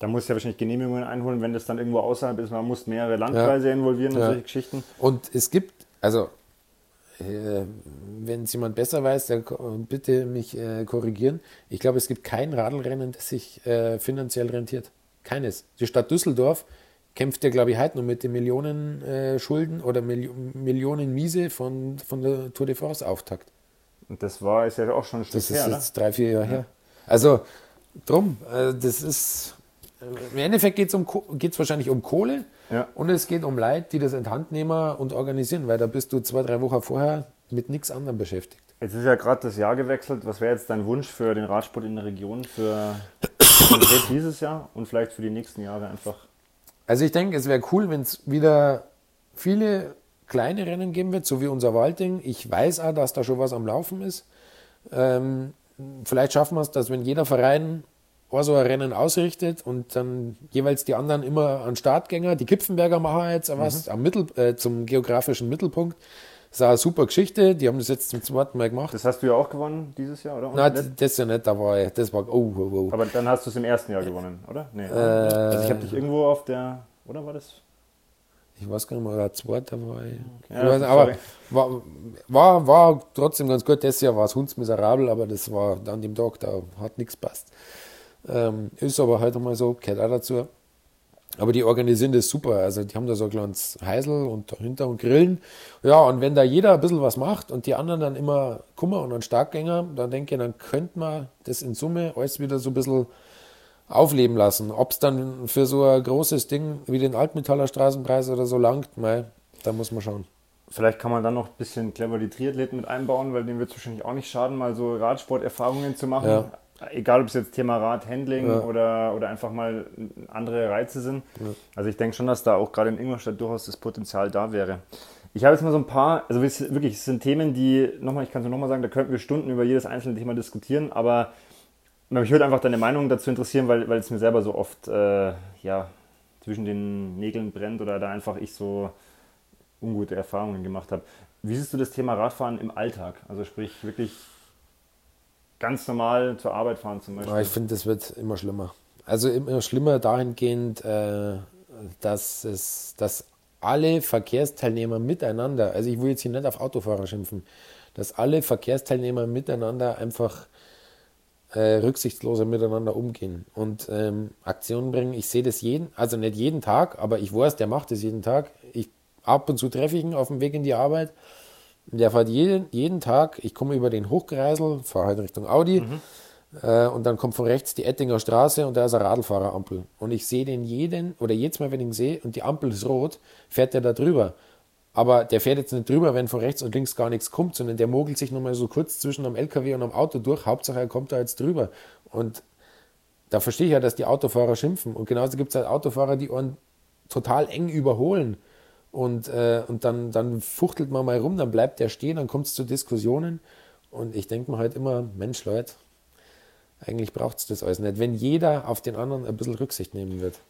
Da musst du ja wahrscheinlich Genehmigungen einholen, wenn das dann irgendwo außerhalb ist. Man muss mehrere Landkreise ja. involvieren und ja. solche Geschichten. Und es gibt, also, äh, wenn es jemand besser weiß, dann bitte mich äh, korrigieren. Ich glaube, es gibt kein Radlrennen, das sich äh, finanziell rentiert. Keines. Die Stadt Düsseldorf kämpft ja, glaube ich, heute noch mit den Millionen äh, Schulden oder Mil- Millionen Miese von, von der Tour de France-Auftakt. Und das war, ist ja auch schon ein Stück her, Das ist jetzt drei, vier Jahre ja. her. Also, drum, äh, das ist... Im Endeffekt geht es um, geht's wahrscheinlich um Kohle ja. und es geht um Leute, die das in Hand nehmen und organisieren, weil da bist du zwei, drei Wochen vorher mit nichts anderem beschäftigt. Jetzt ist ja gerade das Jahr gewechselt. Was wäre jetzt dein Wunsch für den Radsport in der Region für dieses Jahr und vielleicht für die nächsten Jahre einfach? Also ich denke, es wäre cool, wenn es wieder viele kleine Rennen geben wird, so wie unser Walding. Ich weiß auch, dass da schon was am Laufen ist. Ähm, vielleicht schaffen wir es, dass wenn jeder Verein so ein Rennen ausrichtet und dann jeweils die anderen immer an Startgänger. Die Kipfenberger machen jetzt was mhm. am Mittel, äh, zum geografischen Mittelpunkt. Das ist eine super Geschichte, die haben das jetzt zum zweiten Mal gemacht. Das hast du ja auch gewonnen dieses Jahr, oder? Nein, das, das ja nicht, da war ich. Das war, oh, oh, oh. Aber dann hast du es im ersten Jahr gewonnen, oder? Nee. Äh, also ich habe dich irgendwo auf der, oder war das? Ich weiß gar nicht mehr, oder zweiter war ich. Okay. Ja, ich weiß, aber war, war, war trotzdem ganz gut. Das Jahr war es hundsmiserabel, aber das war an dem Tag, da hat nichts passt. Ähm, ist aber halt mal so, gehört auch dazu. Aber die organisieren das super. Also, die haben da so ein kleines Heisel und dahinter und Grillen. Ja, und wenn da jeder ein bisschen was macht und die anderen dann immer Kummer und dann Startgänger, dann denke ich, dann könnte man das in Summe alles wieder so ein bisschen aufleben lassen. Ob es dann für so ein großes Ding wie den Altmetaller Straßenpreis oder so langt, mei, da muss man schauen. Vielleicht kann man dann noch ein bisschen clever die Triathleten mit einbauen, weil denen wird es wahrscheinlich auch nicht schaden, mal so Radsporterfahrungen zu machen. Ja. Egal, ob es jetzt Thema Radhandling ja. oder, oder einfach mal andere Reize sind. Ja. Also ich denke schon, dass da auch gerade in Ingolstadt durchaus das Potenzial da wäre. Ich habe jetzt mal so ein paar, also wirklich, es sind Themen, die, nochmal, ich kann es nur nochmal sagen, da könnten wir Stunden über jedes einzelne Thema diskutieren, aber mich würde einfach deine Meinung dazu interessieren, weil, weil es mir selber so oft äh, ja, zwischen den Nägeln brennt oder da einfach ich so ungute Erfahrungen gemacht habe. Wie siehst du das Thema Radfahren im Alltag? Also sprich wirklich... ganz normal zur Arbeit fahren zum Beispiel? Ja, ich finde, das wird immer schlimmer. Also immer schlimmer dahingehend, äh, dass es, dass alle Verkehrsteilnehmer miteinander, also ich will jetzt hier nicht auf Autofahrer schimpfen, dass alle Verkehrsteilnehmer miteinander einfach äh, rücksichtsloser miteinander umgehen und ähm, Aktionen bringen. Ich sehe das jeden, also nicht jeden Tag, aber ich weiß, der macht das jeden Tag. Ich, ab und zu treffe ich ihn auf dem Weg in die Arbeit. Der fährt jeden, jeden Tag, ich komme über den Hochkreisel, fahre halt Richtung Audi, mhm. äh, und dann kommt von rechts die Ettinger Straße und da ist eine Radlfahrerampel. Und ich sehe den jeden, oder jedes Mal, wenn ich ihn sehe und die Ampel ist rot, fährt der da drüber. Aber der fährt jetzt nicht drüber, wenn von rechts und links gar nichts kommt, sondern der mogelt sich nochmal so kurz zwischen einem L K W und einem Auto durch. Hauptsache, er kommt da jetzt drüber. Und da verstehe ich ja, dass die Autofahrer schimpfen. Und genauso gibt es halt Autofahrer, die einen total eng überholen. Und, äh, und dann, dann fuchtelt man mal rum, dann bleibt der stehen, dann kommt es zu Diskussionen. Und ich denke mir halt immer, Mensch, Leute, eigentlich braucht es das alles nicht, wenn jeder auf den anderen ein bisschen Rücksicht nehmen wird.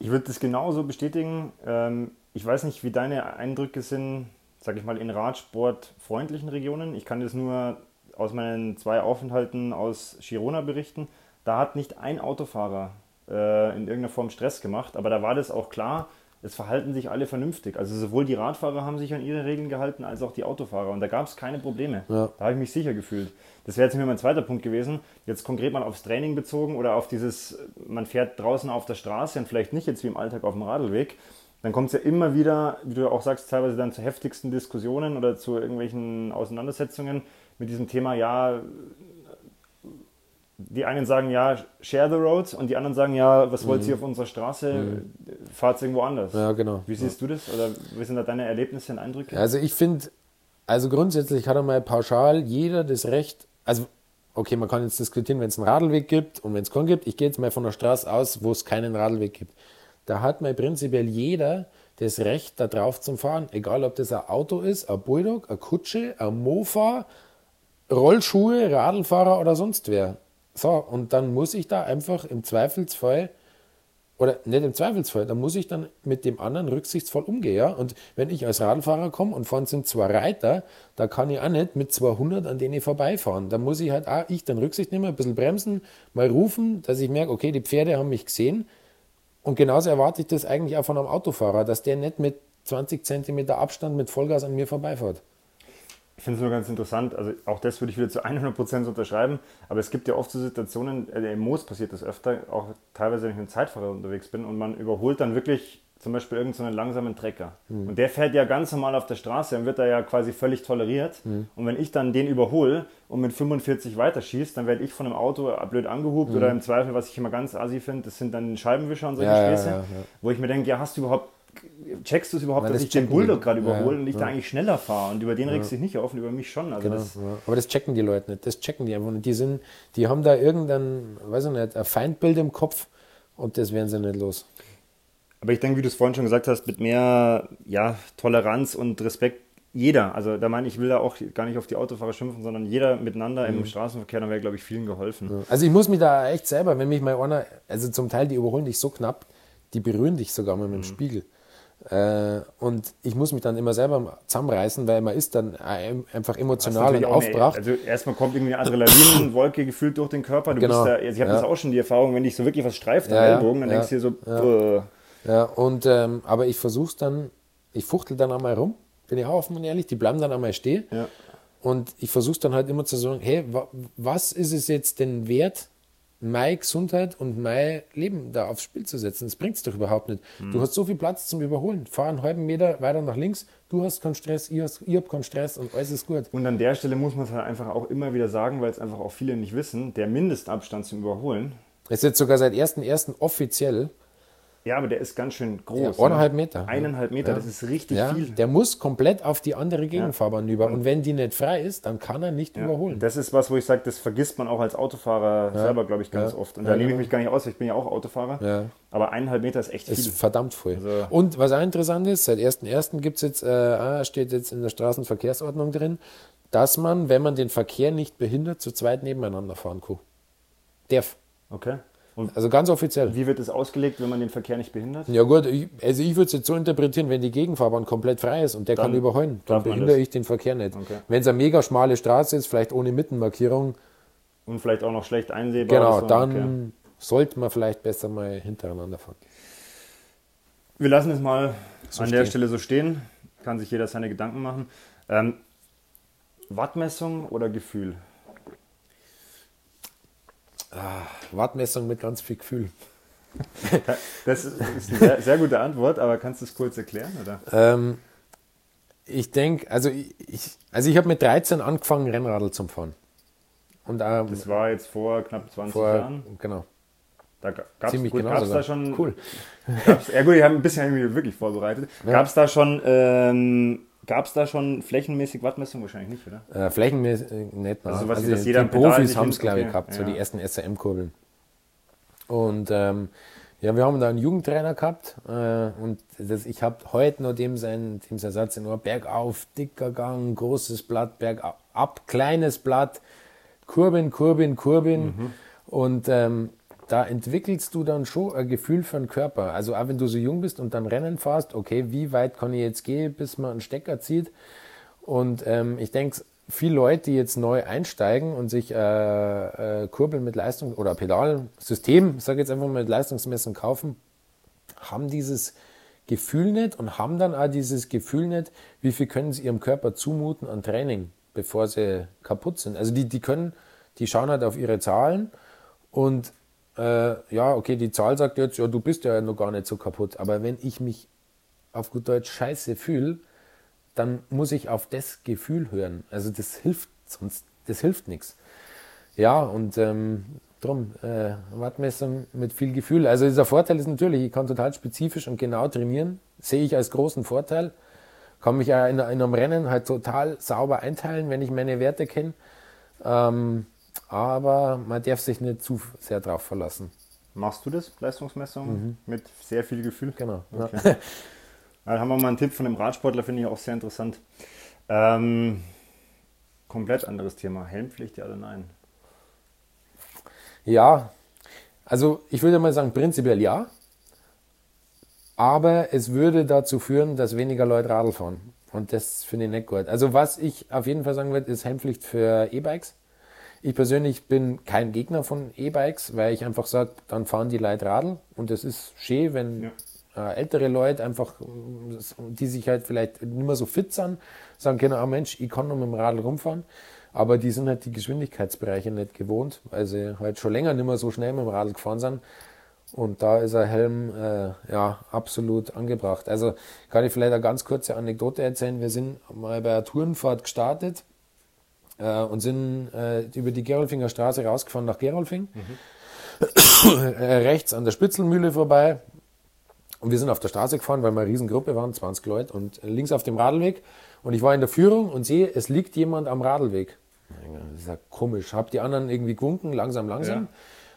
Ich würde das genauso bestätigen. Ähm, ich weiß nicht, wie deine Eindrücke sind, sage ich mal, in radsportfreundlichen Regionen. Ich kann das nur aus meinen zwei Aufenthalten aus Girona berichten. Da hat nicht ein Autofahrer äh, in irgendeiner Form Stress gemacht, aber da war das auch klar, es verhalten sich alle vernünftig. Also sowohl die Radfahrer haben sich an ihre Regeln gehalten, als auch die Autofahrer. Und da gab es keine Probleme. Ja. Da habe ich mich sicher gefühlt. Das wäre jetzt mir mein zweiter Punkt gewesen. Jetzt konkret mal aufs Training bezogen oder auf dieses, man fährt draußen auf der Straße und vielleicht nicht jetzt wie im Alltag auf dem Radlweg. Dann kommt es ja immer wieder, wie du auch sagst, teilweise dann zu heftigsten Diskussionen oder zu irgendwelchen Auseinandersetzungen mit diesem Thema, ja, die einen sagen, ja, share the roads und die anderen sagen, ja, was wollt ihr mhm. auf unserer Straße, mhm. fahrt irgendwo anders. Ja, genau. Wie siehst ja. du das oder wie sind da deine Erlebnisse und Eindrücke? Also ich finde, also grundsätzlich hat einmal pauschal jeder das Recht, also okay, man kann jetzt diskutieren, wenn es einen Radlweg gibt und wenn es keinen gibt, ich gehe jetzt mal von der Straße aus, wo es keinen Radlweg gibt. Da hat mal prinzipiell jeder das Recht, da drauf zu fahren, egal ob das ein Auto ist, ein Bulldog, eine Kutsche, ein Mofa, Rollschuhe, Radlfahrer oder sonst wer. So, und dann muss ich da einfach im Zweifelsfall, oder nicht im Zweifelsfall, dann muss ich dann mit dem anderen rücksichtsvoll umgehen, ja. Und wenn ich als Radlfahrer komme und vorne sind zwei Reiter, da kann ich auch nicht mit zweihundert an denen ich vorbeifahren. Da muss ich halt auch, ich dann Rücksicht nehmen, ein bisschen bremsen, mal rufen, dass ich merke, okay, die Pferde haben mich gesehen. Und genauso erwarte ich das eigentlich auch von einem Autofahrer, dass der nicht mit zwanzig Zentimeter Abstand mit Vollgas an mir vorbeifährt. Ich finde es nur ganz interessant, also auch das würde ich wieder zu hundert Prozent unterschreiben, aber es gibt ja oft so Situationen, im Moos passiert das öfter, auch teilweise, wenn ich mit dem Zeitfahrer unterwegs bin und man überholt dann wirklich zum Beispiel irgend so einen langsamen Trecker. Mhm. Und der fährt ja ganz normal auf der Straße und wird da ja quasi völlig toleriert. Mhm. Und wenn ich dann den überhole und mit fünfundvierzig weiterschieße, dann werde ich von einem Auto blöd angehupt mhm. oder im Zweifel, was ich immer ganz assi finde, das sind dann Scheibenwischer und solche ja, Späße, ja, ja, ja. wo ich mir denke, ja, hast du überhaupt checkst du es überhaupt, Nein, dass das ich den Bulldog gerade überhole ja, und ich ja. da eigentlich schneller fahre und über den regst du ja. dich nicht auf und über mich schon. Also genau, das ja. Aber das checken die Leute nicht, das checken die einfach nicht. Die, sind, die haben da irgendein, weiß ich nicht, ein Feindbild im Kopf und das werden sie nicht los. Aber ich denke, wie du es vorhin schon gesagt hast, mit mehr ja, Toleranz und Respekt jeder, also da meine ich, will da auch gar nicht auf die Autofahrer schimpfen, sondern jeder miteinander mhm. im Straßenverkehr, dann wäre, glaube ich, vielen geholfen. Ja. Also ich muss mich da echt selber, wenn mich mal einer, also zum Teil, die überholen dich so knapp, die berühren dich sogar mal mit dem mhm. Spiegel. Äh, und ich muss mich dann immer selber zusammenreißen, weil man ist dann einfach emotional und aufbracht. Eine, also erstmal kommt irgendwie eine Adrenalinwolke gefühlt durch den Körper. Du genau. bist da, ich habe ja. das auch schon die Erfahrung, wenn dich so wirklich was streift am ja, Ellbogen, dann ja, denkst du dir so, ja. ja und ähm, aber ich versuch's dann, ich fuchtel dann einmal rum, bin ich auch offen und ehrlich, die bleiben dann einmal stehen. Ja. Und ich versuch's dann halt immer zu sagen, hey, wa- was ist es jetzt denn wert, meine Gesundheit und mein Leben da aufs Spiel zu setzen, das bringt es doch überhaupt nicht. Mhm. Du hast so viel Platz zum Überholen. Fahr einen halben Meter weiter nach links, du hast keinen Stress, ich, ich habe keinen Stress und alles ist gut. Und an der Stelle muss man es halt einfach auch immer wieder sagen, weil es einfach auch viele nicht wissen, der Mindestabstand zum Überholen. Es ist jetzt sogar seit ersten ersten offiziell. Ja, aber der ist ganz schön groß. Ja, eineinhalb Meter. Eineinhalb Meter, ja. Das ist richtig ja. viel. Der muss komplett auf die andere Gegenfahrbahn ja. über. Und wenn die nicht frei ist, dann kann er nicht ja. überholen. Das ist was, wo ich sage, das vergisst man auch als Autofahrer ja. selber, glaube ich, ganz ja. oft. Und ja, da nehme ich mich gar nicht aus, weil ich bin ja auch Autofahrer. Ja. Aber eineinhalb Meter ist echt ist viel. Ist verdammt viel. Also und was auch interessant ist, seit ersten ersten gibt's jetzt, äh, steht jetzt in der Straßenverkehrsordnung drin, dass man, wenn man den Verkehr nicht behindert, zu zweit nebeneinander fahren kann. Darf. Okay. Und also ganz offiziell. Wie wird das ausgelegt, wenn man den Verkehr nicht behindert? Ja gut, ich, also ich würde es jetzt so interpretieren, wenn die Gegenfahrbahn komplett frei ist und der dann kann überholen, dann behindere ich den Verkehr nicht. Okay. Wenn es eine mega schmale Straße ist, vielleicht ohne Mittenmarkierung, Und vielleicht auch noch schlecht einsehbar. Genau, ist, dann okay. Sollte man vielleicht besser mal hintereinander fahren. Wir lassen es mal so an stehen. Der Stelle so stehen. Kann sich jeder seine Gedanken machen. Ähm, Wattmessung oder Gefühl? Ah, Wattmessung mit ganz viel Gefühl. Das ist eine sehr, sehr gute Antwort, aber kannst du es kurz erklären? Oder? Ähm, ich denke, also ich, ich, also ich habe mit dreizehn angefangen, Rennradl zu fahren. Und, ähm, das war jetzt vor knapp zwanzig vor, Jahren? Genau. Da gab es genau da schon... Cool. Ja gut, ich habe ein bisschen mich wirklich vorbereitet. Ja. Gab es da schon... Ähm, Gab es da schon flächenmäßig Wattmessung? Wahrscheinlich nicht, oder? Äh, flächenmäßig nicht. Also, was also die, die Profis haben es, glaube ich, gehabt, ja. So die ersten S R M-Kurbeln. Und ähm, ja, wir haben da einen Jugendtrainer gehabt äh, und das, ich habe heute noch dem seinen, dem seinen Satz in Ohr, bergauf, dicker Gang, großes Blatt, bergab, kleines Blatt, Kurbeln, Kurbeln, Kurbeln. Mhm. Und ähm, da entwickelst du dann schon ein Gefühl für den Körper. Also auch wenn du so jung bist und dann Rennen fährst, okay, wie weit kann ich jetzt gehen, bis man einen Stecker zieht? Und ähm, ich denke, viele Leute, die jetzt neu einsteigen und sich äh, äh, Kurbeln mit Leistung oder Pedalsystem, ich sage jetzt einfach mal mit Leistungsmessen kaufen, haben dieses Gefühl nicht und haben dann auch dieses Gefühl nicht, wie viel können sie ihrem Körper zumuten an Training, bevor sie kaputt sind. Also die, die können, die schauen halt auf ihre Zahlen und Äh, ja, okay, die Zahl sagt jetzt, ja, du bist ja noch gar nicht so kaputt, aber wenn ich mich auf gut Deutsch scheiße fühle, dann muss ich auf das Gefühl hören. Also das hilft sonst, das hilft nichts. Ja, und ähm, drum, äh, Wattmessung mit viel Gefühl. Also dieser Vorteil ist natürlich, ich kann total spezifisch und genau trainieren, sehe ich als großen Vorteil, kann mich ja in, in einem Rennen halt total sauber einteilen, wenn ich meine Werte kenne. Ähm, Aber man darf sich nicht zu sehr drauf verlassen. Machst du das, Leistungsmessung, mhm. mit sehr viel Gefühl? Genau. Okay. Ja. Dann haben wir mal einen Tipp von einem Radsportler, finde ich auch sehr interessant. Ähm, komplett anderes Thema. Helmpflicht, ja oder nein? Ja, also ich würde mal sagen, prinzipiell ja. Aber es würde dazu führen, dass weniger Leute Radl fahren. Und das finde ich nicht gut. Also was ich auf jeden Fall sagen würde, ist Helmpflicht für E-Bikes. Ich persönlich bin kein Gegner von E-Bikes, weil ich einfach sage, dann fahren die Leute Radl und das ist schön, wenn ja. ältere Leute einfach, die sich halt vielleicht nicht mehr so fit sind, sagen können, ah Mensch, ich kann noch mit dem Radl rumfahren, aber die sind halt die Geschwindigkeitsbereiche nicht gewohnt, weil sie halt schon länger nicht mehr so schnell mit dem Radl gefahren sind und da ist ein Helm äh, ja absolut angebracht. Also kann ich vielleicht eine ganz kurze Anekdote erzählen, wir sind mal bei einer Tourenfahrt gestartet und sind äh, über die Gerolfinger Straße rausgefahren nach Gerolfing, mhm. äh, rechts an der Spitzelmühle vorbei und wir sind auf der Straße gefahren, weil wir eine Riesengruppe waren, zwanzig Leute und links auf dem Radlweg und ich war in der Führung und sehe, es liegt jemand am Radlweg. Das ist ja komisch, hab die anderen irgendwie gewunken, langsam, langsam. Ja.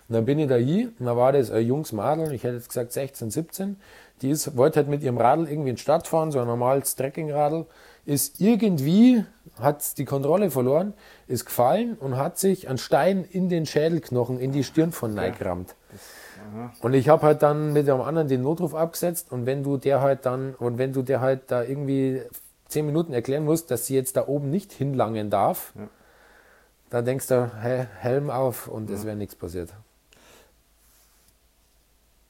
Und dann bin ich da hier und da war das ein junges Mädel, ich hätte jetzt gesagt sechzehn, siebzehn, die ist, wollte halt mit ihrem Radl irgendwie in die Stadt fahren, so ein normales Trekkingradl, ist irgendwie, hat die Kontrolle verloren, ist gefallen und hat sich einen Stein in den Schädelknochen, in die Stirn von Nike gerammt. Ja. Und ich habe halt dann mit dem anderen den Notruf abgesetzt und wenn du der halt dann, und wenn du der halt da irgendwie zehn Minuten erklären musst, dass sie jetzt da oben nicht hinlangen darf, ja. dann denkst du, hey, Helm auf und ja. es wäre nichts passiert.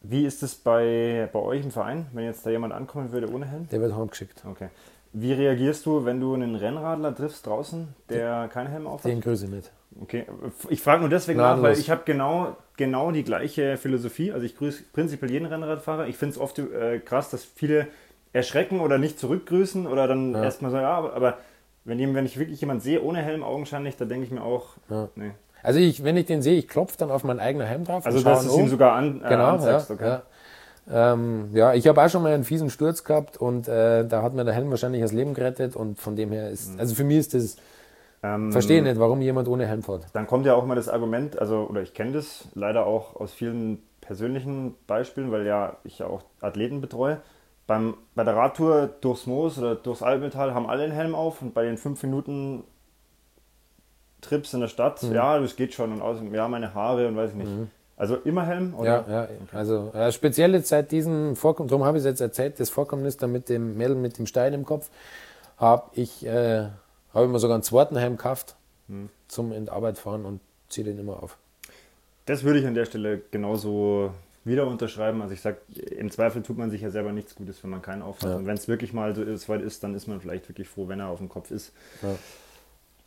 Wie ist es bei, bei euch im Verein, wenn jetzt da jemand ankommen würde ohne Helm? Der wird heimgeschickt. Okay. Wie reagierst du, wenn du einen Rennradler triffst draußen, der keinen Helm aufhat? Den grüße ich nicht. Okay, ich frage nur deswegen nach, weil ich habe genau, genau die gleiche Philosophie. Also ich grüße prinzipiell jeden Rennradfahrer. Ich finde es oft äh, krass, dass viele erschrecken oder nicht zurückgrüßen oder dann ja. erstmal sagen, ja, aber, aber wenn, ich, wenn ich wirklich jemanden sehe ohne Helm augenscheinlich, da denke ich mir auch, ja. nee. Also ich, wenn ich den sehe, ich klopfe dann auf meinen eigenen Helm drauf. Also dass du es ihm sogar an, äh, genau, anzeigst, ja, okay. Ja. Ähm, ja, ich habe auch schon mal einen fiesen Sturz gehabt und äh, da hat mir der Helm wahrscheinlich das Leben gerettet und von dem her ist, also für mich ist das, ähm, verstehe nicht, warum jemand ohne Helm fährt. Dann kommt ja auch mal das Argument, also oder ich kenne das leider auch aus vielen persönlichen Beispielen, weil ja ich ja auch Athleten betreue, Beim, bei der Radtour durchs Moos oder durchs Alpental haben alle einen Helm auf und bei den fünf Minuten Trips in der Stadt, mhm. ja, das geht schon und außerdem, ja, meine Haare und weiß ich nicht. Mhm. Also immer Helm? Oder? Ja, ja, also äh, speziell jetzt seit diesem Vorkommnis, darum habe ich es jetzt erzählt, das Vorkommnis da mit dem Mädel mit dem Stein im Kopf, habe ich, äh, hab ich mir sogar einen zweiten Helm gekauft hm. zum in die Arbeit fahren und ziehe den immer auf. Das würde ich an der Stelle genauso wieder unterschreiben. Also ich sage, im Zweifel tut man sich ja selber nichts Gutes, wenn man keinen aufhat. Ja. Und wenn es wirklich mal so ist, weit ist, dann ist man vielleicht wirklich froh, wenn er auf dem Kopf ist. Ja.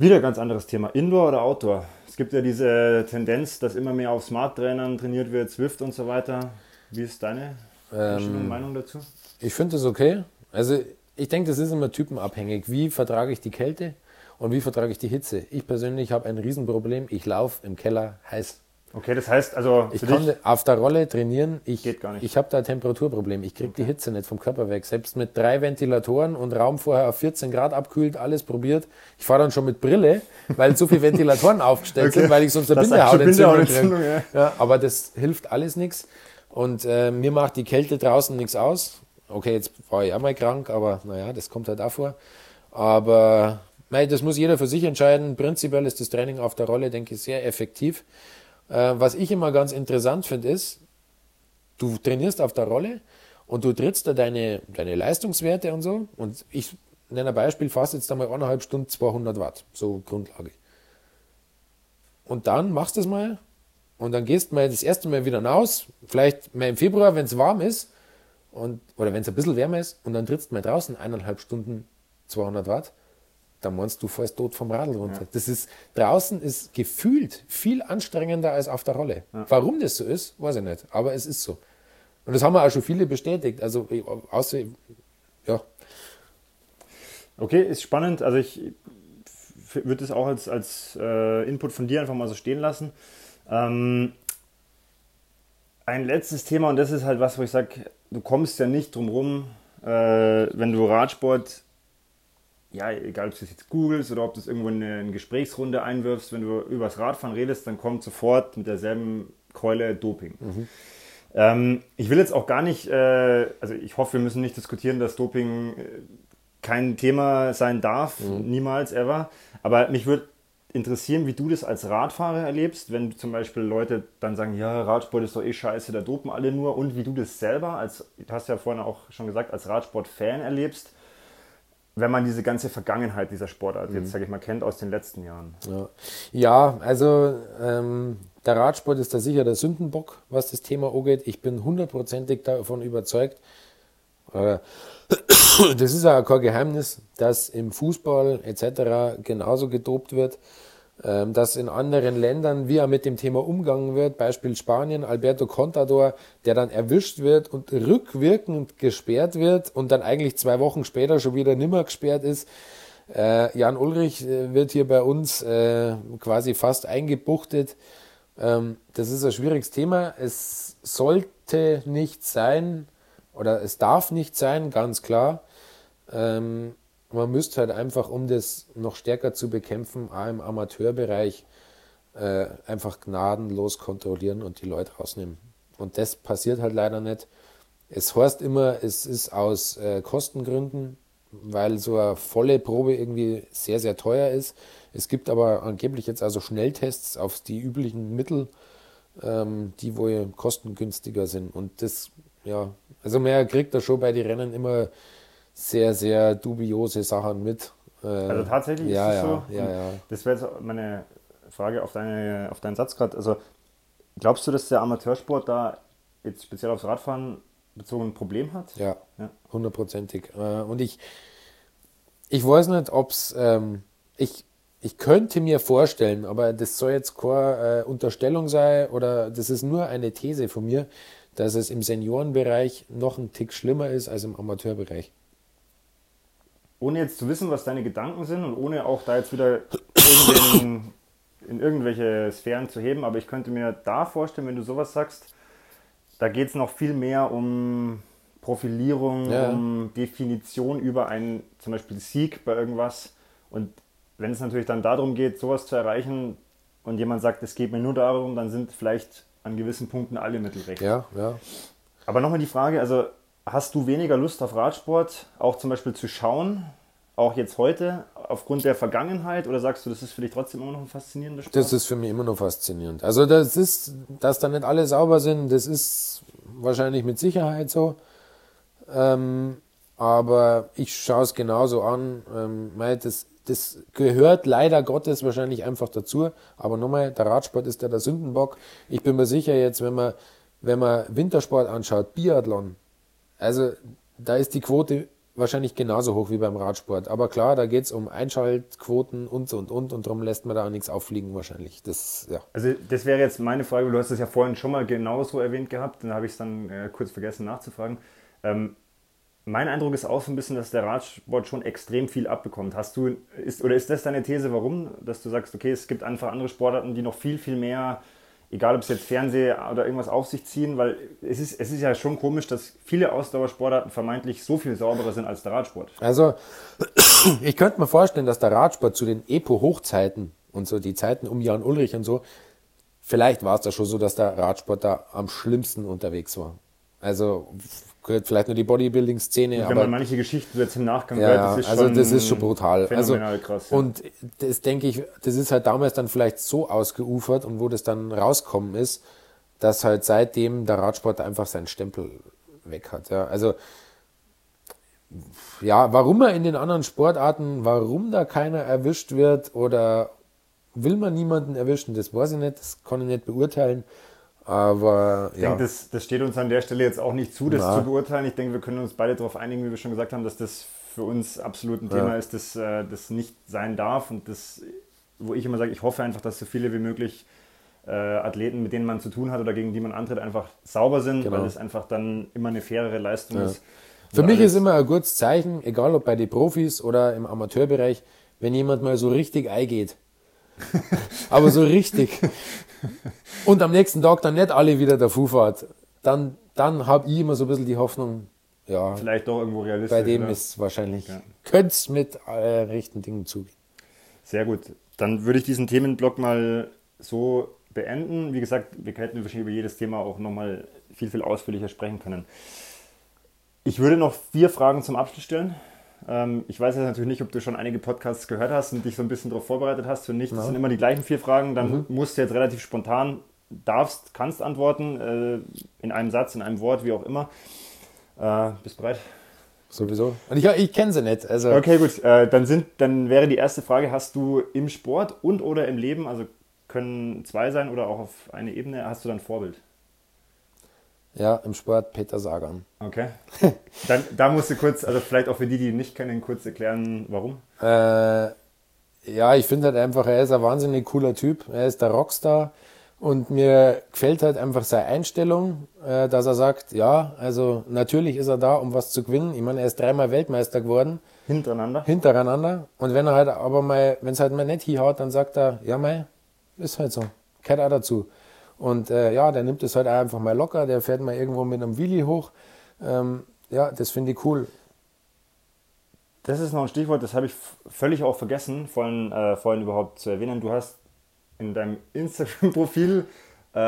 Wieder ganz anderes Thema, Indoor oder Outdoor? Es gibt ja diese Tendenz, dass immer mehr auf Smart-Trainern trainiert wird, Swift und so weiter. Wie ist deine ähm, Meinung dazu? Ich finde das okay. Also ich denke, das ist immer typenabhängig. Wie vertrage ich die Kälte und wie vertrage ich die Hitze? Ich persönlich habe ein Riesenproblem. Ich laufe im Keller heiß. Okay, das heißt also... Ich kann auf der Rolle trainieren. Ich, geht gar nicht. Ich habe da ein Temperaturproblem. Ich kriege okay. die Hitze nicht vom Körper weg. Selbst mit drei Ventilatoren und Raum vorher auf vierzehn Grad abkühlt, alles probiert. Ich fahre dann schon mit Brille, weil so viele Ventilatoren aufgestellt okay. sind, weil ich sonst eine Bindehautentzündung kriege. Ja. Ja, aber das hilft alles nichts. Und äh, mir macht die Kälte draußen nichts aus. Okay, jetzt war ich auch mal krank, aber naja, das kommt halt auch vor. Aber mei, das muss jeder für sich entscheiden. Prinzipiell ist das Training auf der Rolle, denke ich, sehr effektiv. Äh, was ich immer ganz interessant finde, ist, du trainierst auf der Rolle und du trittst da deine, deine Leistungswerte und so. Und ich nenne ein Beispiel, fast jetzt einmal eineinhalb Stunden zweihundert Watt, so Grundlage. Und dann machst du es mal und dann gehst mal das erste Mal wieder raus, vielleicht mal im Februar, wenn es warm ist. Und, oder wenn es ein bisschen wärmer ist und dann trittst du mal draußen eineinhalb Stunden zweihundert Watt, dann meinst du, fährst tot vom Radl runter. Ja. Das ist, draußen ist gefühlt viel anstrengender als auf der Rolle. Ja. Warum das so ist, weiß ich nicht, aber es ist so. Und das haben wir auch schon viele bestätigt. Also, außer, ja. Okay, ist spannend. Also, ich würde das auch als, als äh, Input von dir einfach mal so stehen lassen. Ähm, ein letztes Thema, und das ist halt was, wo ich sage, du kommst ja nicht drum rum, äh, wenn du Radsport, ja, egal ob du es jetzt googelst oder ob du es irgendwo in eine, eine Gesprächsrunde einwirfst, wenn du über das Radfahren redest, dann kommt sofort mit derselben Keule Doping. Mhm. Ähm, ich will jetzt auch gar nicht, äh, also ich hoffe, wir müssen nicht diskutieren, dass Doping äh, kein Thema sein darf, mhm. niemals, ever. Aber mich würde interessieren, wie du das als Radfahrer erlebst, wenn zum Beispiel Leute dann sagen, ja, Radsport ist doch eh scheiße, da dopen alle nur, und wie du das selber, als, du hast ja vorhin auch schon gesagt, als Radsport-Fan erlebst, wenn man diese ganze Vergangenheit dieser Sportart, mhm. jetzt sage ich mal, kennt aus den letzten Jahren. Ja, ja also ähm, der Radsport ist da sicher der Sündenbock, was das Thema angeht. Ich bin hundertprozentig davon überzeugt, äh, das ist ja kein Geheimnis, dass im Fußball et cetera genauso gedopt wird, dass in anderen Ländern, wie er mit dem Thema umgegangen wird, Beispiel Spanien, Alberto Contador, der dann erwischt wird und rückwirkend gesperrt wird und dann eigentlich zwei Wochen später schon wieder nimmer gesperrt ist. Jan Ullrich wird hier bei uns quasi fast eingebuchtet. Das ist ein schwieriges Thema. Es sollte nicht sein, oder es darf nicht sein, ganz klar. Ähm, man müsste halt einfach, um das noch stärker zu bekämpfen, auch im Amateurbereich äh, einfach gnadenlos kontrollieren und die Leute rausnehmen. Und das passiert halt leider nicht. Es heißt immer, es ist aus äh, Kostengründen, weil so eine volle Probe irgendwie sehr, sehr teuer ist. Es gibt aber angeblich jetzt also Schnelltests auf die üblichen Mittel, ähm, die wohl kostengünstiger sind. Und das... Ja, also man kriegt da schon bei den Rennen immer sehr, sehr dubiose Sachen mit. Äh, also tatsächlich ja, ist es ja, so. Ja, ja. Das wäre jetzt meine Frage auf, deine, auf deinen Satz gerade. Also glaubst du, dass der Amateursport da jetzt speziell aufs Radfahren bezogen ein Problem hat? Ja, ja. hundertprozentig. Äh, und ich, ich weiß nicht, ob es... Ähm, ich, ich könnte mir vorstellen, aber das soll jetzt keine äh, Unterstellung sein oder das ist nur eine These von mir, dass es im Seniorenbereich noch ein Tick schlimmer ist als im Amateurbereich. Ohne jetzt zu wissen, was deine Gedanken sind und ohne auch da jetzt wieder in, in irgendwelche Sphären zu heben, aber ich könnte mir da vorstellen, wenn du sowas sagst, da geht es noch viel mehr um Profilierung, ja. um Definition über einen zum Beispiel Sieg bei irgendwas. Und wenn es natürlich dann darum geht, sowas zu erreichen und jemand sagt, es geht mir nur darum, dann sind vielleicht... an gewissen Punkten alle Mittel recht. Ja, ja. Aber nochmal die Frage, also hast du weniger Lust auf Radsport, auch zum Beispiel zu schauen, auch jetzt heute, aufgrund der Vergangenheit, oder sagst du, das ist für dich trotzdem immer noch ein faszinierender Sport? Das ist für mich immer noch faszinierend. Also das ist, dass da nicht alle sauber sind, das ist wahrscheinlich mit Sicherheit so. Ähm, aber ich schaue es genauso an. Ähm, das das gehört leider Gottes wahrscheinlich einfach dazu. Aber nochmal, der Radsport ist ja der Sündenbock. Ich bin mir sicher jetzt, wenn man, wenn man Wintersport anschaut, Biathlon, also da ist die Quote wahrscheinlich genauso hoch wie beim Radsport. Aber klar, da geht es um Einschaltquoten und, und, und. Und darum lässt man da auch nichts auffliegen wahrscheinlich. Das, ja. Also das wäre jetzt meine Frage. Du hast es ja vorhin schon mal genauso erwähnt gehabt. Dann habe ich es dann äh, kurz vergessen nachzufragen. Ähm, mein Eindruck ist auch so ein bisschen, dass der Radsport schon extrem viel abbekommt. Hast du, ist, oder ist das deine These, warum? Dass du sagst, okay, es gibt einfach andere Sportarten, die noch viel, viel mehr... Egal, ob es jetzt Fernsehen oder irgendwas auf sich ziehen, weil es ist, es ist ja schon komisch, dass viele Ausdauersportarten vermeintlich so viel sauberer sind als der Radsport. Also, ich könnte mir vorstellen, dass der Radsport zu den Epo-Hochzeiten und so, die Zeiten um Jan Ullrich und so, vielleicht war es da schon so, dass der Radsport da am schlimmsten unterwegs war. Also, gehört vielleicht nur die Bodybuilding-Szene. Wenn aber, man manche Geschichten jetzt im Nachgang ja, hört, das ist also schon... Also, das ist schon brutal. Phänomenal also, krass. Ja. Und das denke ich, das ist halt damals dann vielleicht so ausgeufert und wo das dann rauskommen ist, dass halt seitdem der Radsport einfach seinen Stempel weg hat. Ja, also, ja, warum er in den anderen Sportarten, warum da keiner erwischt wird oder will man niemanden erwischen, das weiß ich nicht, das kann ich nicht beurteilen. Aber, ich ja. denke, das, das steht uns an der Stelle jetzt auch nicht zu, das Na. zu beurteilen. Ich denke, wir können uns beide darauf einigen, wie wir schon gesagt haben, dass das für uns absolut ein ja. Thema ist, das, das nicht sein darf. Und das, wo ich immer sage, ich hoffe einfach, dass so viele wie möglich äh, Athleten, mit denen man zu tun hat oder gegen die man antritt, einfach sauber sind, genau. weil das einfach dann immer eine fairere Leistung ja. ist. Für mich ist immer ein gutes Zeichen, egal ob bei den Profis oder im Amateurbereich, wenn jemand mal so richtig eingeht. Aber so richtig. Und am nächsten Tag dann nicht alle wieder der Fufahrt. Dann, dann habe ich immer so ein bisschen die Hoffnung, ja. Vielleicht doch irgendwo realistisch. Bei dem ist es wahrscheinlich, ja. könnte es mit äh, rechten Dingen zugehen. Sehr gut. Dann würde ich diesen Themenblock mal so beenden. Wie gesagt, wir hätten wahrscheinlich über jedes Thema auch nochmal viel, viel ausführlicher sprechen können. Ich würde noch vier Fragen zum Abschluss stellen. Ich weiß jetzt natürlich nicht, ob du schon einige Podcasts gehört hast und dich so ein bisschen darauf vorbereitet hast. Wenn nicht, das ja. sind immer die gleichen vier Fragen. Dann mhm. musst du jetzt relativ spontan, darfst, kannst antworten, in einem Satz, in einem Wort, wie auch immer. Bist du bereit? Sowieso. Und ich, ich kenne sie nicht. Also. Okay, gut. Dann, sind, dann wäre die erste Frage, hast du im Sport und oder im Leben, also können zwei sein oder auch auf eine Ebene, hast du dann Vorbild? Ja, im Sport Peter Sagan. Okay. Dann, da musst du kurz, also vielleicht auch für die, die ihn nicht kennen, kurz erklären, warum. Äh, ja, ich finde halt einfach, er ist ein wahnsinnig cooler Typ. Er ist der Rockstar. Und mir gefällt halt einfach seine Einstellung, äh, dass er sagt, ja, also natürlich ist er da, um was zu gewinnen. Ich meine, er ist dreimal Weltmeister geworden. Hintereinander. Hintereinander. Und wenn er halt aber mal, wenn es halt mal nicht hinhaut, dann sagt er, ja mei, ist halt so. Gehört auch dazu. Und äh, ja, der nimmt es halt einfach mal locker, der fährt mal irgendwo mit einem Wheelie hoch. Ähm, ja, das finde ich cool. Das ist noch ein Stichwort, das habe ich f- völlig auch vergessen, vorhin, äh, vorhin überhaupt zu erwähnen. Du hast in deinem Instagram-Profil, äh,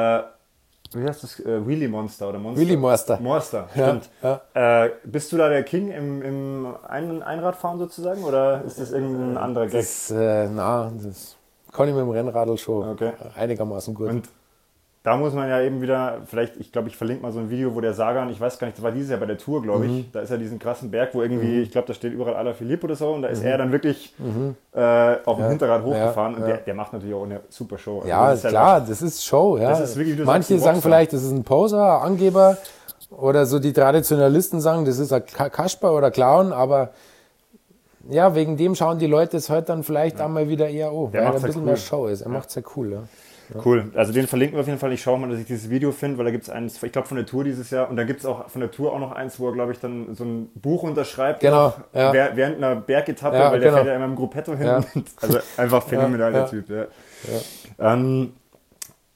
wie heißt das, äh, Wheelie Monster oder Monster? Wheelie Monster. Monster, stimmt. Ja, ja. Äh, bist du da der King im, im ein- Einradfahren sozusagen oder ist das irgendein anderer Gag? Das, äh, na, das kann ich mit dem Rennradl schon okay. einigermaßen gut. Und da muss man ja eben wieder, vielleicht, ich glaube, ich verlinke mal so ein Video, wo der Sagan, ich weiß gar nicht, das war dieses Jahr bei der Tour, glaube ich, mhm. da ist ja diesen krassen Berg, wo irgendwie, mhm. ich glaube, da steht überall Alaphilippe oder so und da ist mhm. er dann wirklich mhm. äh, auf dem ja. Hinterrad hochgefahren ja. und der, der macht natürlich auch eine super Show. Also ja, das halt klar, das ist Show. Ja. Das ist wirklich, manche sagst, sagen vielleicht, das ist ein Poser, ein Angeber oder so die Traditionalisten sagen, das ist ein Kasper oder Clown, aber ja, wegen dem schauen die Leute es heute dann vielleicht ja. einmal wieder eher oh, weil er ein bisschen cool. mehr Show ist. Er ja. macht es ja cool, ja. Cool, also den verlinken wir auf jeden Fall. Ich schaue mal, dass ich dieses Video finde, weil da gibt es eins, ich glaube von der Tour dieses Jahr und da gibt es auch von der Tour auch noch eins, wo er, glaube ich, dann so ein Buch unterschreibt. Genau. Ja. Während einer Bergetappe, ja, weil der genau. fährt ja immer im Gruppetto hin. Ja. Also einfach phänomenal der ja, ja. Typ. Ja. Ja. Ähm,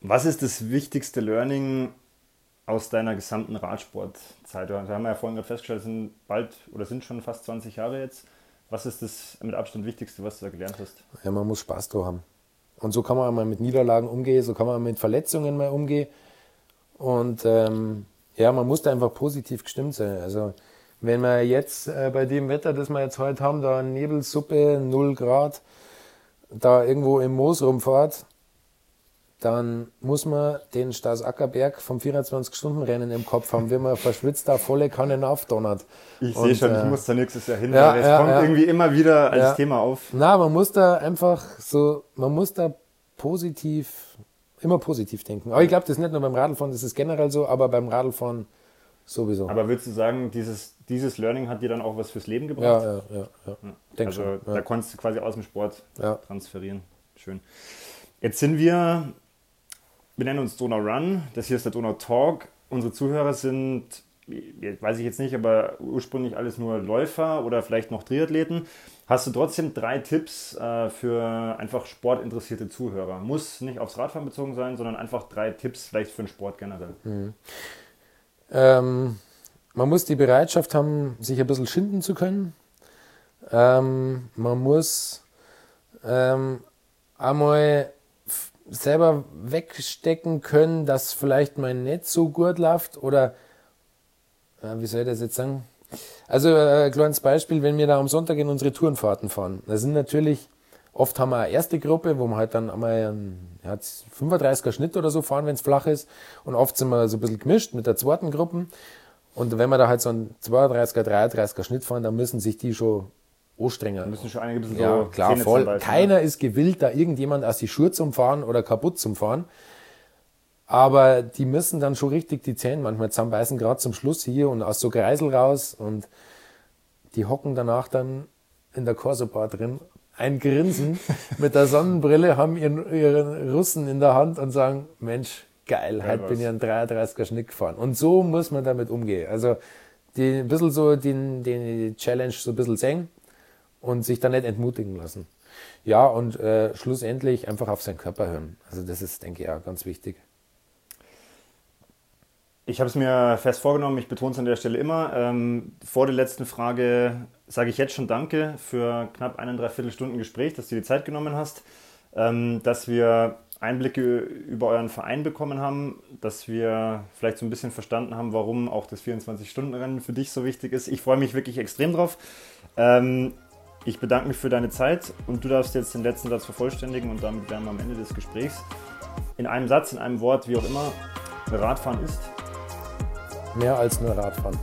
was ist das wichtigste Learning aus deiner gesamten Radsportzeit? Da haben wir ja vorhin gerade festgestellt, sind bald oder sind schon fast zwanzig Jahre jetzt. Was ist das mit Abstand Wichtigste, was du da gelernt hast? Ja, man muss Spaß drauf haben. Und so kann man einmal mit Niederlagen umgehen, so kann man mit Verletzungen mal umgehen. Und ähm, ja, man muss da einfach positiv gestimmt sein. Also wenn wir jetzt äh, bei dem Wetter, das wir jetzt heute haben, da Nebelsuppe, null Grad, da irgendwo im Moos rumfahrt, dann muss man den Stausackerberg vom vierundzwanzig-Stunden-Rennen im Kopf haben, wie man verschwitzt da volle Kanne aufdonnert. Ich sehe schon, äh, ich muss da nächstes Jahr hin, ja, weil es ja, kommt ja. irgendwie immer wieder als ja. Thema auf. Na, man muss da einfach so, man muss da positiv, immer positiv denken. Aber ich glaube, das ist nicht nur beim Radlfahren, das ist generell so, aber beim Radlfahren sowieso. Aber würdest du sagen, dieses, dieses Learning hat dir dann auch was fürs Leben gebracht? Ja, ja, ja. ja. Denk also schon, ja. da konntest du quasi aus dem Sport ja. transferieren. Schön. Jetzt sind wir... Wir nennen uns Donau Run, das hier ist der Donau Talk. Unsere Zuhörer sind, weiß ich jetzt nicht, aber ursprünglich alles nur Läufer oder vielleicht noch Triathleten. Hast du trotzdem drei Tipps äh, für einfach sportinteressierte Zuhörer? Muss nicht aufs Radfahren bezogen sein, sondern einfach drei Tipps vielleicht für den Sport generell. Mhm. Ähm, man muss die Bereitschaft haben, sich ein bisschen schinden zu können. Ähm, man muss ähm, einmal... selber wegstecken können, dass vielleicht mein Netz so gut läuft oder äh, wie soll ich das jetzt sagen? Also äh, ein kleines Beispiel, wenn wir da am Sonntag in unsere Tourenfahrten fahren, da sind natürlich, oft haben wir eine erste Gruppe, wo wir halt dann einmal einen ja, fünfunddreißiger Schnitt oder so fahren, wenn es flach ist, und oft sind wir so ein bisschen gemischt mit der zweiten Gruppe, und wenn wir da halt so einen zweiunddreißiger, dreiunddreißiger Schnitt fahren, dann müssen sich die schon anstrengen. Müssen schon einige bisschen ja, so klar, voll. Beispiel, Keiner ja. ist gewillt, da irgendjemand aus die Schuhe zum Fahren oder kaputt zum Fahren. Aber die müssen dann schon richtig die Zähne manchmal zusammenbeißen, gerade zum Schluss hier und aus so Kreisel raus, und die hocken danach dann in der Corso-Bar drin, ein Grinsen mit der Sonnenbrille, haben ihren, ihren Russen in der Hand und sagen, Mensch, geil, ja, heute was. bin ich einen dreiunddreißiger Schnitt gefahren. Und so muss man damit umgehen. Also, die, ein bisschen so, den, den Challenge so ein bisschen sehen. Und sich dann nicht entmutigen lassen. Ja, und äh, schlussendlich einfach auf seinen Körper hören. Also das ist, denke ich, ja, ganz wichtig. Ich habe es mir fest vorgenommen, ich betone es an der Stelle immer. Ähm, vor der letzten Frage sage ich jetzt schon Danke für knapp eine Dreiviertelstunden Gespräch, dass du dir die Zeit genommen hast, ähm, dass wir Einblicke über euren Verein bekommen haben, dass wir vielleicht so ein bisschen verstanden haben, warum auch das vierundzwanzig-Stunden-Rennen für dich so wichtig ist. Ich freue mich wirklich extrem drauf. Ähm, Ich bedanke mich für deine Zeit, und du darfst jetzt den letzten Satz vervollständigen, und damit wären wir am Ende des Gesprächs. In einem Satz, in einem Wort, wie auch immer, Radfahren ist? Mehr als nur Radfahren.